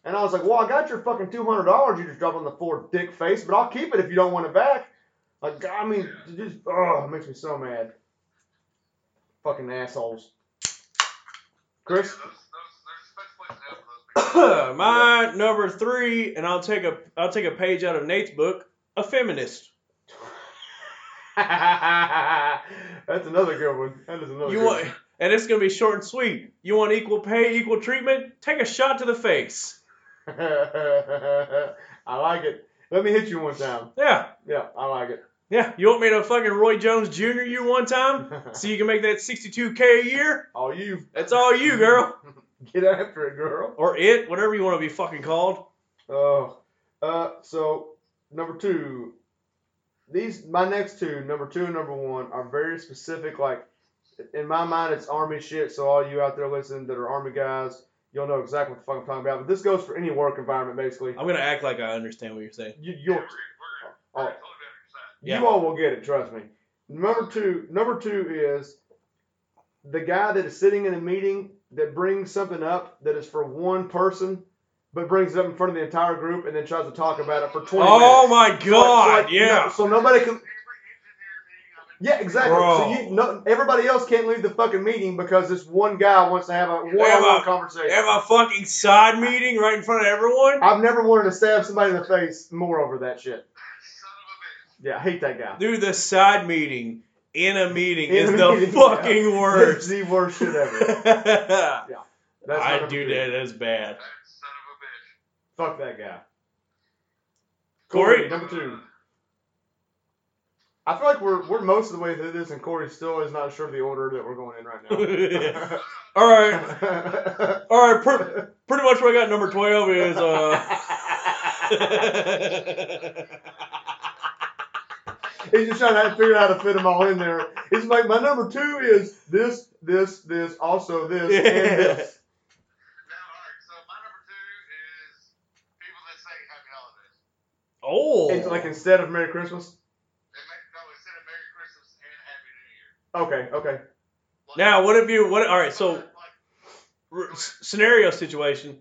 And I was like, well, I got your fucking $200 you just dropped on the floor, dick face, but I'll keep it if you don't want it back. Like, I mean, just, it makes me so mad. Fucking assholes. Chris? My number three, and I'll take a page out of Nate's book, a feminist. That's another good one. That is another good one. And it's going to be short and sweet. You want equal pay, equal treatment? Take a shot to the face. I like it. Let me hit you one time. Yeah. Yeah, I like it. Yeah, you want me to fucking Roy Jones Jr. you one time so you can make that $62,000 a year? All you. That's all you, girl. Get after it, girl. Or it, whatever you want to be fucking called. Oh. So, number two. My next two, number two and number one, are very specific. Like, in my mind, it's Army shit. So all you out there listening that are Army guys, you'll know exactly what the fuck I'm talking about. But this goes for any work environment, basically. I'm going to act like I understand what you're saying. You all will get it, trust me. Number two is the guy that is sitting in a meeting that brings something up that is for one person, but brings it up in front of the entire group and then tries to talk about it for 20 minutes. Oh, my God, yeah. So nobody can... Yeah, exactly. Bro. So everybody else can't leave the fucking meeting because this one guy wants to have a one-on-one conversation. Have a fucking side meeting right in front of everyone? I've never wanted to stab somebody in the face more over that shit. Son of a bitch. Yeah, I hate that guy. Dude, the side meeting in a meeting is the fucking worst. It's the worst shit ever. Yeah. That's that is bad. Son of a bitch. Fuck that guy. Corey, number two. I feel like we're most of the way through this, and Corey still is not sure of the order that we're going in right now. All right. All right. Pretty much what I got number 12 is... He's just trying to figure out how to fit them all in there. He's like, my number two is this, this, this, also this, and this. Now, all right. So my number two is people that say happy holidays. Oh. It's like instead of Merry Christmas? Okay. Now, what if you... all right, so... scenario situation.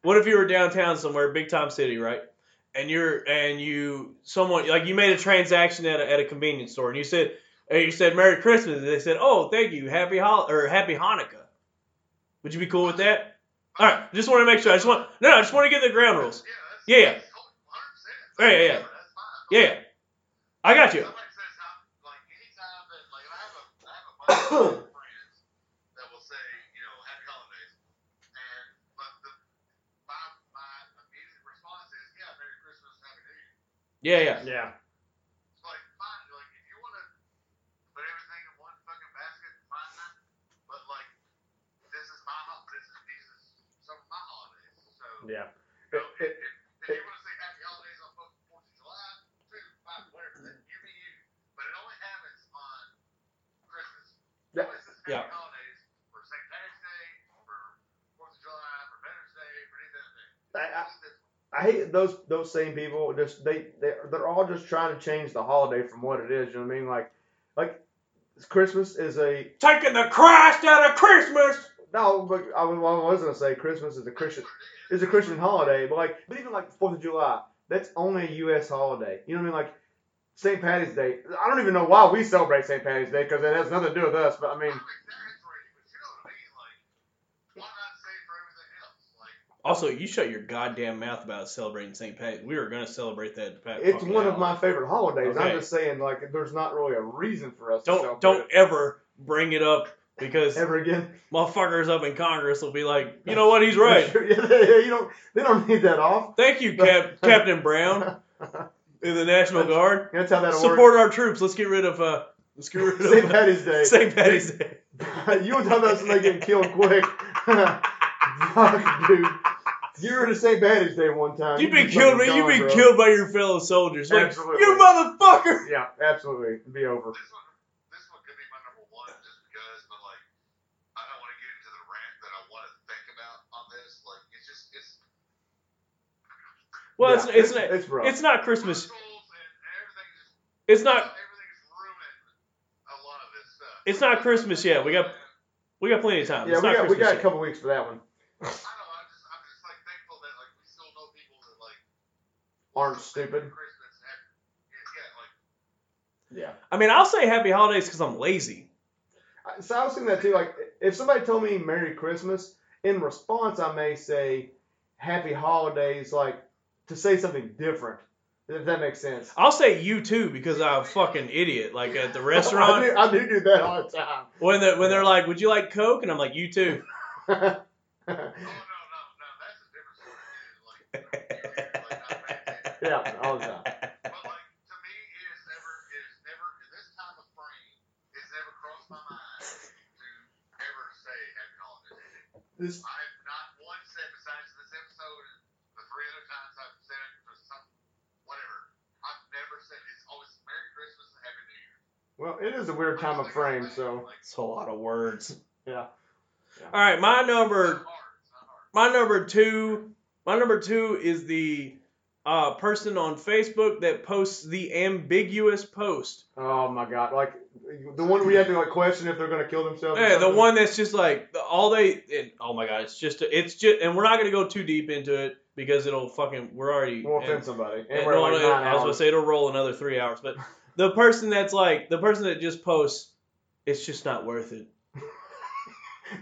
What if you were downtown somewhere, big-time city, right? And you made a transaction at a convenience store, and you said Merry Christmas, and they said, oh, thank you, Happy Hanukkah. Would you be cool with that? All right, just want to make sure. I just want to get the ground rules. Yeah. Yeah. I got you. Friends that will say, you know, happy holidays. And but my immediate response is, yeah, Merry Christmas, Happy New Year. Yeah. It's like fine, like if you want to put everything in one fucking basket, fine. But like these is some of my holidays. So yeah. You know, if you want to say happy holidays on 4th of July, 2, 5, whatever, then you be you. But it only happens on Christmas. Yeah. Yeah. I hate those same people. Just they're all just trying to change the holiday from what it is. You know what I mean? Like Christmas is a taking the Christ out of Christmas. No, but I was gonna say Christmas is a Christian holiday, but even like 4th of July, that's only a U.S. holiday. You know what I mean? Like. St. Patty's Day. I don't even know why we celebrate St. Patty's Day because it has nothing to do with us. But I mean, why not say for everything else? Like, Also, you shut your goddamn mouth about celebrating St. Patrick's. We are going to celebrate that. It's one of my favorite holidays. Okay. I'm just saying, like, there's not really a reason for us to celebrate. Don't ever bring it up because ever again, motherfuckers up in Congress will be like, you know what, he's right. They don't need that off. Thank you, Captain Brown in the National Guard. That's how that works. Support our troops. Let's get rid of St. Patty's Day. St. Patty's Day. You were talking about somebody getting killed quick. Fuck, dude. You were to St. Patty's Day one time. You've been killed by your fellow soldiers. Like, absolutely. You motherfucker! Yeah, absolutely. It'd be over. This one could be my number one just because, but, like, I don't want to get into the rant that I want to think about on this. Like, it's just, it's... Well, yeah, it's rough. It's not Christmas. It's not... It's not Christmas yet. We got plenty of time. Yeah, we got a couple weeks for that one. I don't know. I'm just like thankful that like we still know people that like aren't stupid. Yeah. I mean, I'll say Happy Holidays because I'm lazy. So I was thinking that too. Like, if somebody told me Merry Christmas, in response I may say Happy Holidays, like to say something different. If that makes sense. I'll say you too because I'm a fucking idiot. Like at the restaurant. I do that all the time. When they're like, would you like Coke? And I'm like, you too. Oh, no, that's a different story. Like, yeah, all the time. But like, to me, it is never, in this time of frame, it's never crossed my mind to ever say Happy Holidays. I have not once said besides this episode and the three other times I've said it for something. Whatever. I've never said it. It's always Merry Christmas and Happy New Year. Well, it is a weird time of frame, so. It's a lot of words. Yeah. All right, my number two is the person on Facebook that posts the ambiguous post. Oh my God! Like the one we had to like question if they're gonna kill themselves. Yeah, the one that's just like oh my God! It's just, and we're not gonna go too deep into it. Because we'll offend somebody. And we're like 9 hours. I was going to say, it'll roll another 3 hours. But the person that just posts, it's just not worth it.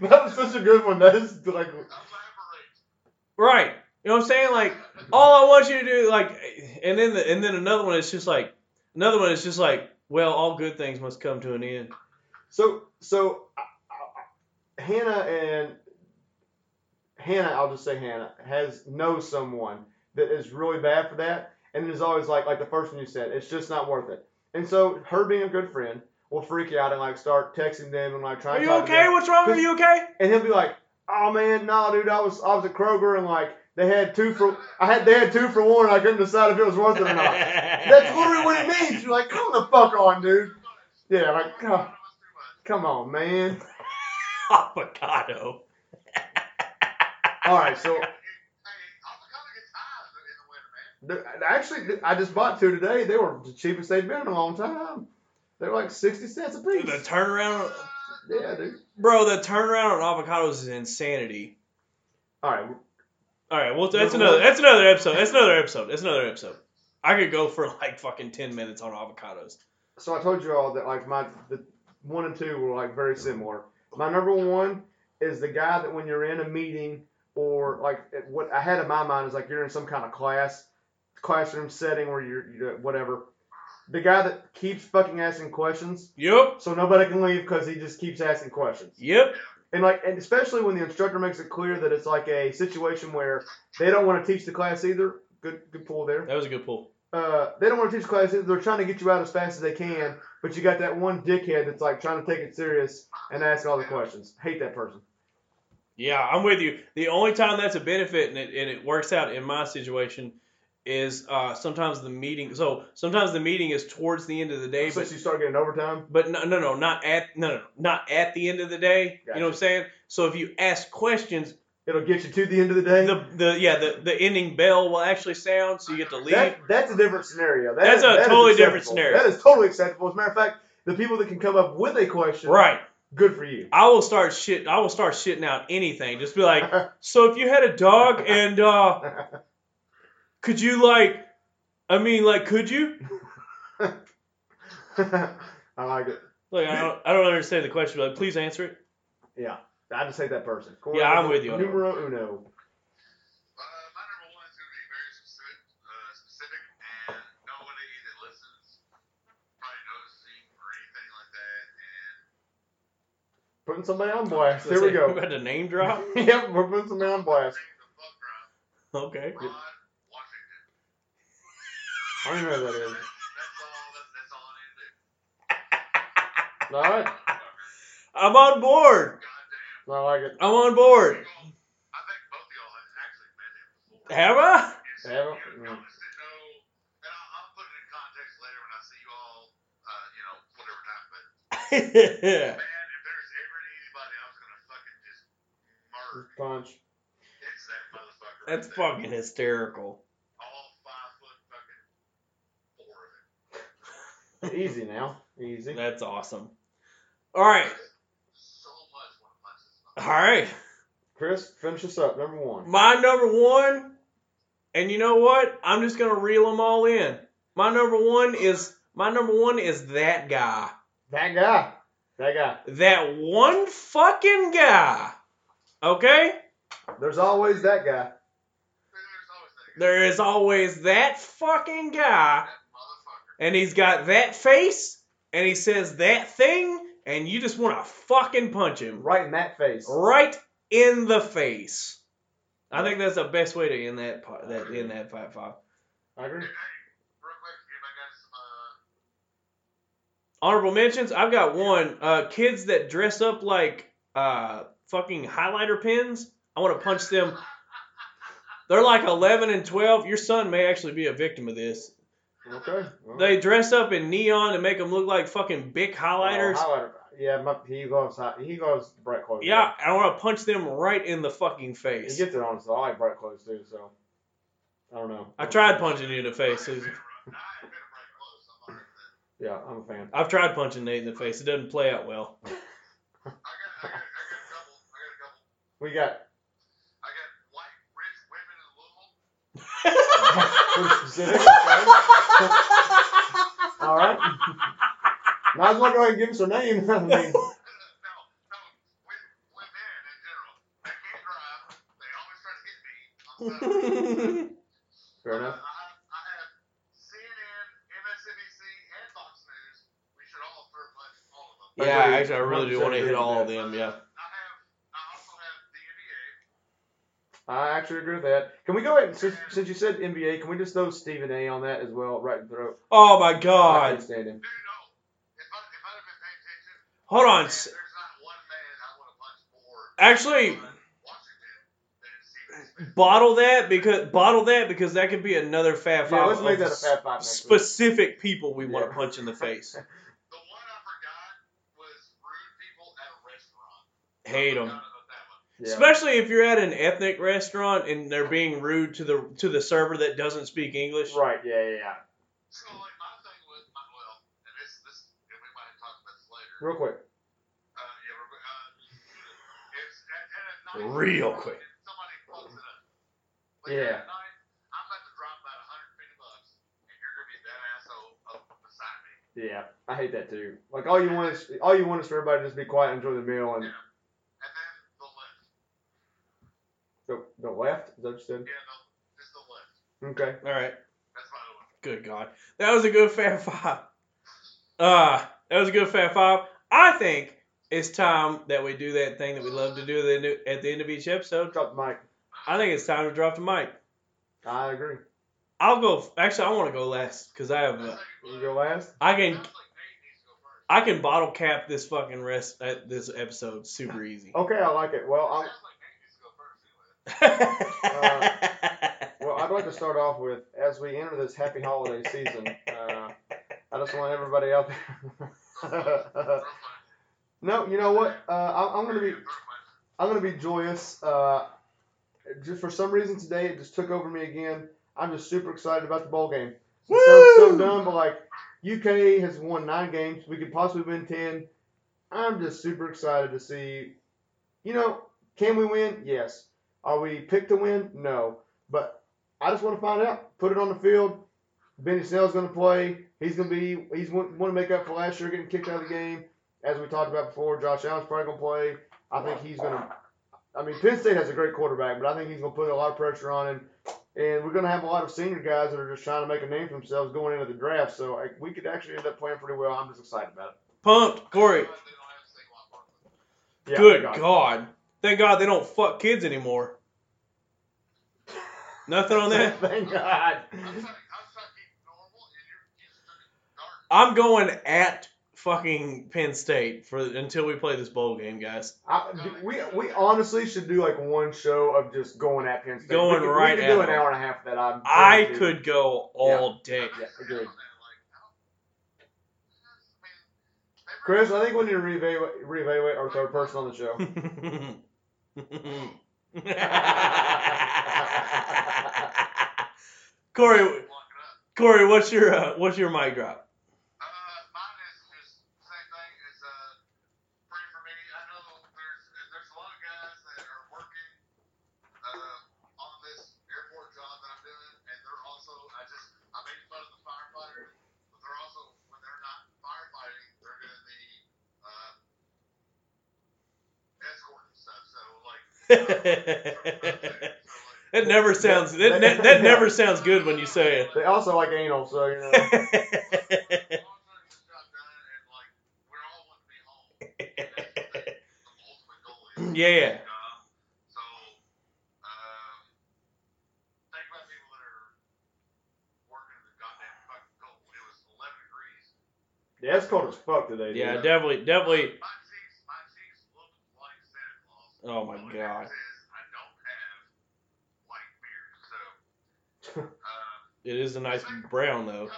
That was such a good one. That is like... Right. You know what I'm saying? Like, all I want you to do, like... And then another one is just like, well, all good things must come to an end. So Hannah, I'll just say Hannah, knows someone that is really bad for that, and is always like the first one you said, it's just not worth it. And so her being a good friend will freak you out and like start texting them and like trying to talk to them. Are you okay? What's wrong? Are you okay? And he'll be like, oh man, no dude, I was at Kroger and like they had 2 for 1 and I couldn't decide if it was worth it or not. That's literally what it means. You're like, come the fuck on, dude. Yeah, like come on, man. Avocado. All right, so actually, I just bought 2 today. They were the cheapest they've been in a long time. They were like 60 cents a piece. The turnaround, yeah, dude. Bro, the turnaround on avocados is insanity. All right. Well, that's another episode. I could go for like fucking 10 minutes on avocados. So I told you all that like the 1 and 2 were like very similar. My number 1 is the guy that when you're in a meeting. Or like what I had in my mind is like you're in some kind of classroom setting where you're whatever. The guy that keeps fucking asking questions. Yep. So nobody can leave because he just keeps asking questions. Yep. And like, and especially when the instructor makes it clear that it's like a situation where they don't want to teach the class either. Good pull there. That was a good pull. They don't want to teach the class either. They're trying to get you out as fast as they can, but you got that one dickhead that's like trying to take it serious and ask all the questions. Hate that person. Yeah, I'm with you. The only time that's a benefit and it works out in my situation is sometimes the meeting. So sometimes the meeting is towards the end of the day. So you start getting overtime. But not at the end of the day. Gotcha. You know what I'm saying? So if you ask questions, it'll get you to the end of the day. The ending bell will actually sound, so you get to leave. That's a different scenario. That's a totally different scenario. That is totally acceptable. As a matter of fact, the people that can come up with a question, right? Good for you. I will start shitting out anything. Just be like, so if you had a dog and could you like, I mean, like, could you? I like it. Like, I don't understand the question, but like, please answer it. Yeah, I just hate that person. Corey, I'm with you. Numero uno. Putting somebody on blast. Here we go. We got the name drop? Yep, we're putting somebody on blast. Okay. Ron Washington. I don't even know who that is. That's all I need to do. All right. I'm on board. Goddamn. I like it. I'm on board. I think both of y'all have actually met him before. Have I? Have I? No. And I'll put it in context later when I see you all, you know, whatever time. But yeah. Punch. It's that motherfucker. That's fucking hysterical. All 5 foot fucking 4 of it. Easy now. Easy. That's awesome. All right. So much one punch. All right. Chris, finish us up. Number one. My number one, and you know what? I'm just gonna reel them all in. My number one is that guy. That guy. That one fucking guy. Okay? There's always that guy. There is always that fucking guy. And he's got that face, and he says that thing, and you just want to fucking punch him. Right in that face. Right in the face. I think that's the best way to end that 5-5. I agree. Honorable mentions, I've got one. Kids that dress up like... fucking highlighter pins. I want to punch them. They're like 11 and 12. Your son may actually be a victim of this. Okay. Well. They dress up in neon and make them look like fucking big highlighters. Highlighter. Yeah, he loves bright clothes. Yeah, I want to punch them right in the fucking face. He gets it on, so I like bright clothes too, so. I don't know. I tried punching you in the face, Susan. Yeah, I'm a fan. I've tried punching Nate in the face. It doesn't play out well. I got white, rich women in Louisville. All right. Might as well go ahead and give us her name. I mean. No, women in general. They can't drive. They always try to hit me. Fair enough. I have CNN, MSNBC, and Fox News. We should all throw all of them. Yeah, actually, I really do want to hit all of them, yeah. I actually agree with that. Can we go ahead, and, since you said NBA, can we just throw Stephen A. on that as well, right in the throat? Oh, my God. I can't stand him. Dude, no. If I'd have been paying attention, hold on. There's not one man I want to punch more. Actually, bottle that because that could be another Fab Five. Yeah, let's make that a Fab Five next specific week. People we want to punch in the face. The one I forgot was rude people at a restaurant. Hate them. Yeah. Especially if you're at an ethnic restaurant and they're being rude to the server that doesn't speak English. Right, yeah. So, like, my thing was, and this and we might have talked about this later. Real quick. It's at night. Real quick. Somebody fucks it up. Like, yeah. At night, I'm about to drop about $150, and you're gonna be that asshole up beside me. Yeah, I hate that too. Like, all you want is for everybody to just be quiet and enjoy the meal and. Yeah. The left? Is that what you said? Yeah, just the left. Okay. All right. That's my one. Good God. That was a good Fab Five. I think it's time that we do that thing that we love to do at the end of each episode. Drop the mic. I think it's time to drop the mic. I agree. I'll go. Actually, I want to go last because I have. You go last? I can bottle cap this fucking rest at this episode super easy. Okay, I like it. Well, I'll. Well, I'd like to start off with, as we enter this happy holiday season, I just want everybody out there. No, you know what? I'm gonna be joyous. Just for some reason today, it just took over me again. I'm just super excited about the bowl game. Woo! So dumb, but like UK has won 9 games. We could possibly win 10. I'm just super excited to see. You know, can we win? Yes. Are we picked to win? No. But I just want to find out. Put it on the field. Benny Snell's going to play. He's want to make up for last year getting kicked out of the game. As we talked about before, Josh Allen's probably going to play. I think he's going to – I mean, Penn State has a great quarterback, but I think he's going to put a lot of pressure on him. And we're going to have a lot of senior guys that are just trying to make a name for themselves going into the draft. So, we could actually end up playing pretty well. I'm just excited about it. Pumped. Corey. Yeah, good God. Thank God they don't fuck kids anymore. Nothing on that? Thank God. I'm going at fucking Penn State for until we play this bowl game, guys. We honestly should do like one show of just going at Penn State. Going right at we could do an hour and a half that I could go all day. Yeah, agreed. Chris, I think we need to reevaluate our third person on the show. Corey, what's your mic drop? Mine is just the same thing. It's pretty for me. I know there's a lot of guys that are working on this airport job that I'm doing, and they're also I made fun of the firefighters, but they're also when they're not firefighting, they're doing the escorting stuff. So like. That never sounds good when you say it. They also like anal, so you know. Yeah. So, think about people that are working in the goddamn fucking cold. It was 11 degrees. Yeah, it's cold as fuck today. Dude. Yeah, definitely. My cheeks look like Santa Claus. Oh my God. It is a nice brown, though.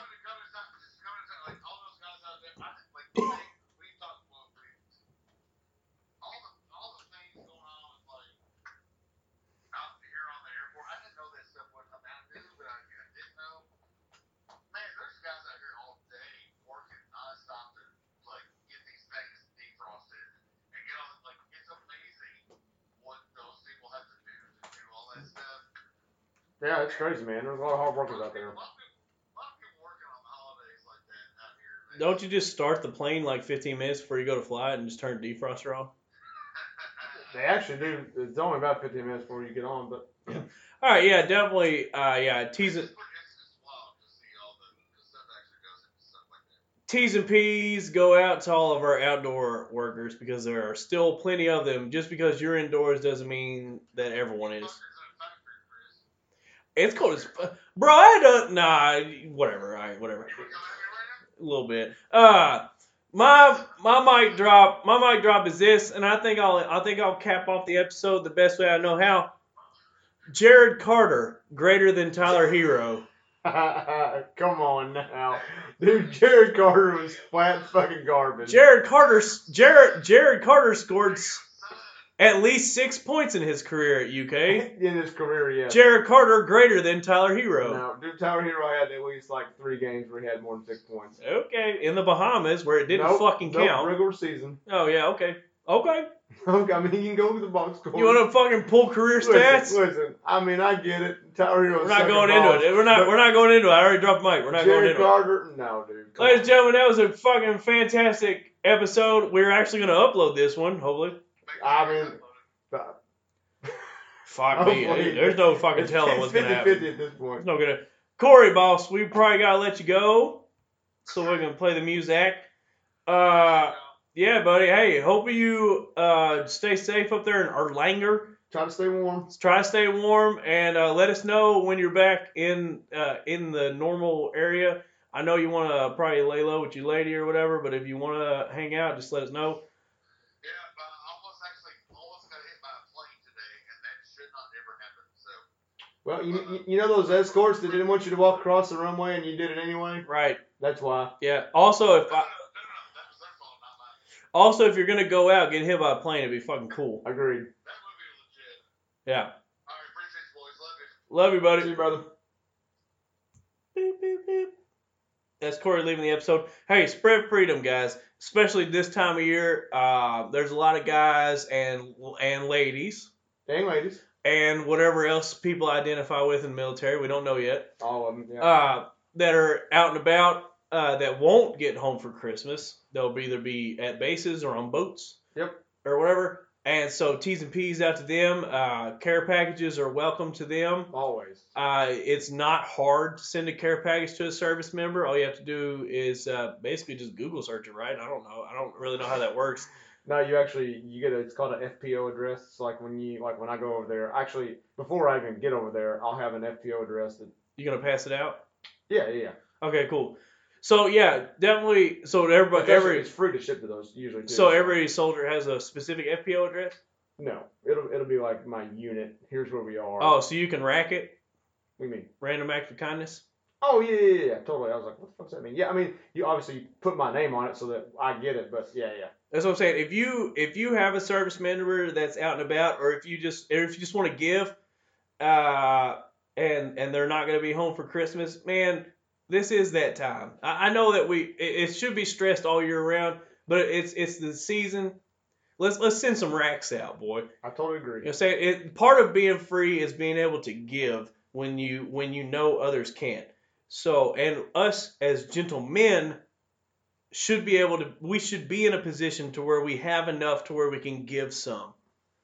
Yeah, it's crazy, man. There's a lot of hard workers out there. A lot of people working on the holidays like that out here. Man. Don't you just start the plane like 15 minutes before you go to fly it and just turn the defroster on? They actually do. It's only about 15 minutes before you get on, but... Yeah. All right, yeah, definitely, tease it. It's wild to see all the stuff that actually goes into stuff like that. T's and P's go out to all of our outdoor workers because there are still plenty of them. Just because you're indoors doesn't mean that everyone is. It's cold as fuck. Bro, whatever. All right, whatever. A little bit. My mic drop is this, and I think I'll cap off the episode the best way I know how. Jared Carter, greater than Tyler Herro. Come on now. Dude, Jared Carter was flat fucking garbage. Jared Carter scored at least 6 points in his career at UK. In his career, yeah. Jared Carter greater than Tyler Herro. No, dude, Tyler Herro had at least like 3 games where he had more than 6 points. Okay, in the Bahamas where it didn't count. Regular season. Oh, yeah, okay. Okay, I mean, you can go with the box score. You want to fucking pull career stats? Listen, I mean, I get it. Tyler Herro. We're not going into it. I already dropped Mike. We're not Jared going into Carter, it. Jared Carter, no, dude. Ladies and gentlemen, that was a fucking fantastic episode. We're actually going to upload this one, hopefully. I mean, fuck me. There's no fucking telling what's going to happen. It's 50-50 at this point. Corey, boss, we probably got to let you go so we can play the music. Yeah, buddy. Hey, hope you stay safe up there in Erlanger. Try to stay warm, and let us know when you're back in the normal area. I know you want to probably lay low with your lady or whatever, but if you want to hang out, just let us know. Well, you know those escorts that didn't want you to walk across the runway and you did it anyway? Right. That's why. Yeah. Also, if you're going to go out, get hit by a plane, it'd be fucking cool. Agreed. That would be legit. Yeah. All right, appreciate you, boys. Love you. Love you, buddy. See you, brother. Beep, beep, beep. That's Corey leaving the episode. Hey, spread freedom, guys. Especially this time of year. There's a lot of guys and ladies. Dang ladies. And whatever else people identify with in the military, we don't know yet. All of them, yeah. That are out and about, that won't get home for Christmas. They'll either be at bases or on boats. Yep. Or whatever. And so T's and P's out to them. Care packages are welcome to them. Always. It's not hard to send a care package to a service member. All you have to do is basically just Google search it, right? I don't know. I don't really know how that works. No, you get it's called an FPO address. It's like when I go over there, actually before I even get over there, I'll have an FPO address. You gonna pass it out? Yeah. Okay, cool. So yeah, definitely. So it's free to ship to those usually. Too, so every soldier has a specific FPO address? No, it'll be like my unit. Here's where we are. Oh, so you can rack it? What do you mean? Random act of kindness? Oh yeah, totally. I was like, what the fuck does that mean? Yeah, I mean, you obviously put my name on it so that I get it, but yeah. That's what I'm saying. If you have a service member that's out and about, or if you just want to give, and they're not gonna be home for Christmas, man, this is that time. I know that it should be stressed all year round, but it's the season. Let's send some racks out, boy. I totally agree. You know, part of being free is being able to give when you know others can't. So, and us as gentlemen should be able to. We should be in a position to where we have enough to where we can give some.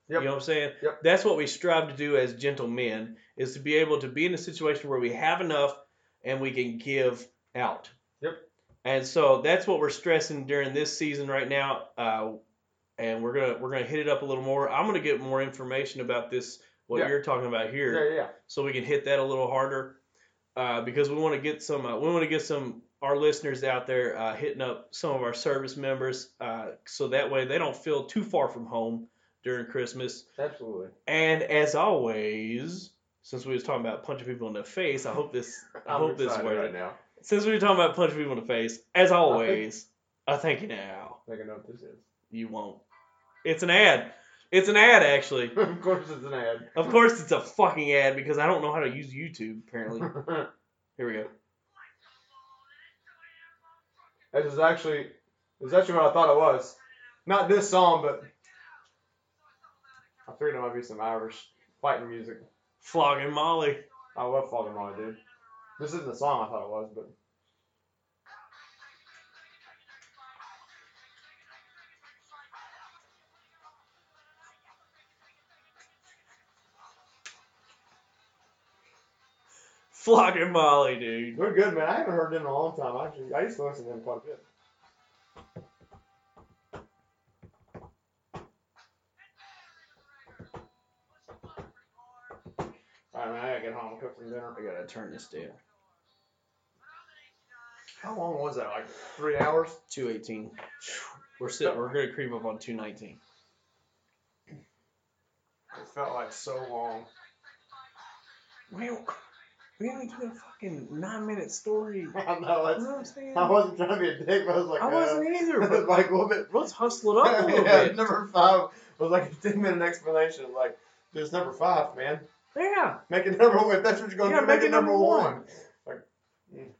Yep. You know what I'm saying? Yep. That's what we strive to do as gentlemen, is to be able to be in a situation where we have enough and we can give out. Yep. And so that's what we're stressing during this season right now. And we're gonna hit it up a little more. I'm gonna get more information about this, you're talking about here. Yeah. So we can hit that a little harder, because we want to get some. We want to get some our listeners out there hitting up some of our service members, so that way they don't feel too far from home during Christmas. Absolutely. And as always, since we was talking about punching people in the face, I hope this. I hope this works right now. Since we were talking about punching people in the face, as always, I think you now. I know what this is. You won't. It's an ad, actually. Of course it's an ad. Of course it's a fucking ad, because I don't know how to use YouTube, apparently. Here we go. That is actually what I thought it was. Not this song, but I figured it might be some Irish fighting music. Flogging Molly. I love Flogging Molly, dude. This isn't the song I thought it was, but... Flogging Molly, dude. They're good, man. I haven't heard them in a long time. Actually, I used to listen to them quite a bit. All right, man. I gotta get home and cook some dinner. I gotta turn this down. How long was that? Like 3 hours? 2:18. We're gonna creep up on 2:19. It felt like so long. Well. We only did a fucking 9-minute story. I know. You know what I'm saying? I wasn't trying to be a dick, but I was like, I wasn't either. But like, let's hustle it up a little bit. Number 5 was like a 10-minute explanation. Like, it's number 5, man. Yeah. Make it number 1. If that's what you're going to do, make it number 1. Like,